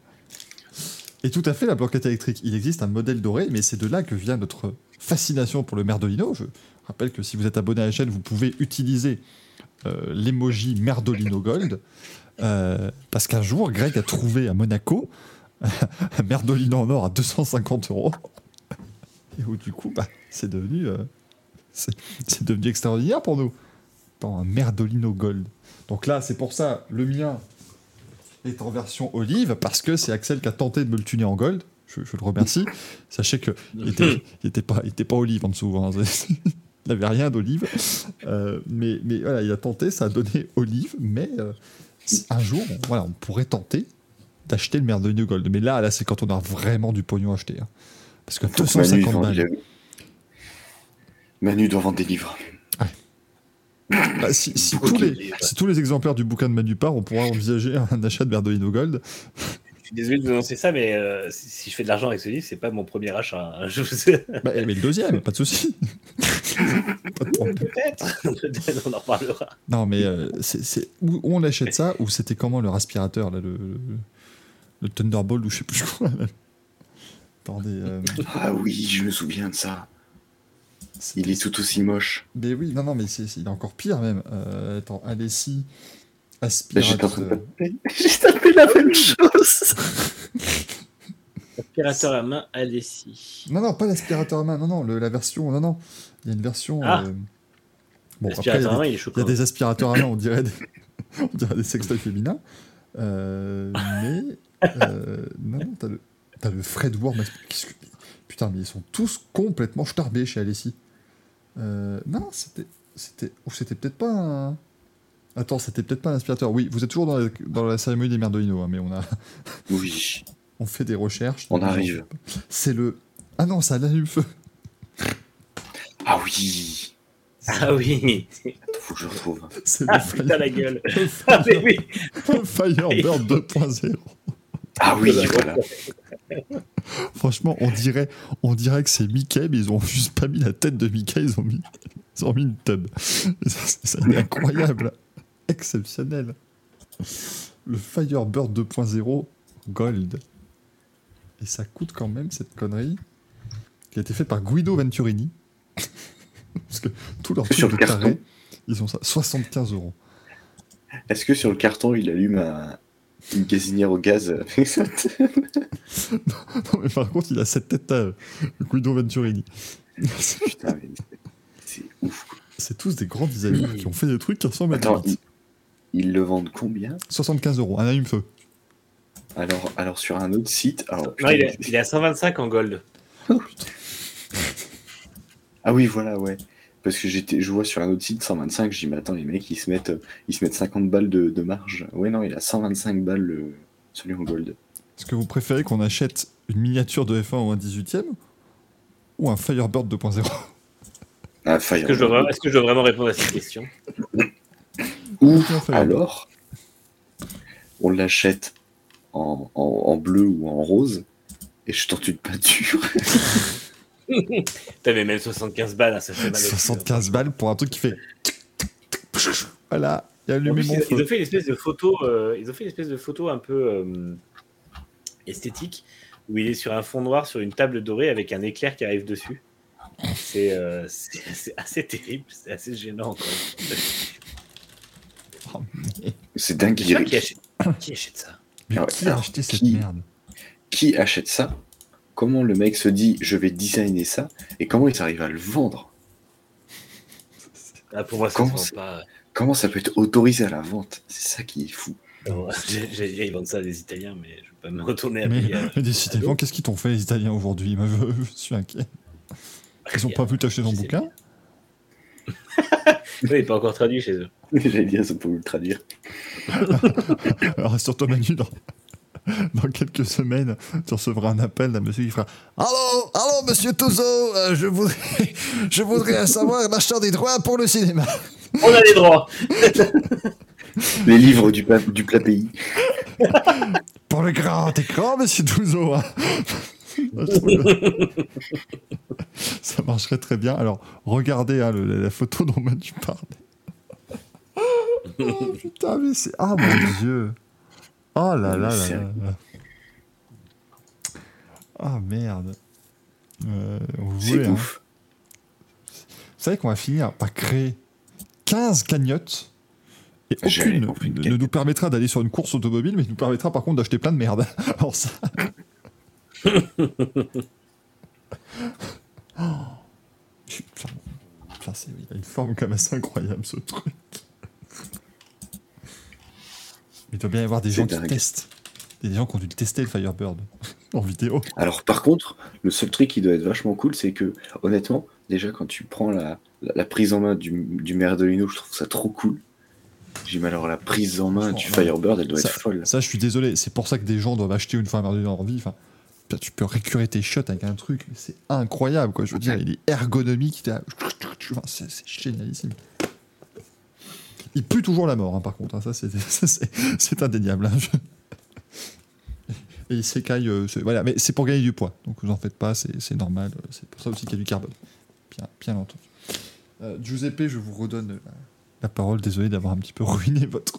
Et tout à fait la planquette électrique, il existe un modèle doré, mais c'est de là que vient notre fascination pour le Merdolino. Je rappelle que si vous êtes abonné à la chaîne, vous pouvez utiliser l'emoji Merdolino Gold, parce qu'un jour Greg a trouvé à Monaco un Merdolino en or à 250 €, et où du coup c'est devenu c'est devenu extraordinaire pour nous. Attends, un Merdolino Gold, donc là c'est pour ça le mien est en version olive, parce que c'est Axel qui a tenté de me le tuner en gold. Je le remercie. Sachez qu'il n'était pas olive en dessous. Hein. Il n'avait rien d'olive. Mais voilà, il a tenté, ça a donné olive. Mais un jour, on pourrait tenter d'acheter le Merdolino gold. Mais là, c'est quand on a vraiment du pognon à acheter. Hein. Parce que 250 balles. Manu doit vendre des livres. Ouais. Bah, si tous les exemplaires du bouquin de Manu part, on pourra envisager un achat de Merdolino Gold. Je suis désolé de vous annoncer ça, mais si je fais de l'argent avec ce livre, c'est pas mon premier achat. Hein, mais le deuxième, pas de souci. Peut-être, on en reparlera. Non, mais c'est où on achète ça, ou c'était comment leur aspirateur, là, le Thunderbolt, ou je sais plus quoi. Attendez. Ah oui, je me souviens de ça. Il est tout aussi moche. Mais oui, non, mais il est encore pire même. Attends, Alessi aspire. J'ai tapé la même chose. L'aspirateur à main Alessi. Non, pas l'aspirateur à main. Non, la version. Non, il y a une version. Ah. Bon, l'aspirateur après, à main, il est choquant. Il y a des aspirateurs à main, on dirait des sextoys féminins. Mais non, t'as le Fred Ward. Putain, mais ils sont tous complètement starbés chez Alessi. Non, c'était peut-être pas un... Attends, c'était peut-être pas un aspirateur. Oui, vous êtes toujours dans la cérémonie des Merdolino, hein, mais on a... Oui. On fait des recherches. On arrive. C'est le... Ah non, ça allume le feu. Ah oui. Attends, faut que je retrouve. C'est le fire... putain, la gueule. Le Firebird 2.0. Ah oui, voilà. Franchement, on dirait que c'est Mickey, mais ils ont juste pas mis la tête de Mickey, ils ont mis une tub. C'est incroyable, exceptionnel. Le Firebird 2.0 Gold. Et ça coûte quand même cette connerie qui a été faite par Guido Venturini. Parce que tous leurs trucs de carton, ils ont ça, 75€. Est-ce que sur le carton, il allume une gazinière au gaz avec sa tête? Non, mais par contre, il a cette tête à Guido Venturini. Putain, mais c'est ouf. C'est tous des grands designers qui ont fait des trucs qui ressemblent à des... Ils le vendent combien? 75€, un allume-feu. Alors sur un autre site... Alors, putain, non, il est à 125 en gold. Oh, ah oui, voilà, ouais. Parce que je vois sur un autre site 125, je dis, mais attends, les mecs, ils se mettent 50 balles de marge. Ouais, non, il a 125 balles, celui en gold. Est-ce que vous préférez qu'on achète une miniature de F1 ou un 18ème ou un Firebird 2.0? Un Firebird. Est-ce que je dois vraiment répondre à cette question? Ou alors, on l'achète en bleu ou en rose et je tente une peinture. T'avais même 75 balles, hein, ça fait mal. 75 balles pour un truc qui fait... Voilà, il a allumé mon feu. Ils ont fait une espèce de photo, un peu esthétique, où il est sur un fond noir, sur une table dorée, avec un éclair qui arrive dessus. C'est assez terrible, c'est assez gênant. Oh, c'est dingue. Qui achète ça? Mais alors, qui a acheté cette merde? Qui achète ça? Comment le mec se dit, je vais designer ça, et comment il arrive à le vendre? Ah, pour moi, comment ça peut être autorisé à la vente? C'est ça qui est fou. Non, j'allais dire, ils vendent ça à des Italiens, mais je ne vais pas me retourner à payer. Mais décidément, qu'est-ce qu'ils t'ont fait, les Italiens, aujourd'hui? Je suis inquiet. Ils n'ont pas vu t'acheter ton bouquin? Il n'est pas encore traduit chez eux. J'allais dire, ils n'ont pas voulu le traduire. Alors, rassure-toi, Manu, non. Dans quelques semaines, tu recevras un appel d'un monsieur qui fera « Allô, monsieur Touzeau, je voudrais savoir l'acheteur des droits pour le cinéma. » On a les droits. Les livres du plat pays. Pour le grand écran, monsieur Touzeau. Ça marcherait très bien. Alors, regardez la photo dont Manu parlait. Oh, putain, mais c'est... Ah, mon Dieu. Oh là là là là. Ah merde. C'est ouf. Hein. Vous savez qu'on va finir par créer 15 cagnottes et aucune ne nous permettra d'aller sur une course automobile, mais nous permettra par contre d'acheter plein de merde. Alors ça... Putain, il a une forme comme assez incroyable ce truc. Il doit bien y avoir des gens qui testent. Il y a des gens qui ont dû tester le Firebird en vidéo. Alors par contre, le seul truc qui doit être vachement cool, c'est que honnêtement, déjà quand tu prends la prise en main du Merdolino, je trouve ça trop cool. J'ai mal alors la prise en main du Firebird, elle doit être folle. Ça, je suis désolé. C'est pour ça que des gens doivent acheter une fois un Merdolino dans leur vie. Enfin, tu peux récurer tes shots avec un truc. C'est incroyable, quoi. Je veux dire, il est ergonomique. C'est génialissime. Il pue toujours la mort, hein, par contre. Hein, ça, c'est indéniable. Hein, Et il s'écaille... voilà, mais c'est pour gagner du poids. Donc, vous en faites pas, c'est normal. C'est pour ça aussi qu'il y a du carbone. Bien entendu. Giuseppe, je vous redonne la parole. Désolé d'avoir un petit peu ruiné votre...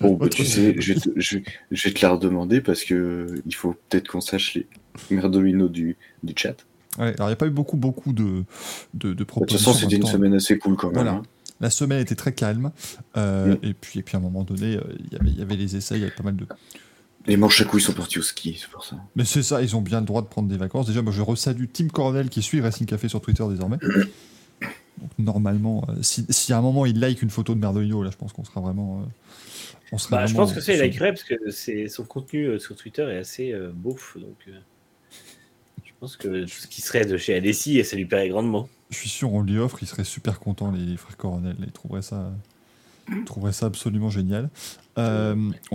Bon, bah, tu sais, je vais te la redemander parce que il faut peut-être qu'on sache les merdolinos du chat. Ouais, alors il n'y a pas eu beaucoup de propositions. De toute façon, c'était une semaine assez cool quand même. Voilà. Hein. La semaine était très calme. Et puis à un moment donné, il y avait les essais, il y avait pas mal de... Les manches à couilles sont partis au ski, c'est pour ça. Mais c'est ça, ils ont bien le droit de prendre des vacances. Déjà, moi, je resalue Tim Cornell qui suit Racing Café sur Twitter désormais. Donc, normalement, si à un moment il like une photo de Merdolino, là, je pense qu'on sera vraiment... je pense que ça, il likerait parce que son contenu sur Twitter est assez beauf. Donc, je pense que tout ce qui serait de chez LSI, ça lui plairait grandement. Je suis sûr, on lui offre, ils seraient super contents, les frères Cornell. Ils trouveraient ça... Je trouverais ça absolument génial. On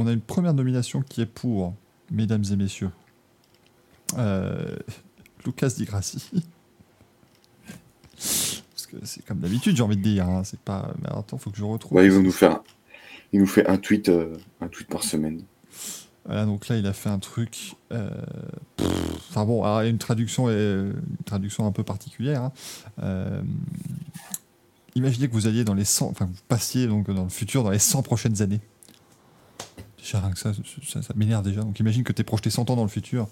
a une première nomination qui est pour, mesdames et messieurs, Lucas Di Grassi. Parce que c'est comme d'habitude, j'ai envie de dire. Hein, c'est pas... Mais attends, faut que je retrouve. Ouais, il nous fait un tweet par semaine. Voilà, donc là, il a fait un truc. Enfin bon, alors, une traduction un peu particulière. Hein. Imaginez que vous alliez dans les 100, enfin vous passiez donc dans le futur, dans les 100 prochaines années. Déjà rien que ça m'énerve déjà. Donc imagine que t'es projeté 100 ans dans le futur.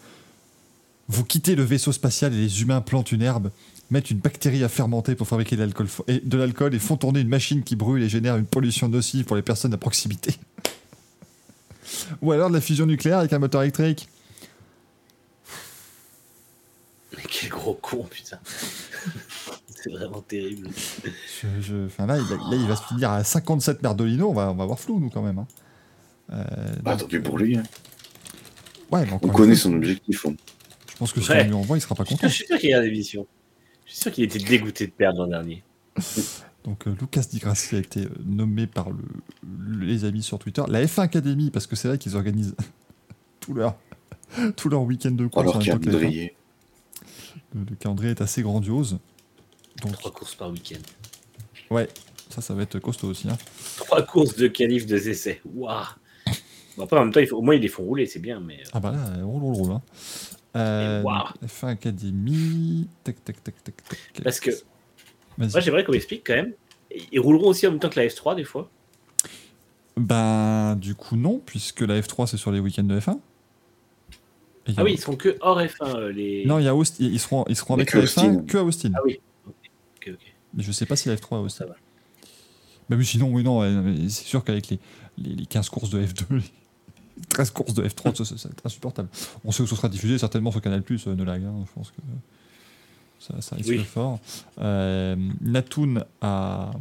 Vous quittez le vaisseau spatial et les humains plantent une herbe, mettent une bactérie à fermenter pour fabriquer de l'alcool et font tourner une machine qui brûle et génère une pollution nocive pour les personnes à proximité. Ou alors de la fusion nucléaire avec un moteur électrique. Mais quel gros con, putain. C'est vraiment terrible. Là, il va se finir à 57 Merdolino. On va voir flou, nous, quand même. Hein. Attendu pour lui. Hein. Ouais, mais on connaît son objectif. Hein. Je pense que si on lui envoie, il sera pas content. Je suis sûr qu'il y a l'émission. Je suis sûr qu'il était dégoûté de perdre l'an dernier. Donc, Lucas Di Grassi a été nommé par les amis sur Twitter. La F1 Academy, parce que c'est là qu'ils organisent tout leur week-end de course. Alors, calendrier. Le calendrier est assez grandiose. Donc, 3 courses par week-end. Ouais, ça va être costaud aussi. Hein. 3 courses de qualif, 2 essais. Waouh. Bon, après, en même temps, au moins, ils les font rouler, c'est bien. Mais... Ah bah là, roule. Hein. F1 Academy. Tac. Parce que, vas-y. Moi, j'aimerais qu'on m'explique quand même. Ils rouleront aussi en même temps que la F3, des fois. Ben, du coup, non, puisque la F3, c'est sur les week-ends de F1. Ah oui, ils seront que hors F1. Non, ils seront avec la F1 que à Austin. Ah oui. Okay. Mais je sais pas si la F3 a aussi. Ça va. Mais sinon, oui, non, c'est sûr qu'avec les 15 courses de F2, les 13 courses de F3, ça va être insupportable. On sait où ce sera diffusé, certainement sur Canal+, de la guerre, je pense que ça risque fort. Natoun a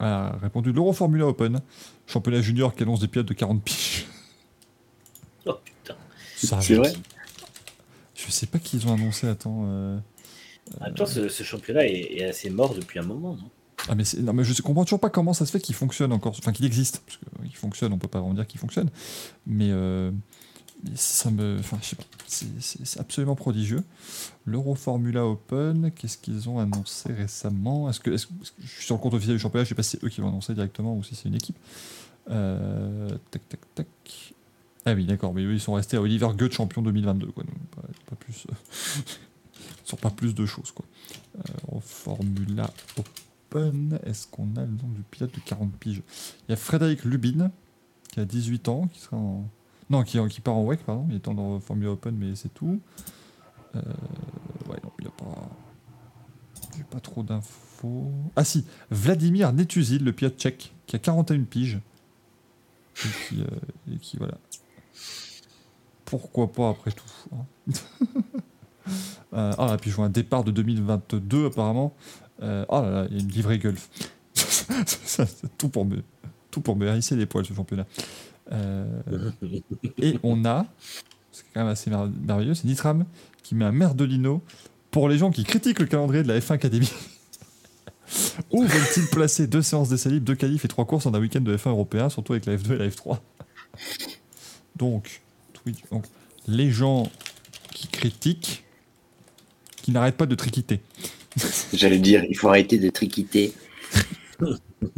répondu l'Euroformula Open, championnat junior qui annonce des pilotes de 40 piges. Oh putain. Ça, c'est vrai. Je sais pas qui ils ont annoncé, attends... En même temps, ce championnat est assez mort depuis un moment, non ? Ah mais non mais je comprends toujours pas comment ça se fait qu'il fonctionne encore, enfin qu'il existe, parce qu'il fonctionne, on peut pas vraiment dire qu'il fonctionne, mais je sais pas, c'est absolument prodigieux. L'Euroformula Open, qu'est-ce qu'ils ont annoncé récemment ? Est-ce que je suis sur le compte officiel du championnat, je sais pas si c'est eux qui l'ont annoncé directement ou si c'est une équipe. Tac. Ah oui, d'accord, mais eux ils sont restés à Oliver Goethe champion 2022, quoi, donc pas plus. Sur pas plus de choses quoi. Formula Open, est-ce qu'on a le nom du pilote de 40 piges ? Il y a Frédéric Lubin qui a 18 ans, qui sera en... non qui part en WEC pardon, il est en Formula Open mais c'est tout. Ouais non il y a pas, j'ai pas trop d'infos. Ah si, Vladimir Netuzil, le pilote tchèque qui a 41 piges et qui voilà. Pourquoi pas après tout. Hein. Ah, et puis je vois un départ de 2022 apparemment. Oh là là, il y a une livrée golf. C'est tout pour me hérisser les poils ce championnat. Et on a, c'est quand même assez merveilleux, c'est Nitram qui met un Merdolino pour les gens qui critiquent le calendrier de la F1 Academy. Où veulent-ils placer 2 séances d'essais libres, 2 qualifs et 3 courses en un week-end de F1 européen, surtout avec la F2 et la F3. Donc les gens qui critiquent, qui n'arrête pas de triquiter. J'allais dire, il faut arrêter de triquiter.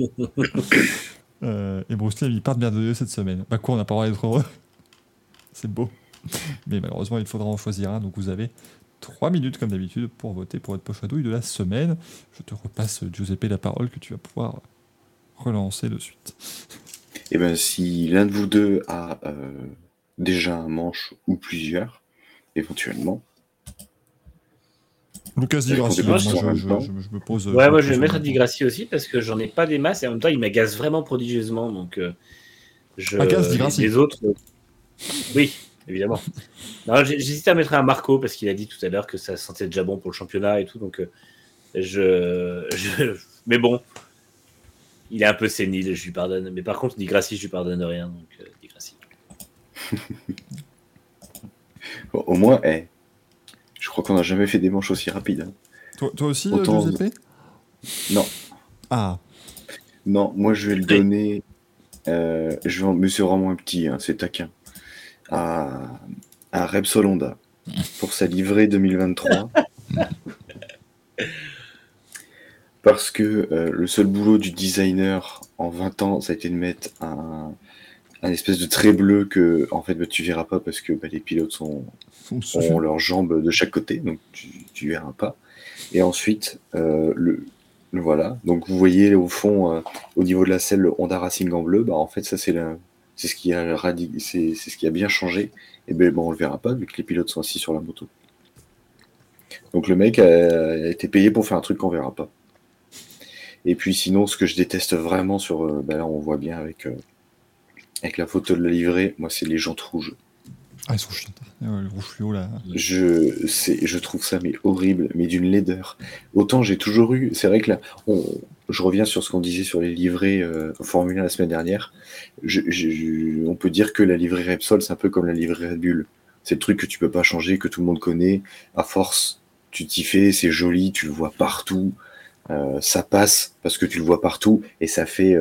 Et Bruce Lee, il part de Merdolino cette semaine. Bah quoi, on n'a pas le droit d'être heureux. C'est beau. Mais malheureusement, il faudra en choisir un. Donc vous avez 3 minutes, comme d'habitude, pour voter pour votre poche à douille de la semaine. Je te repasse, Giuseppe, la parole que tu vas pouvoir relancer de suite. Eh bien, si l'un de vous deux a déjà un manche ou plusieurs, éventuellement, Lucas Di Grassi, je me pose... Ouais, moi je vais mettre Di Grassi aussi, parce que j'en ai pas des masses, et en même temps, il m'agace vraiment prodigieusement, donc... Agace Di Grassi. Les autres... Oui, évidemment. Non, j'hésitais à mettre un Marco, parce qu'il a dit tout à l'heure que ça sentait déjà bon pour le championnat et tout, donc... Mais bon, il est un peu sénile, je lui pardonne. Mais par contre, Di Grassi, je lui pardonne rien, donc Di Grassi. Bon, au moins, je crois qu'on n'a jamais fait des manches aussi rapides. Hein. Toi aussi, Giuseppe ? Non. Ah. Non, moi, je vais le donner... mais c'est vraiment un petit, hein, c'est taquin. À Repsol Honda, pour sa livrée 2023. Parce que le seul boulot du designer en 20 ans, ça a été de mettre un espèce de trait bleu que en fait, tu verras pas parce que les pilotes ont leurs jambes de chaque côté, donc tu verras pas. Et ensuite, le voilà. Donc vous voyez au fond, au niveau de la selle, le Honda Racing en bleu, en fait ça c'est ce qui a bien changé. Et on le verra pas vu que les pilotes sont assis sur la moto. Donc le mec a été payé pour faire un truc qu'on verra pas. Et puis sinon, ce que je déteste vraiment sur... là, on voit bien avec la photo de la livrée, moi, c'est les jantes rouges. Ah, elles sont chiantes. Le rouge fluo, là. Je trouve ça mais horrible, mais d'une laideur. Autant j'ai toujours eu... C'est vrai que là, je reviens sur ce qu'on disait sur les livrées Formule 1 la semaine dernière. On peut dire que la livrée Repsol, c'est un peu comme la livrée Red Bull. C'est le truc que tu peux pas changer, que tout le monde connaît. À force, tu t'y fais, c'est joli, tu le vois partout... ça passe parce que tu le vois partout et ça fait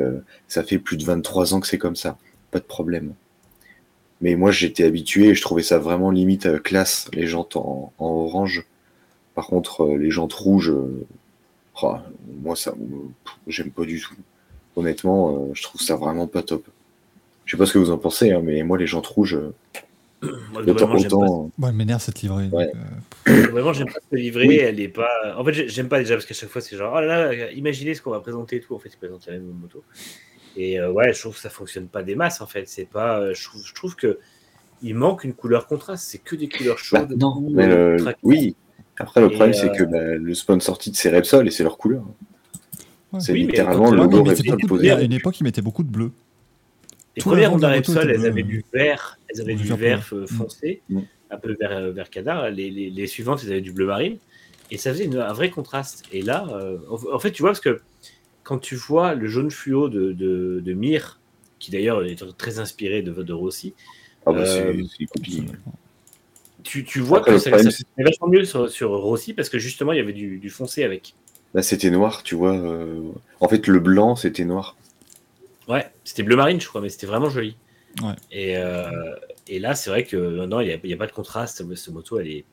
plus de 23 ans que c'est comme ça, pas de problème. Mais moi j'étais habitué et je trouvais ça vraiment limite classe, les jantes en orange. Par contre les jantes rouges, moi ça j'aime pas du tout. Honnêtement, je trouve ça vraiment pas top. Je sais pas ce que vous en pensez, hein, mais moi les jantes rouges, moi, elle m'énerve cette livrée. Ouais. Vraiment, j'aime pas cette livrée. Oui. Elle est pas. En fait, j'aime pas déjà parce qu'à chaque fois, c'est genre, oh là là, imaginez ce qu'on va présenter et tout. En fait, ils présentent la même moto. Et ouais, je trouve que ça fonctionne pas des masses. En fait, c'est pas. Je trouve que il manque une couleur contraste. C'est que des couleurs chaudes. Bah, non, mais oui. Après, le problème, c'est que le sponsor titre, c'est Repsol et c'est leur couleur. Ouais. C'est littéralement le logo Repsol posé. À une époque, ils mettaient beaucoup de bleu. Les premières Honda Repsol, elles avaient du vert, foncé, un peu vert canard. Les suivantes, elles avaient du bleu marine. Et ça faisait un vrai contraste. Et là, en fait, tu vois, parce que quand tu vois le jaune fluo de Mir, qui d'ailleurs est très inspiré de Rossi, c'est copié. Tu vois que ça c'était vachement mieux sur Rossi, parce que justement, il y avait du foncé avec. Là, c'était noir, tu vois. En fait, le blanc, c'était noir. Ouais, c'était bleu marine, je crois, mais c'était vraiment joli. Ouais. Et là, c'est vrai que non, il n'y a pas de contraste. Mais cette moto, elle est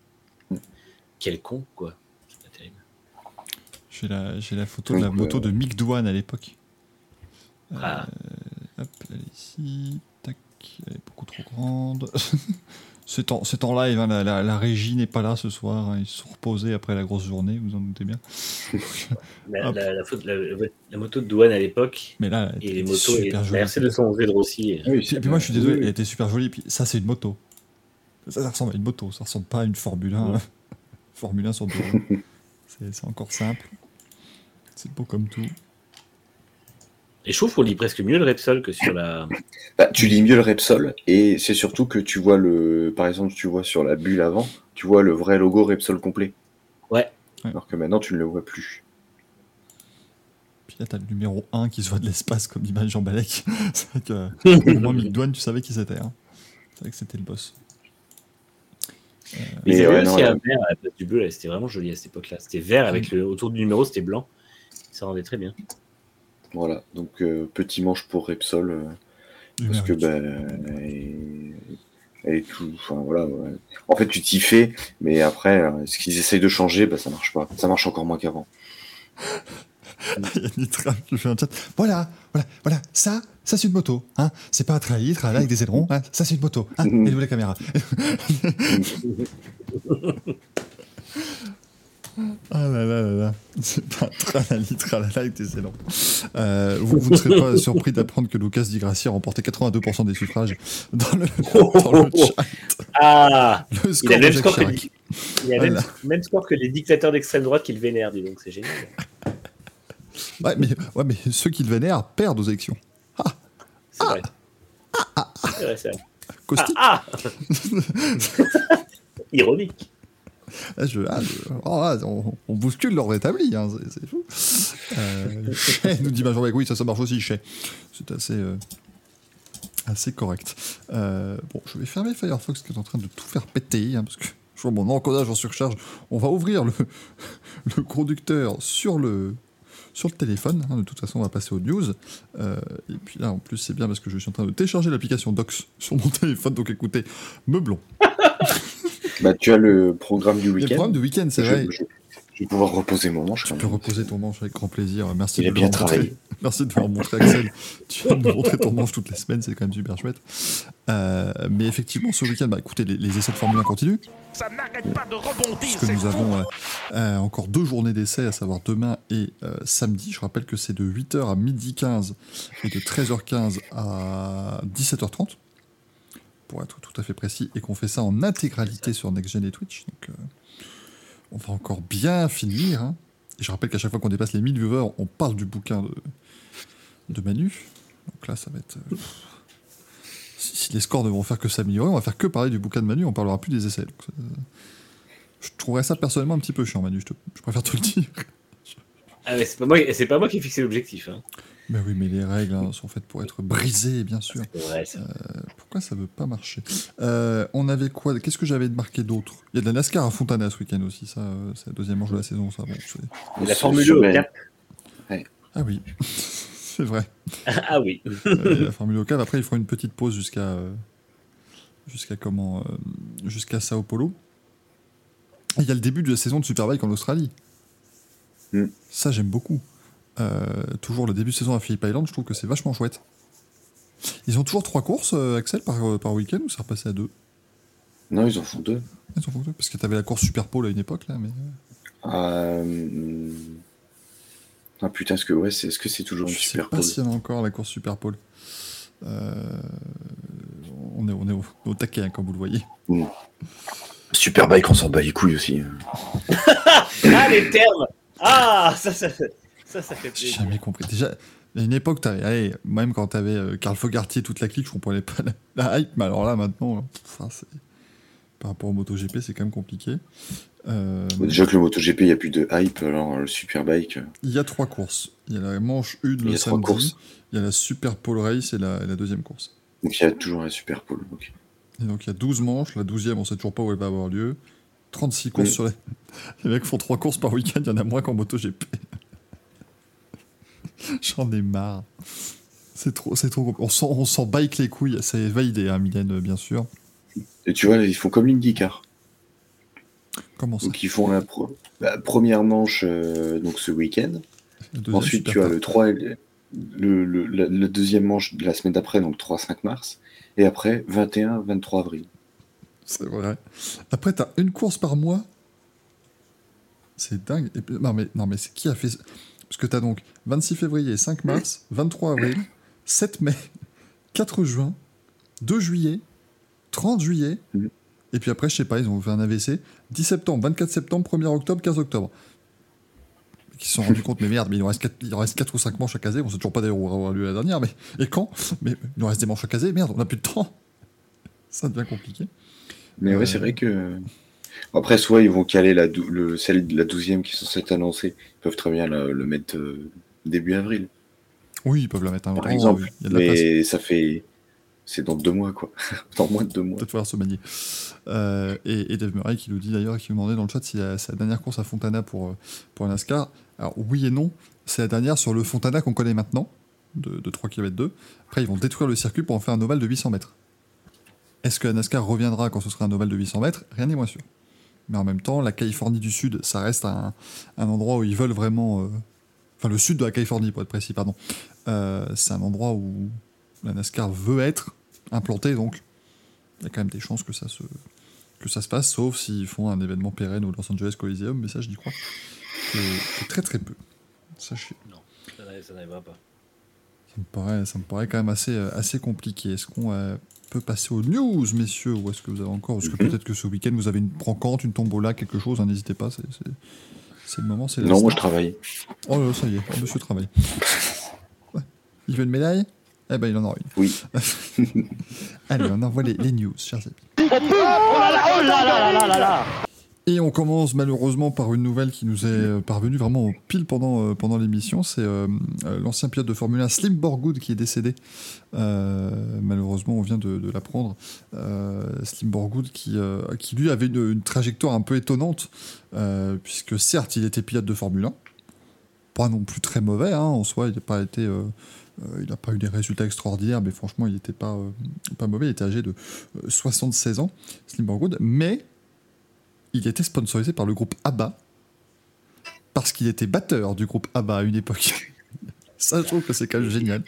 quelconque, quoi. C'est pas terrible. J'ai la photo de la moto de Mick Doohan à l'époque. Hop, elle est ici. Tac, elle est beaucoup trop grande. C'est en live, hein, la régie n'est pas là ce soir, hein, ils se sont reposés après la grosse journée, vous en doutez bien. La moto de Douane à l'époque, mais là, et les motos, la RC211 de Rossi. Oui, et puis moi je suis désolé, elle était super jolie, puis ça c'est une moto. Ça ressemble à une moto, ça ressemble pas à une Formule 1. Ouais. Formule 1 sur deux roues. C'est encore simple, c'est beau comme tout. Et je trouve qu'on lit presque mieux le Repsol que sur la... tu lis mieux le Repsol, et c'est surtout que tu vois Par exemple, tu vois sur la bulle avant, tu vois le vrai logo Repsol complet. Ouais. Alors que maintenant, tu ne le vois plus. Puis là, t'as le numéro 1 qui se voit de l'espace, comme dit Jean Balek. C'est vrai que... Au moins, Mick Doohan, tu savais qui c'était. Hein. C'est vrai que c'était le boss. Mais il y avait aussi un vert à la place du bleu, là. C'était vraiment joli à cette époque-là. C'était vert, avec autour du numéro, c'était blanc. Ça rendait très bien. Voilà, donc petit manche pour Repsol, parce que elle est tout. Enfin voilà. Ouais. En fait, tu t'y fais, mais après, ce qu'ils essayent de changer, ça marche pas. Ça marche encore moins qu'avant. Il y a Nitra qui fait un chat. Voilà. Ça c'est une moto, hein. C'est pas un traître là avec des ailerons. Hein. Ça c'est une moto. Hein. Et où la caméra. Ah là, c'est pas un train à litre à la like des élans. Vous ne serez pas surpris d'apprendre que Lucas Di Grassi a remporté 82% des suffrages dans le chat. Ah, le score de Jacques Chirac. Il a même score que les dictateurs d'extrême droite qu'il vénère, dis donc, c'est génial. Ouais, mais ceux qu'il vénère perdent aux élections. Ah, c'est vrai. C'est vrai. Caustique. Ironique. On bouscule leur rétabli, hein, c'est fou. Chez nous dit Benjamin, oui, ça marche aussi, chez. C'est assez correct. Bon, je vais fermer Firefox qui est en train de tout faire péter, hein, parce que je vois mon encodage en surcharge. On va ouvrir le conducteur sur le téléphone, hein, de toute façon on va passer aux news, et puis là en plus c'est bien parce que je suis en train de télécharger l'application Docs sur mon téléphone, donc écoutez, meublons. Bah tu as le programme du week-end. Le programme du week-end, c'est vrai. Je vais pouvoir reposer mon manche. Tu peux reposer ton manche avec grand plaisir. Merci de bien travaillé. Merci de me montrer, Axel. Tu vas me montrer ton manche toutes les semaines, c'est quand même super chouette. Mais effectivement, ce week-end, bah, écoutez, les essais de Formule 1 continuent. Ça n'arrête pas de rebondir. Parce que nous avons encore 2 journées d'essais, à savoir demain et samedi. Je rappelle que c'est de 8h à 12h15 et de 13h15 à 17h30. Pour être tout à fait précis, et qu'on fait ça en intégralité sur NextGen et Twitch. Donc, on va encore bien finir. Hein. Et je rappelle qu'à chaque fois qu'on dépasse les 1000 viewers, on parle du bouquin de Manu. Donc là, ça va être... Si les scores ne vont faire que s'améliorer, on va faire que parler du bouquin de Manu, on parlera plus des essais. Donc, je trouverais ça personnellement un petit peu chiant, Manu. Je préfère te le dire. Ah mais c'est pas moi qui ai fixé l'objectif. Hein. Mais oui, mais les règles sont faites pour être brisées, bien sûr. Pourquoi ça ne veut pas marcher ? On avait quoi ? Qu'est-ce que j'avais de marqué d'autre ? Il y a de la NASCAR à Fontana ce week-end aussi, ça, c'est la deuxième manche de la saison. Ça. Bon, la Formule 1 au Cap. Ouais. Ah oui, c'est vrai. Ah oui. La Formule 1 au Cap, après ils feront une petite pause jusqu'à Sao Paulo. Et il y a le début de la saison de Superbike en Australie. Mm. Ça, j'aime beaucoup. Toujours le début de saison à Phillip Island, je trouve que c'est vachement chouette. Ils ont toujours 3 courses, Axel, par week-end, ou c'est repassé à 2 ? Non, ils en font 2. Ils en font 2, parce que t'avais la course Super Bowl à une époque, là, mais... Ah putain, est-ce que c'est toujours une Super Bowl ? Je sais pas s'il y en a encore, la course Super Bowl. On est au taquet, hein, comme vous le voyez. Mmh. Superbike, on s'en bat les couilles aussi. Ah, les termes ! Ah, ça fait plaisir. J'ai jamais compris. Déjà, à une époque, même quand t'avais Carl Fogarty et toute la clique, je comprenais pas la hype, mais alors là, maintenant, par rapport au MotoGP, c'est quand même compliqué. Déjà que le MotoGP, il n'y a plus de hype, alors le Superbike... Il y a 3 courses. Il y a la manche 1 le samedi, il y a la Super Pole Race et la deuxième course. Donc il y a toujours la Super Pole, ok. Et donc il y a 12 manches, la 12e, on sait toujours pas où elle va avoir lieu. 36 courses sur les... Les mecs font 3 courses par week-end, il y en a moins qu'en MotoGP. J'en ai marre. C'est trop. On s'en bike les couilles. C'est validé, hein, Mylène, bien sûr. Et tu vois, ils font comme l'IndyCar. Comment ça ? Donc ils font la première manche donc ce week-end. Ensuite, tu as le 3 le deuxième manche de la semaine d'après, donc 3-5 mars. Et après, 21-23 avril. C'est vrai. Après, t'as une course par mois. C'est dingue. Et puis, non mais c'est qui a fait ça ? Parce que t'as donc 26 février, 5 mars, 23 avril, 7 mai, 4 juin, 2 juillet, 30 juillet, et puis après, je sais pas, ils ont fait un AVC, 10 septembre, 24 septembre, 1er octobre, 15 octobre. Ils se sont rendus compte, mais merde, mais il en reste 4 ou 5 manches à caser, on sait toujours pas d'ailleurs où aura lieu la dernière, mais et quand ? Mais il en reste des manches à caser, merde, on a plus de temps. Ça devient compliqué. Mais ouais, c'est vrai que... Après, soit ils vont caler celle de la 12e qui est censée être annoncée. Ils peuvent très bien le mettre début avril. Oui, ils peuvent la mettre un par exemple. Il y a de la place. Ça fait... C'est dans 2 mois, quoi. Dans moins de 2 mois. Peut-être falloir se manier. Et Dave Murray qui nous dit d'ailleurs, qui nous demandait dans le chat si c'est la dernière course à Fontana pour NASCAR. Alors oui et non. C'est la dernière sur le Fontana qu'on connaît maintenant, de 3,2 km. Après, ils vont détruire le circuit pour en faire un ovale de 800 mètres. Est-ce que la NASCAR reviendra quand ce sera un ovale de 800 mètres ? Rien n'est moins sûr. Mais en même temps, la Californie du Sud, ça reste un endroit où ils veulent vraiment... Enfin, le sud de la Californie, pour être précis, pardon. C'est un endroit où la NASCAR veut être implantée, donc il y a quand même des chances que ça se passe, sauf s'ils font un événement pérenne au Los Angeles Coliseum, mais ça, je n'y crois que très très peu. Sachez. Non, ça n'arrivera pas. Ça me paraît quand même assez compliqué. Est-ce qu'on... peut passer aux news, messieurs. Ou est-ce que vous avez encore, parce que peut-être que ce week-end vous avez une brocante, une tombola, quelque chose, hein, n'hésitez pas, c'est le moment. C'est non, moi je travaille. Oh là, ça y est, monsieur travaille. Ouais. Il veut une médaille ? Eh ben, il en aura une. Oui. Allez, on envoie les news, chers amis. Oh là là. Et on commence malheureusement par une nouvelle qui nous est parvenue vraiment pile pendant l'émission. C'est l'ancien pilote de Formule 1, Slim Borggood, qui est décédé. Malheureusement, on vient de l'apprendre. Slim Borggood qui lui avait une trajectoire un peu étonnante, puisque certes, il était pilote de Formule 1. Pas non plus très mauvais, hein, en soi, il n'a pas été... il n'a pas eu des résultats extraordinaires, mais franchement, il n'était pas mauvais. Il était âgé de 76 ans, Slim Borggood. Mais il était sponsorisé par le groupe ABBA, parce qu'il était batteur du groupe ABBA à une époque. Ça, je trouve que c'est quand même génial.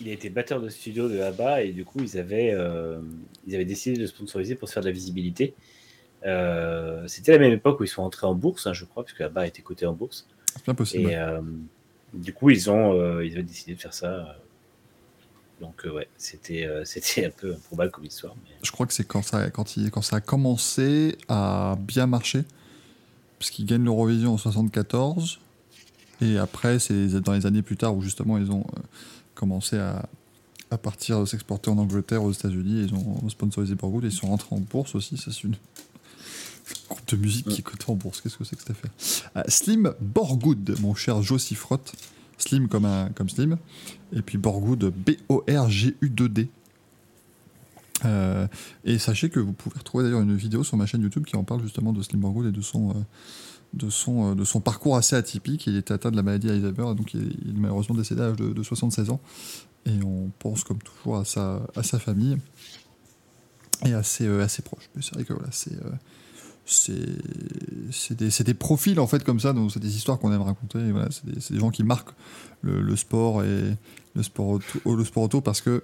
Il a été batteur de studio de ABBA, et du coup, ils avaient décidé de le sponsoriser pour se faire de la visibilité. C'était la même époque où ils sont entrés en bourse, hein, je crois, puisque ABBA était coté en bourse. C'est bien possible. Et... du coup, ils ont décidé de faire ça. Donc, ouais, c'était un peu improbable comme histoire. Mais... Je crois que c'est quand ça a commencé à bien marcher, parce qu'ils gagnent l'Eurovision en 74. Et après, c'est dans les années plus tard où justement ils ont commencé à partir s'exporter en Angleterre, aux États-Unis. Ils ont sponsorisé Borggood et ils sont rentrés en bourse aussi. Ça, c'est une groupe de musique qui est coté en bourse, qu'est-ce que c'est que cette affaire? Slim Borggood, mon cher Jossy Frotte, Slim comme Slim, et puis Borggood, B-O-R-G-U-D-D. Et sachez que vous pouvez retrouver d'ailleurs une vidéo sur ma chaîne YouTube qui en parle justement de Slim Borggood et de son parcours assez atypique. Il était atteint de la maladie Alzheimer, donc il est malheureusement décédé à l'âge de 76 ans. Et on pense comme toujours à sa famille et à ses proches. Mais c'est vrai que voilà, c'est des profils en fait comme ça, donc c'est des histoires qu'on aime raconter, et voilà, c'est des gens qui marquent le sport et le sport auto, parce que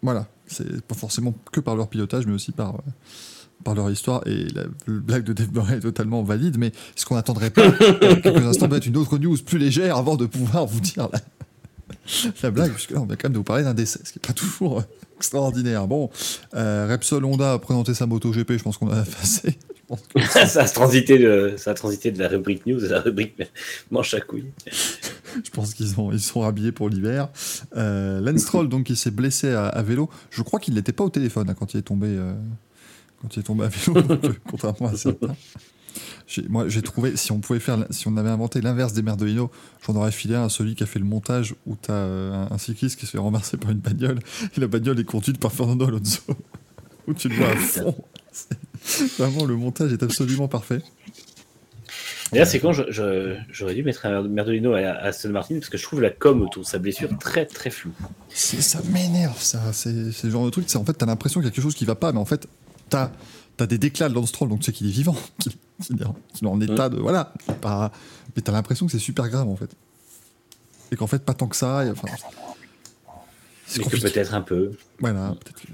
voilà, c'est pas forcément que par leur pilotage mais aussi par leur histoire, et la blague de Dave Murray est totalement valide, mais ce qu'on n'attendrait pas quelques instants peut-être une autre news plus légère avant de pouvoir vous dire la blague, puisque là on vient quand même de vous parler d'un décès, ce qui n'est pas toujours extraordinaire. Bon, Repsol Honda a présenté sa moto GP, je pense qu'on en a passé. Ça a transité de la rubrique news à la rubrique manche à couilles. Je pense qu'ils sont habillés pour l'hiver. Lance Stroll, donc, il s'est blessé à vélo. Je crois qu'il n'était pas au téléphone quand il est tombé. Quand il est tombé à vélo, donc, contrairement à certains. Moi, j'ai trouvé, si on avait inventé l'inverse des merdes de Hino, j'en aurais filé un à celui qui a fait le montage où t'as un cycliste qui se fait renverser par une bagnole, et la bagnole est conduite par Fernando Alonso, où tu le vois à fond. Vraiment, le montage est absolument parfait. D'ailleurs, c'est quand j'aurais dû mettre un Merdolino à Aston Martin, parce que je trouve la com autour de sa blessure très très floue. Ça m'énerve, ça. C'est le genre de truc, en fait, t'as l'impression qu'il y a quelque chose qui va pas, mais en fait, t'as des déclats de Lance Stroll, donc tu sais qu'il est vivant, qu'il est en état de... Voilà, pas, mais t'as l'impression que c'est super grave, en fait. Et qu'en fait, pas tant que ça... Enfin, c'est que peut-être un peu. Voilà, peut-être...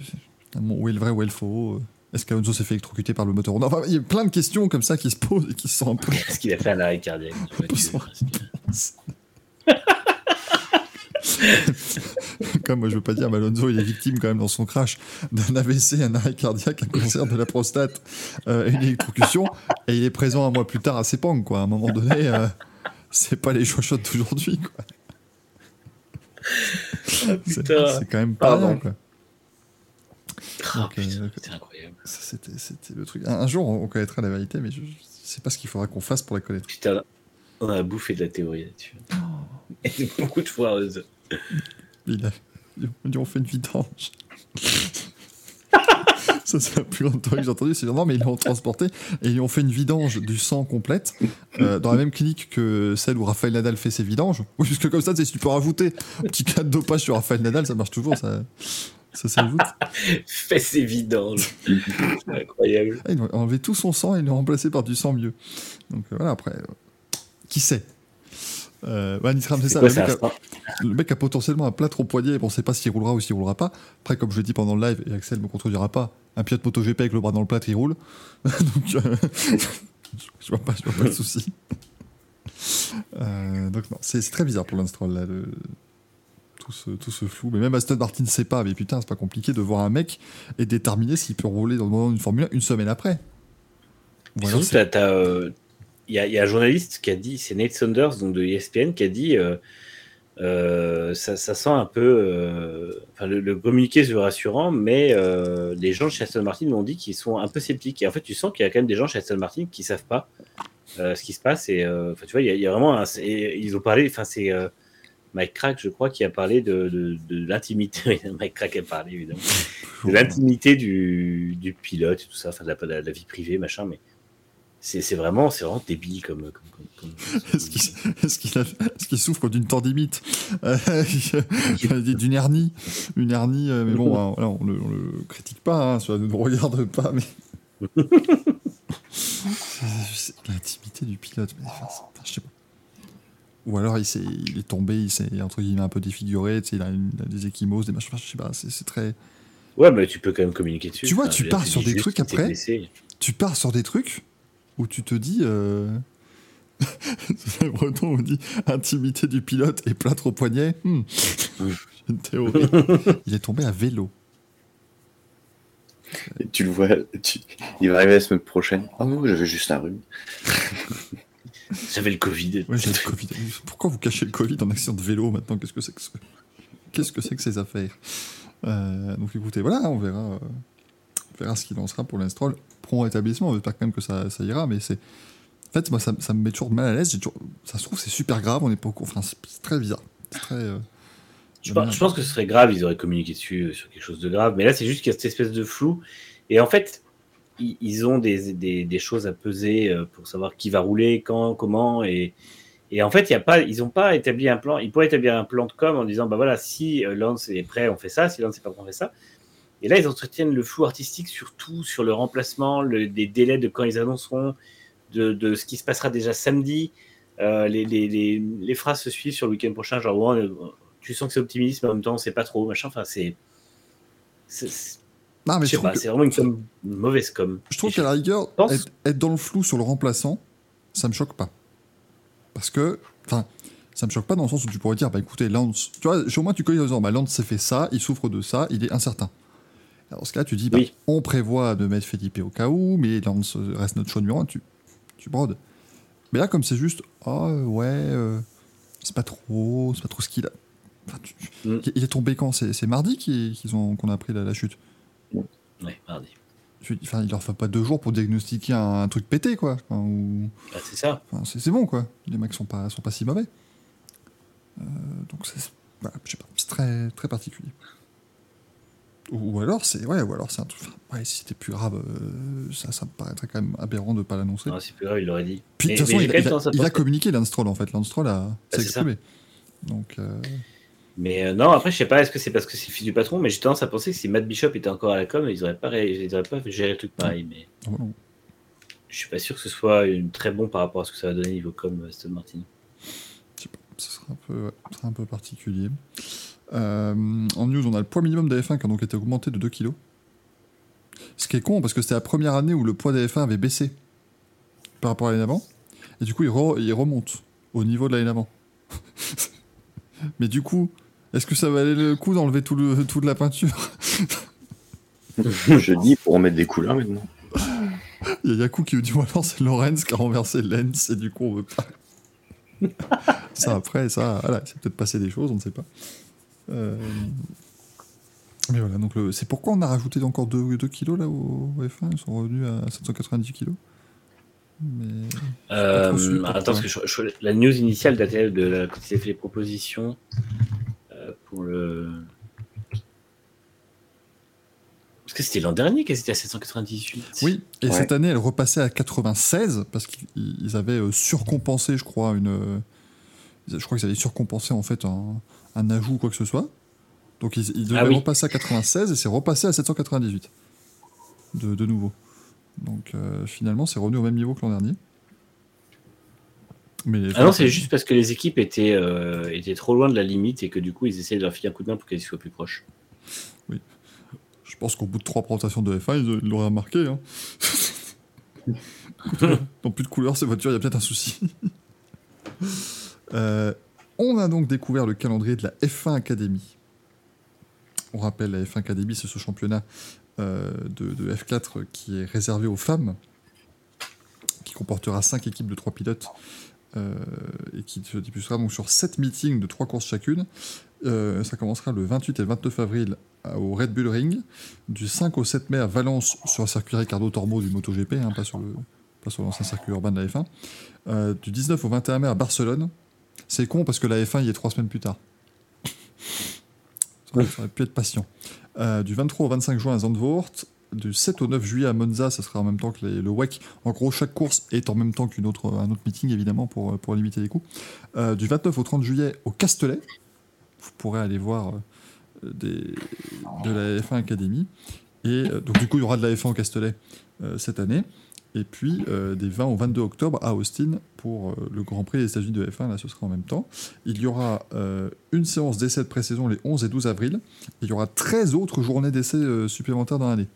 Où est le vrai, où est le faux? Est-ce qu'Alonso s'est fait électrocuter par le moteur? Non, enfin, il y a plein de questions comme ça qui se posent et qui se sont un peu... Est-ce qu'il a fait un arrêt cardiaque? Comme moi je veux pas dire, mais Alonso il est victime quand même dans son crash d'un AVC, un arrêt cardiaque, un cancer de la prostate, une électrocution, et il est présent un mois plus tard à Sepang, quoi. À un moment donné, c'est pas les chochottes d'aujourd'hui, quoi. C'est quand même pas rien, quoi. Donc, putain, c'est incroyable. Ça, c'était le truc. Un jour on connaîtra la vérité, mais je sais pas ce qu'il faudra qu'on fasse pour la connaître. Putain, on a bouffé de la théorie là-dessus. Et beaucoup de foireuses. Ils ont fait une vidange. Ça, c'est la plus grande théorie que j'ai entendue. C'est non, mais ils l'ont transporté et ils ont fait une vidange du sang complète dans la même clinique que celle où Rafael Nadal fait ses vidanges. Oui, puisque comme ça, tu peux rajouter un petit cas de dopage sur Rafael Nadal, ça marche toujours. Ça s'ajoute. Fait ses vidanges. C'est incroyable. Ils ont enlevé tout son sang et ils l'ont remplacé par du sang mieux. Donc voilà, après, qui sait? Nisram, c'est ça. Quoi, le mec a potentiellement un plâtre au poignet, on ne sait pas s'il roulera ou s'il roulera pas. Après, comme je l'ai dit pendant le live, et Axel ne me contredira pas, un pilote MotoGP avec le bras dans le plâtre, il roule. Donc, je vois pas le souci. Donc non, c'est très bizarre pour Lance Stroll, là, tout ce flou. Mais même Aston Martin sait pas, mais putain, c'est pas compliqué de voir un mec et déterminer s'il peut rouler dans une Formule 1 une semaine après. Surtout, il y a un journaliste qui a dit, c'est Nate Saunders donc de ESPN, qui a dit ça sent un peu le communiqué se veut rassurant, mais les gens chez Aston Martin m'ont dit qu'ils sont un peu sceptiques. Et en fait, tu sens qu'il y a quand même des gens chez Aston Martin qui savent pas ce qui se passe. Et tu vois, il y a vraiment ils ont parlé. Enfin, c'est Mike Crack, je crois, qui a parlé de l'intimité. Mike Crack a parlé évidemment de l'intimité du pilote et tout ça, enfin de la vie privée, machin. Mais c'est vraiment débile comme... Est-ce qu'il souffre d'une tendinite, d'une hernie, mais bon, on le critique pas, hein, ça ne nous regarde pas, mais l'intimité du pilote, mais enfin, je sais pas. Ou alors il est tombé, il s'est entre guillemets un peu défiguré, tu sais, il a des ecchymoses, des machins, je sais pas, c'est très. Ouais, mais tu peux quand même communiquer dessus. Tu vois, tu pars sur des trucs après. Tu pars sur des trucs où tu te dis. Le breton on dit intimité du pilote et plâtre au poignet. Une théorie. Il est tombé à vélo. Et tu le vois, il va arriver la semaine prochaine. Ah non, j'avais juste un rhume. J'avais le Covid. Ouais, j'avais le Covid. Pourquoi vous cachez le Covid en accident de vélo maintenant ? Qu'est-ce que c'est que ces affaires ? Donc écoutez, voilà, on verra ce qu'il en sera pour Lance Stroll. Prompt rétablissement, on espère quand même que ça ira, mais c'est. En fait, moi, ça me met toujours de mal à l'aise. Ça se trouve, c'est super grave, on n'est pas au courant. Enfin, c'est très bizarre. C'est très, je pense que ce serait grave, ils auraient communiqué dessus sur quelque chose de grave. Mais là, c'est juste qu'il y a cette espèce de flou. Et en fait, ils ont des choses à peser pour savoir qui va rouler, quand, comment. Et en fait, ils n'ont pas établi un plan. Ils pourraient établir un plan de com en disant, bah voilà, si Lance est prêt, on fait ça. Si Lance n'est pas prêt, on fait ça. Et là, ils entretiennent le flou artistique sur tout, sur le remplacement, des délais de quand ils annonceront. De ce qui se passera déjà samedi, les phrases se suivent sur le week-end prochain, genre ouais, tu sens que c'est optimiste, mais en même temps, c'est pas trop, machin. Enfin, non, mais je sais pas, c'est vraiment une mauvaise com. Je trouve qu'à la rigueur, être dans le flou sur le remplaçant, ça me choque pas. Parce que, enfin, ça me choque pas dans le sens où tu pourrais dire, bah écoutez, Lance, tu vois, au moins tu connais les gens, bah Lance s'est fait ça, il souffre de ça, il est incertain. Alors, ce cas-là, tu dis, bah, oui. On prévoit de mettre Felipe au cas où, mais Lance reste notre choix numéro un, tu brodes. Mais là, comme c'est juste, c'est pas trop ce qu'il a. Enfin, il est tombé quand ? C'est mardi qu'on a appris la chute. Oui, mardi. Enfin, il leur faut pas 2 jours pour diagnostiquer un truc pété, quoi. Enfin, c'est ça. Enfin, c'est bon, quoi. Les mecs sont pas si mauvais. Donc, voilà, je sais pas, c'est très, très particulier. Ou alors c'est un truc. Enfin, ouais, si c'était plus grave, ça me paraîtrait quand même aberrant de ne pas l'annoncer. Non, c'est plus grave, il l'aurait dit. Puis de toute façon, il a communiqué Lance Stroll, en fait. Lance Stroll s'est exprimé. Donc, Mais non, après, je sais pas, est-ce que c'est parce que c'est le fils du patron, mais j'ai tendance à penser que si Matt Bishop était encore à la com, ils n'auraient pas géré le truc pareil. Mais je suis pas sûr que ce soit très bon par rapport à ce que ça va donner niveau com Aston Martin. Je sais pas, ce sera un peu particulier. En news, on a le poids minimum d'AF1 qui a donc été augmenté de 2 kg. Ce qui est con parce que c'était la première année où le poids d'AF1 avait baissé par rapport à l'année d'avant. Et du coup, il remonte au niveau de l'année d'avant. Mais du coup, est-ce que ça valait le coup d'enlever tout de la peinture ? Je dis pour remettre des couleurs maintenant. Il y a Yaku qui nous dit alors c'est Lorenz qui a renversé Lens et du coup on veut pas. Ça après, ça, voilà, c'est peut-être passé des choses, on ne sait pas. Mais voilà, donc c'est pourquoi on a rajouté encore 2 kilos là au F1, ils sont revenus à 790 kilos. Mais... attends, parce que la news initiale datait de quand il a fait les propositions pour le. Parce que c'était l'an dernier qu'elle était à 798. Oui, et ouais. Cette année elle repassait à 96 parce qu'ils avaient surcompensé, je crois, je crois qu'ils avaient surcompensé en fait un ajout ou quoi que ce soit. Donc ils devaient repasser à 96 et c'est repassé à 798 de nouveau. Donc finalement c'est revenu au même niveau que l'an dernier. Mais c'est juste parce que les équipes étaient trop loin de la limite et que du coup ils essayaient de leur filer un coup de main pour qu'elles soient plus proches. Oui. Je pense qu'au bout de 3 présentations de F1 ils l'auraient remarqué. Hein. Dans plus de couleurs ces voitures, il y a peut-être un souci. On a donc découvert le calendrier de la F1 Academy. On rappelle, la F1 Academy, c'est ce championnat de F4 qui est réservé aux femmes, qui comportera 5 équipes de 3 pilotes et qui se diffusera donc sur 7 meetings de 3 courses chacune. Ça commencera le 28 et 29 avril au Red Bull Ring, du 5 au 7 mai à Valence, sur le circuit Ricardo Tormo du MotoGP, hein, pas sur l'ancien circuit urbain de la F1, du 19 au 21 mai à Barcelone. C'est con parce que la F1 y est 3 semaines plus tard. Ça aurait pu être patient. Du 23 au 25 juin à Zandvoort, du 7 au 9 juillet à Monza, ça sera en même temps que le WEC. En gros, chaque course est en même temps qu'un autre meeting, évidemment, pour limiter les coûts. Du 29 au 30 juillet au Castellet, vous pourrez aller voir de la F1 Academy. Et donc, du coup, il y aura de la F1 au Castellet cette année. Et puis, des 20 au 22 octobre à Austin pour le Grand Prix des États-Unis de F1. Là, ce sera en même temps. Il y aura une séance d'essai de pré-saison les 11 et 12 avril. Et il y aura 13 autres journées d'essai supplémentaires dans l'année.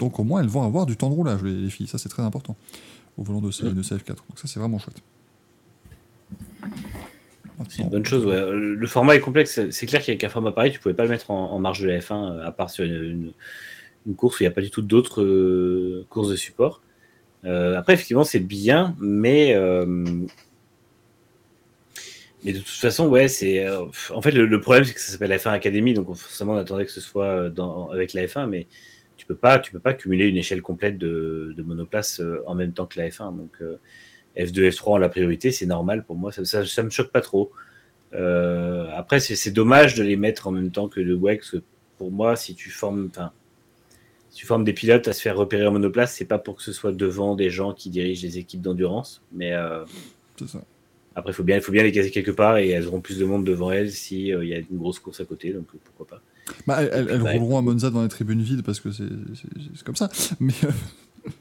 Donc, au moins, elles vont avoir du temps de roulage, les filles. Ça, c'est très important au volant de F4. Donc, ça, c'est vraiment chouette. C'est une bonne chose, ouais. Le format est complexe. C'est clair qu'avec un format pareil, tu ne pouvais pas le mettre en marge de la F1, à part sur une course où il n'y a pas du tout d'autres courses de support. Après, effectivement, c'est bien, mais de toute façon, ouais, c'est. En fait, le problème, c'est que ça s'appelle la F1 Academy, donc forcément, on attendait que ce soit avec la F1, mais tu peux pas cumuler une échelle complète de monoplace en même temps que la F1. Donc, F2, F3 ont la priorité, c'est normal pour moi, ça me choque pas trop. Après, c'est dommage de les mettre en même temps que le WEC, parce que pour moi, si tu formes des pilotes à se faire repérer en monoplace, c'est pas pour que ce soit devant des gens qui dirigent les équipes d'endurance, mais c'est ça. Après, il faut bien les caser quelque part et elles auront plus de monde devant elles si y a une grosse course à côté, donc pourquoi pas. Elles rouleront à Monza dans les tribunes vides parce que c'est comme ça, mais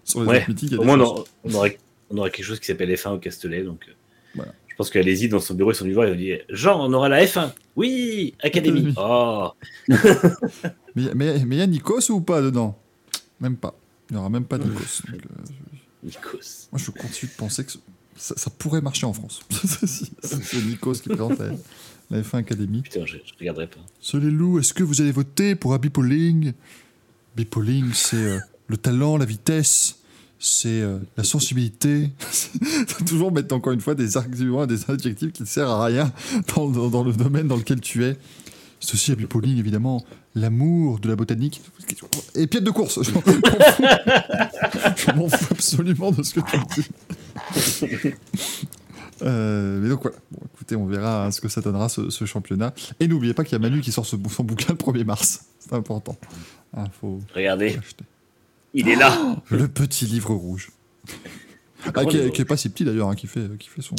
sur les autres mythiques, au moins on aurait quelque chose qui s'appelle F1 au Castellet, donc voilà. Je pense qu'Alési dans son bureau, ils sont venus voir et ils ont dit genre on aura la F1, oui, Académie. Oh. mais y a Nikos ou pas dedans? Même pas. Il n'y aura même pas de Nikos. Nikos. Moi, je continue de penser que ça pourrait marcher en France. C'est Nikos qui présente la F1 Academy. Putain, je regarderai pas. Solélou, est-ce que vous allez voter pour un bipoling? Bipoling, c'est le talent, la vitesse, c'est la sensibilité. C'est toujours mettre encore une fois des arguments, des adjectifs qui ne servent à rien dans le domaine dans lequel tu es. C'est aussi un bipoling, évidemment. L'amour de la botanique. Et piètre de course. Je m'en fous absolument de ce que tu dis. Mais donc voilà. Bon, écoutez, on verra ce que ça donnera ce championnat. Et n'oubliez pas qu'il y a Manu qui sort son bouquin le 1er mars. C'est important. Ah, regardez. Acheter. Il est là. Le petit livre rouge. Qui est pas si petit d'ailleurs, hein, qui fait son.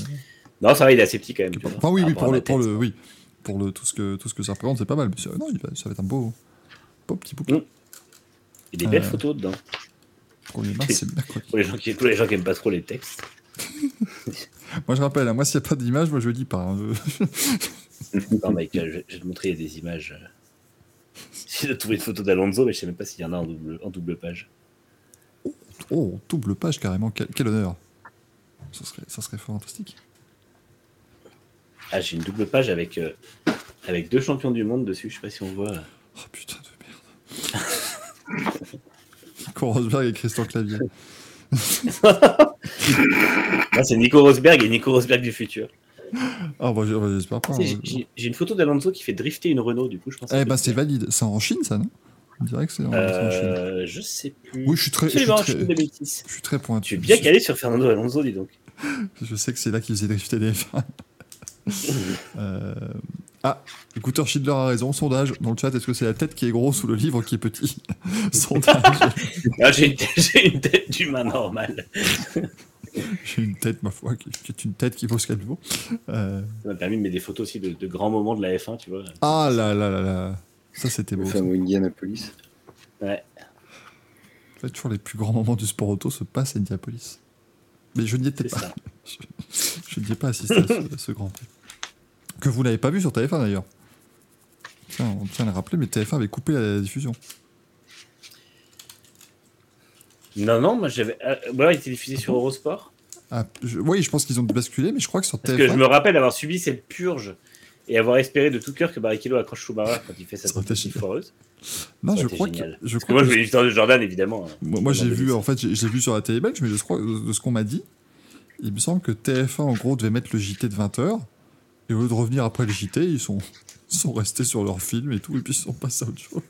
Non, ça va, il est assez petit quand même. Enfin, oui, pour tout ce que ça représente, c'est pas mal. Non, ça va être un beau petit bouquin. Il y a des belles photos dedans. Pour les gens qui aiment pas trop les textes. Moi, je rappelle, moi, s'il n'y a pas d'image, moi, je le dis pas. Hein, non, Michael, je vais te montrer, il y a des images. J'ai trouvé une photo d'Alonso, mais je sais même pas s'il y en a en double page. Oh, double page, carrément. Quel honneur. Ça serait fantastique. Ah, j'ai une double page avec 2 champions du monde dessus, je sais pas si on voit. Oh putain de merde. Nico Rosberg et Christian Clavier. Non, c'est Nico Rosberg et Nico Rosberg du futur. Ah bah j'espère pas. J'ai une photo d'Alonso qui fait drifter une Renault, du coup je pense. Eh bah c'est valide, c'est en Chine ça, non? On dirait que c'est en Chine. Je sais plus. Oui, je suis très pointu. Tu es bien calé sur Fernando Alonso, dis donc. Je sais que c'est là qu'ils faisaient drifter les F1. Écouteur Schindler a raison. Sondage dans le chat, est-ce que c'est la tête qui est grosse ou le livre qui est petit? Sondage. Non, j'ai une tête d'humain normal. J'ai une tête, ma foi, qui est une tête qui vaut ce qu'elle vaut. Ça m'a permis de mettre des photos aussi de grands moments de la F1, tu vois. Ah là. Ça c'était beau. Le fameux Indianapolis. Ouais. En fait, toujours les plus grands moments du sport auto se passent à Indianapolis. Mais je n'y étais pas. Je n'y ai pas assisté à ce Grand Prix. Que vous n'avez pas vu sur TF1 d'ailleurs. Tiens, on tient à le rappeler, mais TF1 avait coupé la diffusion. Non, moi j'avais. Bah, il était diffusé sur Eurosport. Oui, je pense qu'ils ont basculé, mais je crois que sur TF1... Parce que je me rappelle avoir subi cette purge et avoir espéré de tout cœur que Barrichello accroche Schumacher quand il fait sa petite foreuse. Non, je crois génial. Que... moi, je voulais l'histoire de Jordan, évidemment. Moi j'ai vu, en fait, j'ai vu sur la télé belge, mais je crois, de ce qu'on m'a dit, il me semble que TF1, en gros, devait mettre le JT de 20h, et au lieu de revenir après le JT, ils sont restés sur leur film et tout, et puis ils sont passés à autre chose.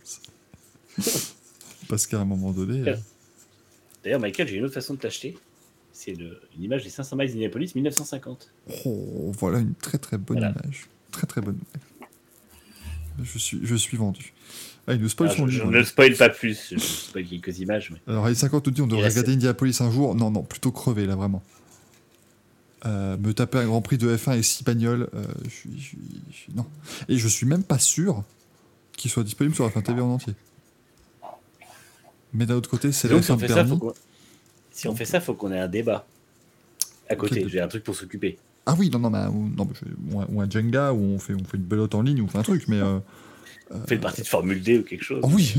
Parce qu'à un moment donné... D'ailleurs, Michael, j'ai une autre façon de t'acheter. C'est une image des 500 miles d'Indianapolis 1950. Oh, voilà une très très bonne image. Très très bonne image. Je suis vendu. Ah, ils nous spoilent son livre. Je ne spoil pas plus. Je spoil quelques images. Mais... Alors, les 50 nous dit on devrait regarder Indianapolis un jour. Non, plutôt crever là, vraiment. Me taper un Grand Prix de F1 et 6 bagnoles. Non. Et je suis même pas sûr qu'il soit disponible sur la F1 TV en entier. Mais d'un autre côté, c'est la F1 permis. Si on fait ça, faut qu'on ait un débat à côté. Okay. J'ai un truc pour s'occuper. Ah oui, ou un Jenga, ou on fait une belote en ligne, ou on fait un truc, mais... on fait une partie de Formule D ou quelque chose. Oh oui.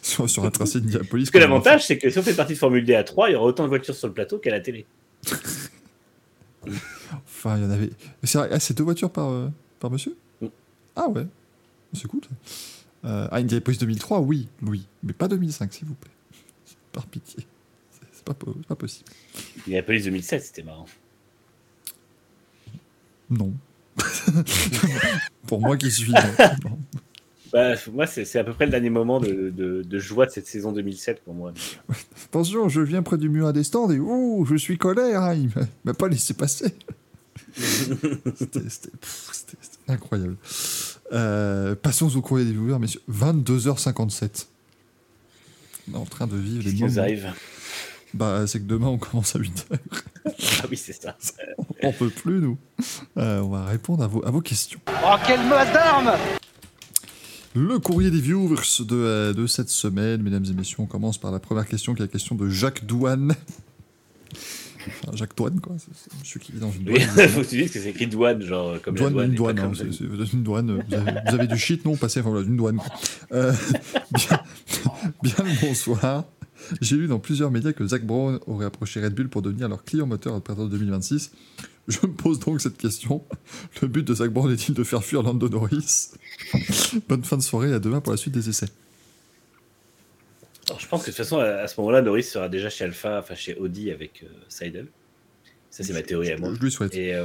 sur un tracé d'Indianapolis. Parce que l'avantage, c'est que si on fait une partie de Formule D à 3, il y aura autant de voitures sur le plateau qu'à la télé. Enfin, il y en avait... C'est vrai, c'est 2 voitures par monsieur. Ah ouais, c'est cool. Indianapolis 2003, oui, mais pas 2005, s'il vous plaît. Par pitié. Pas possible. Il y a Police 2007, c'était marrant. Non. Pour moi qui suis. Bah, moi, c'est à peu près le dernier moment de joie de cette saison 2007 pour moi. Attention, je viens près du mur à des stands et ouh, je suis colère. Hein, il m'a pas laissé passer. c'était incroyable. Passons au courrier des viewers, messieurs. 22h57. On est en train de vivre les moments. Bah, c'est que demain on commence à 8h. Ah oui, c'est ça. On peut plus, nous. On va répondre à vos questions. Oh, quelle masse d'armes! Le courrier des viewers de cette semaine, mesdames et messieurs, on commence par la première question qui est la question de Jacques Douane. Enfin, Jacques Douane, quoi. C'est monsieur qui vit dans une douane. Il faut que tu dises que c'est écrit douane, genre comme douane, la douane. Douane, c'est une douane. Vous avez du shit, non? Passez, enfin voilà, d'une douane. Bien le bonsoir. J'ai lu dans plusieurs médias que Zach Brown aurait approché Red Bull pour devenir leur client moteur à partir de 2026. Je me pose donc cette question. Le but de Zach Brown est-il de faire fuir Lando Norris? Bonne fin de soirée et à demain pour la suite des essais. Alors, je pense que de toute façon, à ce moment-là, Norris sera déjà chez Alpha, enfin chez Audi avec Seidel. Ça, c'est ma théorie à moi. Je lui souhaite. Et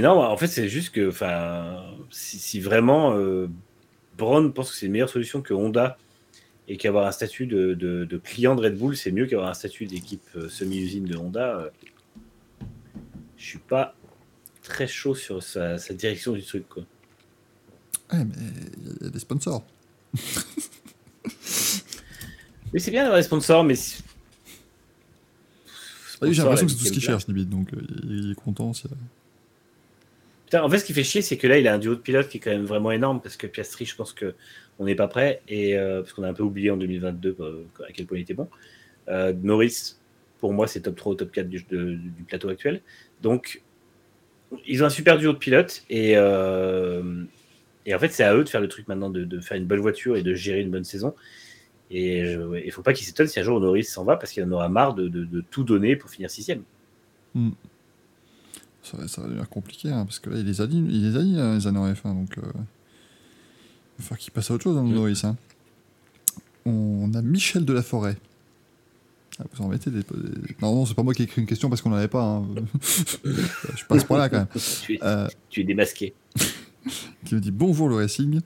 non, en fait, c'est juste que si vraiment Brown pense que c'est une meilleure solution que Honda, et qu'avoir un statut de client de Red Bull, c'est mieux qu'avoir un statut d'équipe semi-usine de Honda. Je suis pas très chaud sur sa direction du truc, quoi. Ouais, mais il y a des sponsors. Mais c'est bien d'avoir des sponsors, mais... Sponsors, j'ai l'impression que c'est tout ce qu'il cherche, limite, donc il est content. C'est... Putain, en fait, ce qui fait chier, c'est que là, il a un duo de pilotes qui est quand même vraiment énorme, parce que Piastri, je pense que on n'est pas prêt, et parce qu'on a un peu oublié en 2022 à quel point il était bon. Norris, pour moi, c'est top 3 ou top 4 du plateau actuel. Donc, ils ont un super duo de pilotes, et en fait, c'est à eux de faire le truc maintenant, de faire une bonne voiture et de gérer une bonne saison. Et il ne faut pas qu'ils s'étonnent si un jour Norris s'en va, parce qu'il en aura marre de tout donner pour finir 6e. Mm. Ça va devenir compliqué, hein, parce que là, il les aligne hein, les années en F1, donc... Il va falloir qu'il passe à autre chose, hein, Norris. Hein. On a Michel Delaforêt. Ah, vous en mettez des... Non, c'est pas moi qui ai écrit une question parce qu'on n'en avait pas. Hein. Je passe par là, quand même. Tu es démasqué. Qui me dit « Bonjour le racing.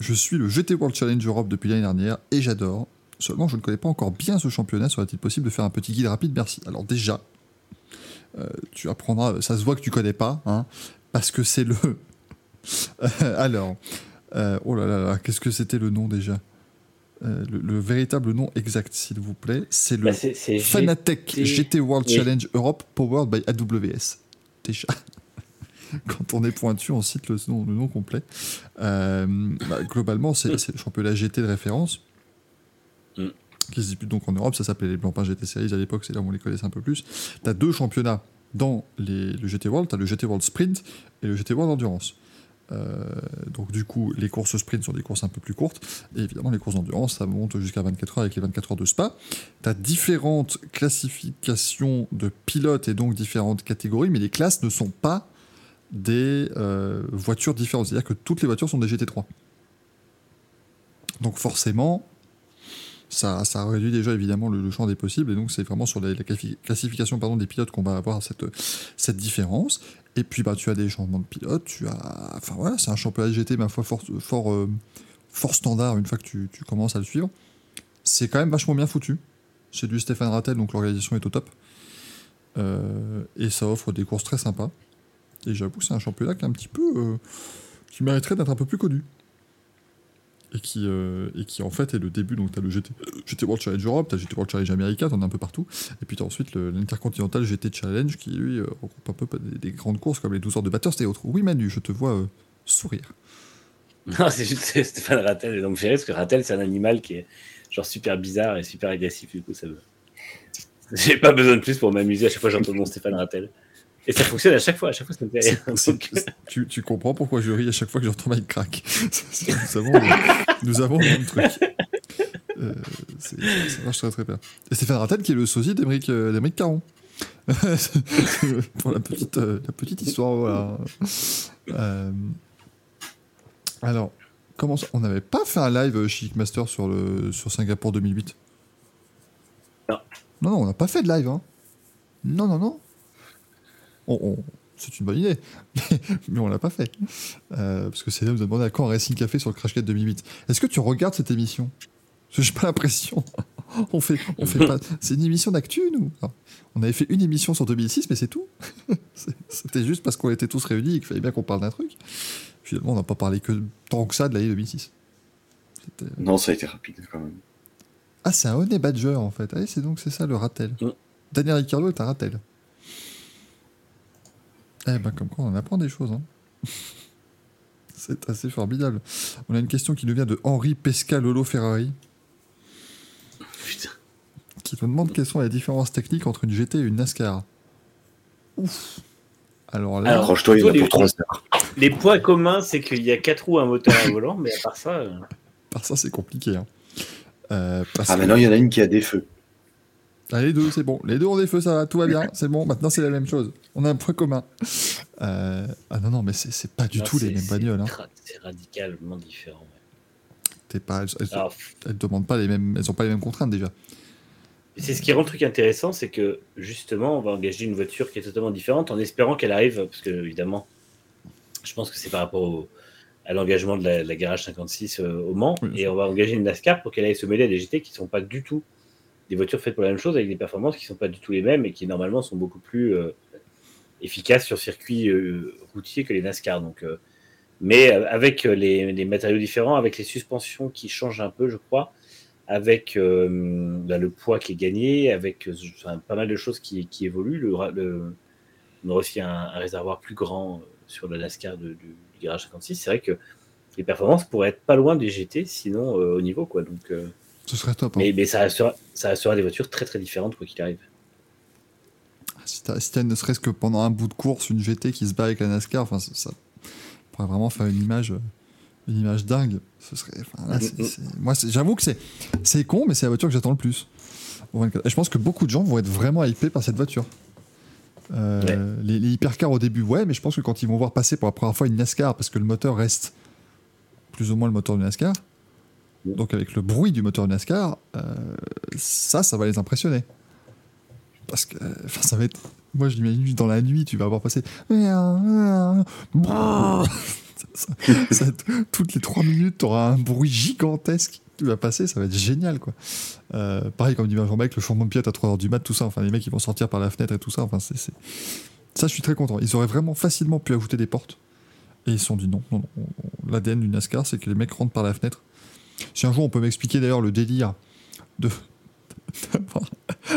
Je suis le GT World Challenge Europe depuis l'année dernière et j'adore. Seulement, je ne connais pas encore bien ce championnat. Serait-il possible de faire un petit guide rapide? Merci. » Alors déjà, tu apprendras... Ça se voit que tu connais pas, hein, parce que c'est le... Alors... oh là là là, qu'est-ce que c'était le nom déjà? Le véritable nom exact, s'il vous plaît, c'est le c'est Fanatec GT World Challenge Europe Powered by AWS. Déjà, quand on est pointu, on cite le nom complet. Globalement, c'est le championnat GT de référence qui se dispute donc en Europe. Ça s'appelait les Blancpain GT Series à l'époque, c'est là où on les connaissait un peu plus. T'as 2 championnats dans le GT World, t'as le GT World Sprint et le GT World Endurance. Donc du coup les courses sprint sont des courses un peu plus courtes, et évidemment les courses d'endurance ça monte jusqu'à 24 heures avec les 24 heures de Spa. T'as différentes classifications de pilotes et donc différentes catégories, mais les classes ne sont pas des voitures différentes, c'est-à-dire que toutes les voitures sont des GT3, donc forcément ça réduit déjà évidemment le champ des possibles, et donc c'est vraiment sur la classification des pilotes qu'on va avoir cette différence. Et puis tu as des changements de pilotes, c'est un championnat GT ma foi fort standard une fois que tu commences à le suivre. C'est quand même vachement bien foutu, c'est du Stéphane Rattel, donc l'organisation est au top, et ça offre des courses très sympas, et j'avoue que c'est un championnat qui est un petit peu qui mériterait d'être un peu plus connu. Et qui en fait est le début. Donc t'as le GT World Challenge Europe, t'as GT World Challenge America, t'en as un peu partout, et puis t'as ensuite l'Intercontinental GT Challenge qui lui regroupe un peu des grandes courses comme les 12 heures de Bathurst et autres. Oui Manu, je te vois sourire. Non, c'est juste Stéphane Rattel, donc j'ai rire parce que Rattel c'est un animal qui est genre super bizarre et super agressif, du coup ça me... j'ai pas besoin de plus pour m'amuser, à chaque fois j'entends mon Stéphane Rattel. Et ça fonctionne à chaque fois ça me fait rire. Tu comprends pourquoi je ris à chaque fois que j'entends Mike Crack. Nous avons le même truc. Ça marche très très bien. Et Stéphane Rattel qui est le sosie d'Émeric Caron. Pour la petite histoire, voilà. Alors, comment ça, on n'avait pas fait un live Chic Master sur Singapour 2008? Non. Non, on n'a pas fait de live. Hein. Non. C'est une bonne idée, mais on l'a pas fait. Parce que c'est là où vous demandez à quand Racing Café sur le Crash Gate 2008. Est-ce que tu regardes cette émission? Parce que j'ai pas l'impression. On fait pas. C'est une émission d'actu, nous. Alors, on avait fait une émission sur 2006, mais c'est tout. C'était juste parce qu'on était tous réunis et qu'il fallait bien qu'on parle d'un truc. Finalement, on n'a pas parlé que tant que ça de l'année 2006. Non, ça a été rapide quand même. Ah, c'est un Honey Badger en fait. Ah, c'est ça le Rattel. Ouais. Daniel Ricciardo est un Rattel. Eh ben, comme quoi, on en apprend des choses. Hein. C'est assez formidable. On a une question qui nous vient de Henri Pesca Lolo Ferrari. Putain. Qui nous demande quelles sont les différences techniques entre une GT et une NASCAR. Ouf. Alors là... Accroche-toi, il y en a pour 3 heures. Les points communs, c'est qu'il y a 4 roues, un moteur, un volant, mais à part ça... Par ça, c'est compliqué. Hein. Maintenant, il y en a une qui a des feux. Ah, les deux, c'est bon. Les deux ont des feux, ça va, tout va bien, c'est bon. Maintenant, c'est la même chose. On a un point commun. Mais c'est pas du tout les mêmes bagnoles. Hein. C'est radicalement différent. Ouais. Elles demandent pas les mêmes, elles ont pas les mêmes contraintes déjà. C'est ce qui rend le truc intéressant, c'est que justement, on va engager une voiture qui est totalement différente, en espérant qu'elle arrive, parce que évidemment, je pense que c'est par rapport à l'engagement de la Garage 56 au Mans, oui, et on va engager une NASCAR pour qu'elle aille se mêler à des GT qui sont pas du tout des voitures faites pour la même chose, avec des performances qui ne sont pas du tout les mêmes et qui normalement sont beaucoup plus efficaces sur circuit routier que les NASCAR. Donc, mais avec les matériaux différents, avec les suspensions qui changent un peu, je crois, avec le poids qui est gagné, avec pas mal de choses qui évoluent. On aura aussi un réservoir plus grand sur la NASCAR du Garage 56. C'est vrai que les performances pourraient être pas loin des GT, sinon au niveau, quoi. Donc... ce serait top. Hein. Mais ça assurera des voitures très très différentes quoi qu'il arrive. Si t'as ne serait-ce que pendant un bout de course une GT qui se bat avec la NASCAR, enfin ça pourrait vraiment faire une image dingue. Ce serait, j'avoue que c'est con, mais c'est la voiture que j'attends le plus. Et je pense que beaucoup de gens vont être vraiment hypés par cette voiture. Ouais. Les hypercars au début, ouais, mais je pense que quand ils vont voir passer pour la première fois une NASCAR, parce que le moteur reste plus ou moins le moteur de NASCAR. Donc avec le bruit du moteur de NASCAR, ça va les impressionner. Parce que ça va être... Moi, je l'imagine, dans la nuit, tu vas avoir passé... Toutes les 3 minutes, tu auras un bruit gigantesque qui va passer, ça va être génial, quoi. Pareil, comme dit Jean-Marc, le changement de pilote à 3h du mat', tout ça. Enfin, les mecs, ils vont sortir par la fenêtre et tout ça. Enfin, ça, je suis très content. Ils auraient vraiment facilement pu ajouter des portes. Et ils se sont dit non. L'ADN du NASCAR, c'est que les mecs rentrent par la fenêtre. Si un jour on peut m'expliquer d'ailleurs le délire de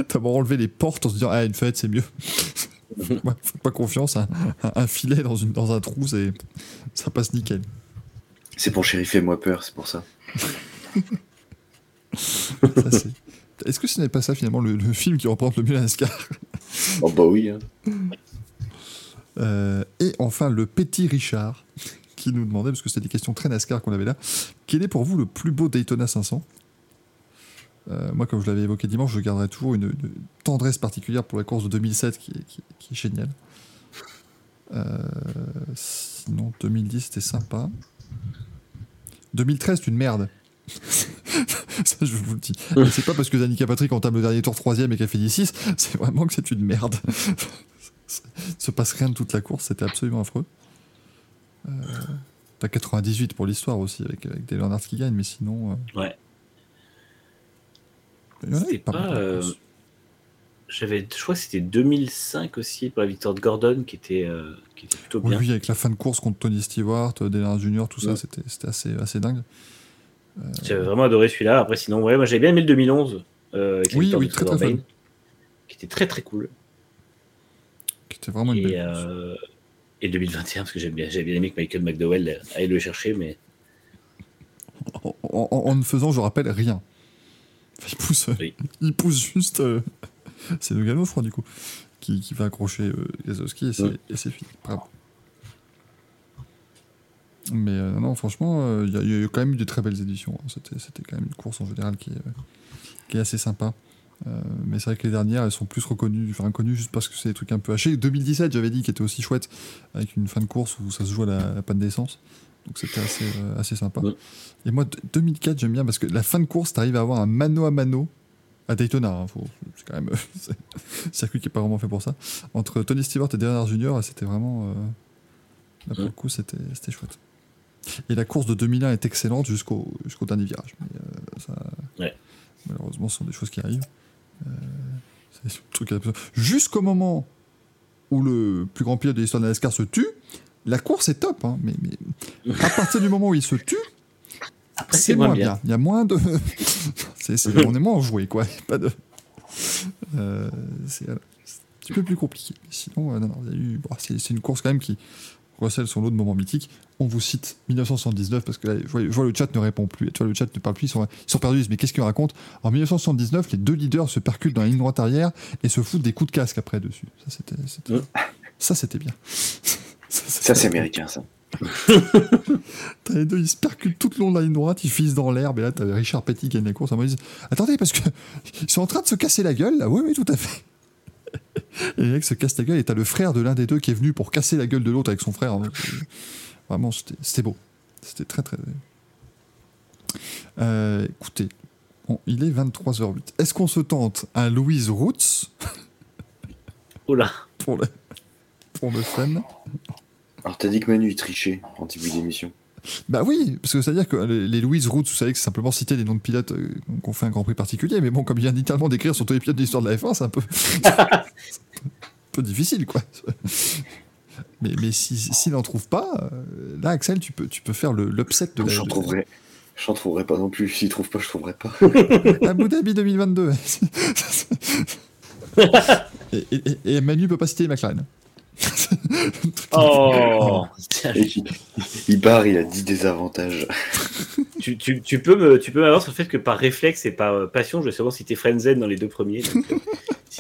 d'avoir enlevé les portes en se disant une fenêtre c'est mieux. Moi, faut pas confiance, un filet dans un trou, ça passe nickel. C'est pour shérif et moi peur, c'est pour ça. Est-ce que ce n'est pas ça finalement le film qui représente le mieux NASCAR? Oh bah oui. Et enfin le petit Richard. qui nous demandait, parce que c'était des questions très NASCAR qu'on avait là, quel est pour vous le plus beau Daytona 500? Moi, comme je l'avais évoqué dimanche, je garderai toujours une tendresse particulière pour la course de 2007 qui est géniale. Sinon, 2010, c'était sympa. 2013, c'est une merde. Ça, je vous le dis. Mais c'est pas parce que Danica Patrick entame le dernier tour 3ème et qu'elle fait 10-6, c'est vraiment que c'est une merde. Il se passe rien de toute la course, c'était absolument affreux. T'as 98 pour l'histoire aussi, avec des Leonard qui gagnent, mais sinon. Ouais. C'était pas je crois que c'était 2005 aussi pour la victoire de Gordon qui était plutôt bien. Oui, avec la fin de course contre Tony Stewart, Dale Junior, tout ça, c'était assez dingue. J'avais vraiment adoré celui-là. Après, sinon, moi j'avais bien aimé le 2011 avec la victoire de Trevor Bayne, qui était très très cool. Qui était vraiment une belle course. Et 2021, parce que j'avais bien aimé que Michael McDowell aille le chercher, mais en ne faisant, je rappelle, rien. Il pousse, il pousse juste. C'est Nogano, je crois, du coup, qui va accrocher Gazowski et c'est fini. Bravo. Mais non, franchement, il y a eu quand même eu de très belles éditions. Hein. C'était quand même une course en général qui est assez sympa. Mais c'est vrai que les dernières, elles sont plus inconnues juste parce que c'est des trucs un peu hachés. 2017, j'avais dit, qui était aussi chouette, avec une fin de course où ça se joue à la panne d'essence. Donc c'était assez sympa. Ouais. Et moi, 2004, j'aime bien parce que la fin de course, t'arrives à avoir un mano à mano à Daytona. Hein, c'est quand même un circuit qui n'est pas vraiment fait pour ça. Entre Tony Stewart et Dale Jr., c'était vraiment... là, pour le coup, c'était chouette. Et la course de 2001 est excellente jusqu'au dernier virage. Mais, malheureusement, ce sont des choses qui arrivent. C'est un truc absurde. Jusqu'au moment où le plus grand pilote de l'histoire de NASCAR se tue, la course est top, hein, mais à partir du moment où il se tue, après, c'est moins bien. Il y a moins de... on est moins enjoué, quoi. Pas de... c'est un petit peu plus compliqué. Sinon, c'est une course quand même qui recèle son lot de moments mythiques. On vous cite 1979, parce que là, je vois le chat ne répond plus. Tu vois, le chat ne parle plus, ils sont perdus, ils disent, mais qu'est-ce qu'ils racontent? En 1979, les deux leaders se percutent dans la ligne droite arrière et se foutent des coups de casque après dessus. Ça, c'était bien. Ça, c'est américain, ça. T'as les deux, ils se percutent tout le long de la ligne droite, ils finissent dans l'herbe, et là, t'as Richard Petty qui gagne la course. Ils disent, attendez, parce qu'ils sont en train de se casser la gueule, là. Oui, tout à fait. Et les mecs se cassent la gueule, et t'as le frère de l'un des deux qui est venu pour casser la gueule de l'autre avec son frère. Hein. Vraiment, c'était beau. C'était très, très... écoutez, il est 23h08. Est-ce qu'on se tente un Louise Roots? Oula. Pour le fun. Alors, t'as dit que Manu, il trichait en début d'émission. Bah oui, parce que c'est-à-dire que les Louise Roots, vous savez que c'est simplement citer des noms de pilotes qu'on fait un Grand Prix particulier, mais bon, comme il vient littéralement d'écrire sur tous les pilotes de l'histoire de la F1, c'est un peu, un peu difficile, quoi. Mais s'il n'en trouve pas, là, Axel, tu peux faire l'upset de la... J'en trouverai pas non plus. S'il trouve pas, je trouverai pas. Abu Dhabi 2022. et Manu peut pas citer les McLaren. Oh, il barre, il a 10 désavantages. Tu peux m'avoir sur le fait que par réflexe et par passion, je vais souvent citer Frenzen dans les deux premiers. Donc,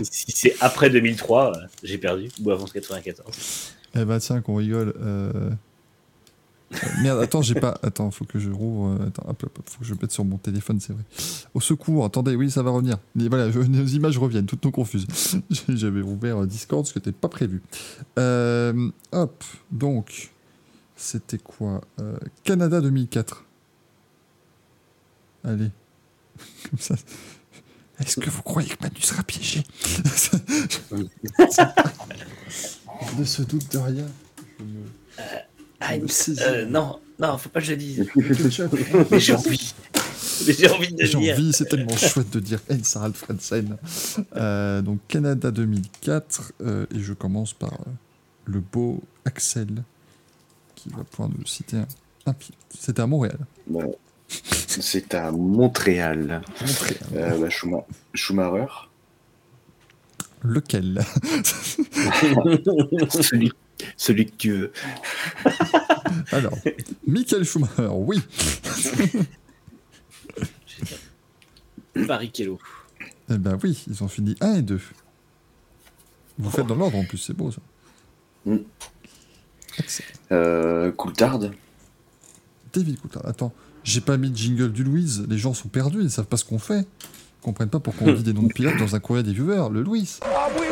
si c'est après 2003, j'ai perdu, ou avant 94. Eh ben tiens, qu'on rigole. Merde, attends, j'ai pas. Attends, faut que je rouvre. Attends, hop, faut que je mette sur mon téléphone, c'est vrai. Au secours, attendez, oui, ça va revenir. Et voilà, nos images reviennent, toutes nos confuses. J'avais ouvert Discord, ce qui n'était pas prévu. Hop, donc, c'était quoi Canada 2004. Allez, comme ça. Est-ce que vous croyez que Manu sera piégé? On ne se doute de rien. Non, faut pas que je le dise. Mais j'ai envie de le dire. C'est tellement chouette de dire Sarah Alfredsen. Donc Canada 2004, et je commence par le beau Axel qui va pouvoir nous citer un pilote. C'était à Montréal. Bon. C'est à Montréal. Schumacher. Lequel? Celui que tu veux. Alors, Michael Schumacher, oui. Barrichello. Eh ben oui, ils ont fini 1 et 2. Vous faites dans l'ordre en plus, c'est beau ça. Coulthard. David Coulthard. Attends, j'ai pas mis de jingle du Louise, les gens sont perdus, ils savent pas ce qu'on fait. Ils comprennent pas pourquoi on dit des noms de pilotes dans un courrier des viewers. Le Louise. Ah oui.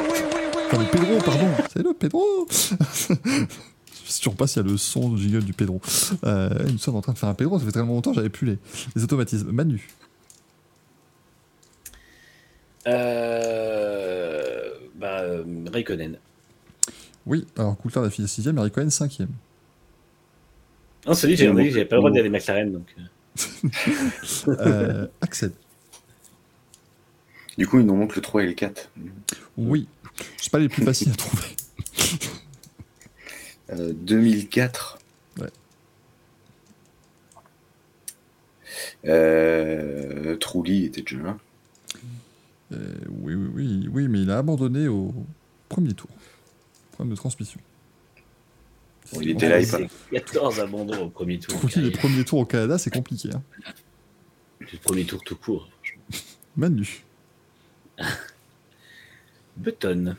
Enfin, le Pedro, pardon. C'est le Pedro. Je suis sûr pas s'il y a le son du jingle du Pedro. Nous sommes en train de faire un Pedro, ça fait tellement longtemps, j'avais plus les automatismes. Manu. Raikkonen. Oui, alors Coulthard a fini 6ème et Raikkonen 5ème. Non, celui que j'avais pas le droit d'aller McLaren, donc. Axel. Du coup, il nous manque le 3 et le 4. Oui, c'est pas les plus faciles à trouver. 2004. Ouais. Trulli était déjà là. Oui, mais il a abandonné au premier tour. Problème de transmission. Bon, il était là, il pas. 14 abandons au premier tour. Trulli, le premier tour au Canada, c'est compliqué. Hein. Le premier tour tout court. Manu. Button.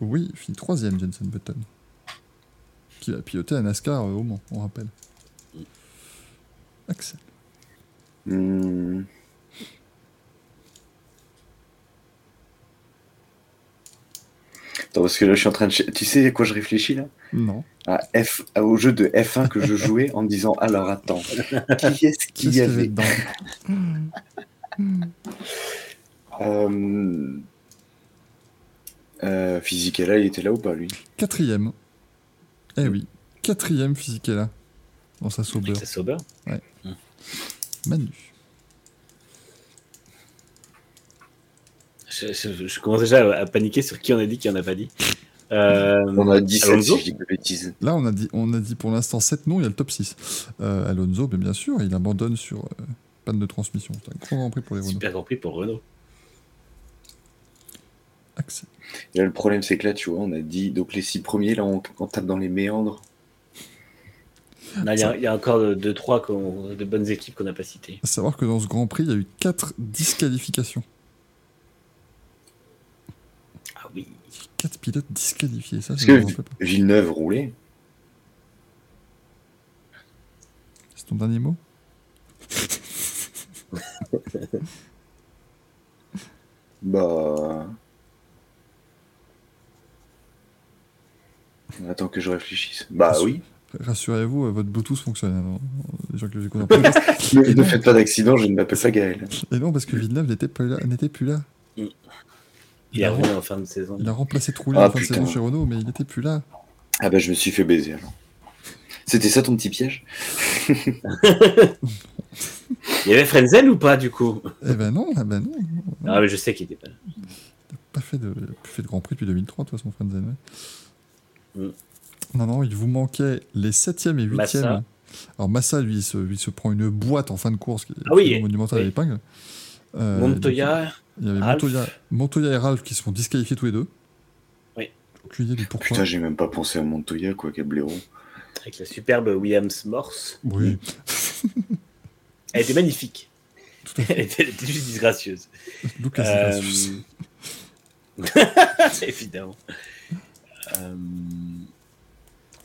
Oui, il finit 3ème, Jenson Button. Qui a piloté à NASCAR au Mans, on rappelle. Axel. Attends, parce que là, je suis en train de... Tu sais à quoi je réfléchis, là ? Non. Au jeu de F1 que je jouais en me disant, alors attends, qui est-ce qu'il y avait dedans ? Fisichella, il était là ou pas, lui ? 4ème. Eh oui, 4ème Fisichella dans sa Sauber. Sa Sauber ? Ouais. Manu. Je commence déjà à paniquer sur qui on a dit, qui on n'a pas dit. On a dit 7, si je dis de bêtises. Là, on a dit pour l'instant 7 noms, il y a le top 6. Alonso, bien sûr, il abandonne sur panne de transmission. C'est un grand Grand Prix pour les Renault. Super Grand Prix pour Renault. Axel. Et là, le problème, c'est que là, tu vois, on a dit donc les 6 premiers, là, on tape dans les méandres. Il y a encore 2-3 de bonnes équipes qu'on n'a pas citées. À savoir que dans ce Grand Prix, il y a eu 4 disqualifications. Ah oui. 4 pilotes disqualifiés, ça, je ne me rappelle pas. Villeneuve roulait. C'est ton dernier mot ? Bah. Attends que je réfléchisse. Bah oui. Rassurez-vous, votre Bluetooth fonctionne. Alors, les gens que j'écoute en podcast. Ne faites pas d'accident, je ne m'appelle pas Gaël. Et non, parce que Villeneuve n'était plus là. Il est revenu en fin de saison. Il a remplacé Trulli en fin de saison chez Renault, mais il n'était plus là. Ah bah je me suis fait baiser alors. C'était ça ton petit piège ? Il y avait Frenzel ou pas du coup ? Eh ben non. Ah mais je sais qu'il n'était pas là. Il n'a pas fait de Grand Prix depuis 2003 de toute façon, Frenzel. Ouais. Non, il vous manquait les 7e et 8e. Massa. Alors Massa, lui, il se prend une boîte en fin de course qui est monumentale à l'épingle. Montoya. Il y avait Montoya et Ralph qui se font disqualifier tous les deux. Oui. Aucune idée du pourquoi. Putain, j'ai même pas pensé à Montoya, quoi, Cablero. Avec la superbe Williams Morse. Oui. Elle était magnifique. Elle était juste disgracieuse. Lucas disgracieuse. Évidemment.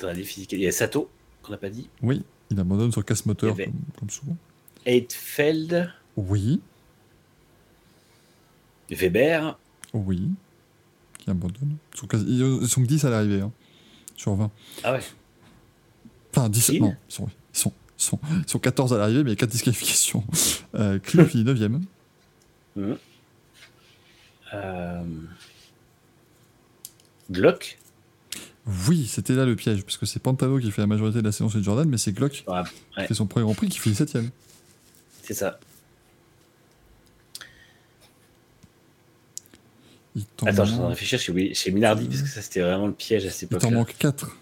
Il y a Sato qu'on n'a pas dit. Oui, il abandonne sur casse-moteur comme souvent. Heidfeld. Oui. Weber. Oui. Qui abandonne. Ils sont 10 à l'arrivée sur 20. Ah ouais. Enfin 10. Non, ils sont 14 à l'arrivée, mais 4 disqualifications. Clio finit 9ème. Glock. Oui, c'était là le piège, parce que c'est Pantano qui fait la majorité de la saison chez Jordan, mais c'est Glock qui fait son premier Grand Prix qui finit 7ème. C'est ça. Attends, je suis en train de réfléchir chez Minardi, parce que ça c'était vraiment le piège à cette époque-là. Il t'en manque 4.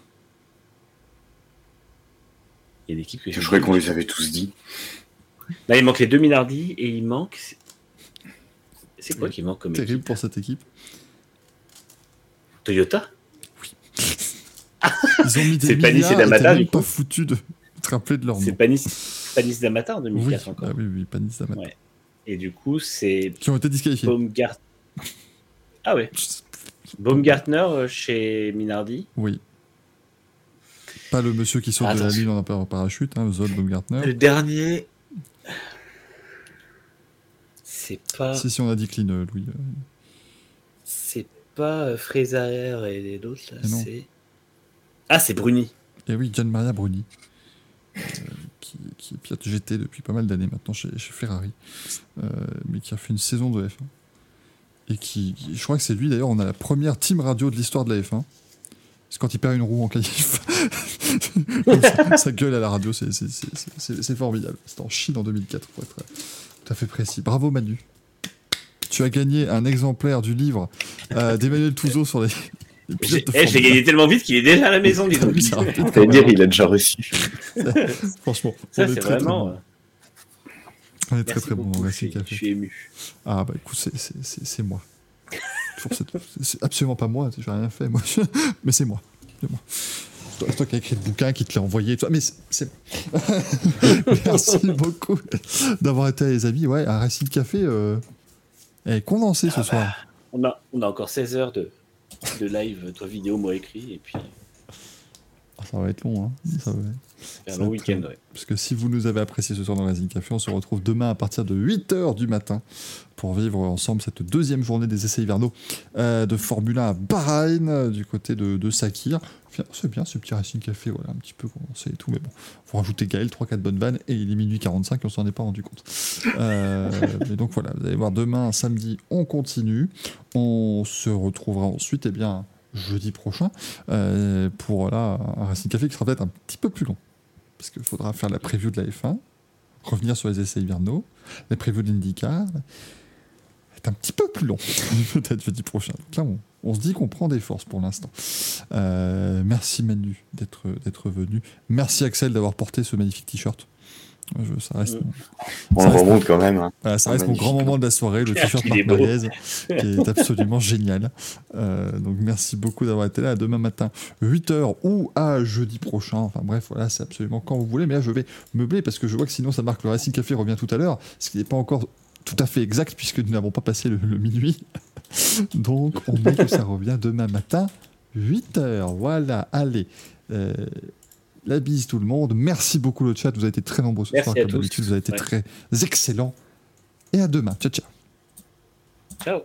Il y a des équipes que je croyais qu'on les avait tous dit. Là, il manque les 2 Minardi et il manque. C'est quoi qui manque comme équipe ? Terrible pour cette équipe. Toyota ? Ils ont mis des milliards et t'es même pas foutu de te rappeler de leur nom. C'est Panis d'Amata en 2004 encore. Ah oui, Panis d'Amata. Ouais. Et du coup, c'est... Qui ont été disqualifiés. Ah ouais. Baumgartner chez Minardi. Oui. Pas le monsieur qui saute de la lune en parachute, hein, Baumgartner. Le dernier... C'est pas... Si, on a dit Clean, Louis. C'est pas Fraser et l'autre, là, c'est... Ah, c'est Bruni. Eh oui, Gian Maria Bruni, qui est pilote GT depuis pas mal d'années maintenant chez Ferrari, mais qui a fait une saison de F1. Et qui, je crois que c'est lui, d'ailleurs, on a la première team radio de l'histoire de la F1. C'est quand il perd une roue en qualif. sa gueule à la radio, c'est formidable. C'était en Chine en 2004, pour être tout à fait précis. Bravo Manu. Tu as gagné un exemplaire du livre d'Emmanuel Touzeau sur les... J'ai gagné tellement vite qu'il est déjà à la maison, dis donc. C'est-à-dire il a déjà reçu. Franchement, ça, c'est vraiment... On est très très bon. Je suis ému. Ah bah écoute, c'est moi. C'est absolument pas moi, j'ai rien fait moi. Mais c'est moi. C'est toi qui as écrit le bouquin, qui te l'a envoyé. Toi. Mais c'est... Merci beaucoup d'avoir été les amis. Ouais, un Racing Café est condensé ce soir. On a encore 16 heures de live, toi vidéo, moi écrit, et puis... Ça va être long, hein. C'est un long week-end, ouais. Parce que si vous nous avez apprécié ce soir dans Racing Café, on se retrouve demain à partir de 8h du matin pour vivre ensemble cette deuxième journée des essais hivernaux de Formule 1 à Bahreïn, du côté de Sakir. C'est bien ce petit Racing Café, voilà, un petit peu condensé et tout, mais bon, faut rajouter Gaël, 3-4 bonnes vannes, et il est minuit 45 et on s'en est pas rendu compte. Mais donc voilà, vous allez voir, demain, samedi, on continue. On se retrouvera ensuite, eh bien... jeudi prochain, pour là, un Racing Café qui sera peut-être un petit peu plus long, parce qu'il faudra faire la preview de la F1, revenir sur les essais hivernaux, la preview de l'IndyCar, c'est un petit peu plus long, peut-être jeudi prochain. Donc là, on se dit qu'on prend des forces pour l'instant. Merci Manu d'être venu. Merci Axel d'avoir porté ce magnifique t-shirt. Ça reste on le remonte quand même. Hein. Voilà, ça reste mon grand moment de la soirée, le t-shirt Marc Marquez, qui est absolument génial. Donc merci beaucoup d'avoir été là. À demain matin, 8h ou à jeudi prochain. Enfin bref, voilà, c'est absolument quand vous voulez. Mais là, je vais meubler parce que je vois que sinon, ça marque le Racing Café revient tout à l'heure, ce qui n'est pas encore tout à fait exact puisque nous n'avons pas passé le minuit. Donc on dit que ça revient demain matin, 8h. Voilà, allez. La bise tout le monde, merci beaucoup le chat, vous avez été très nombreux ce soir comme d'habitude, vous avez été très excellents et à demain, ciao ciao. Ciao.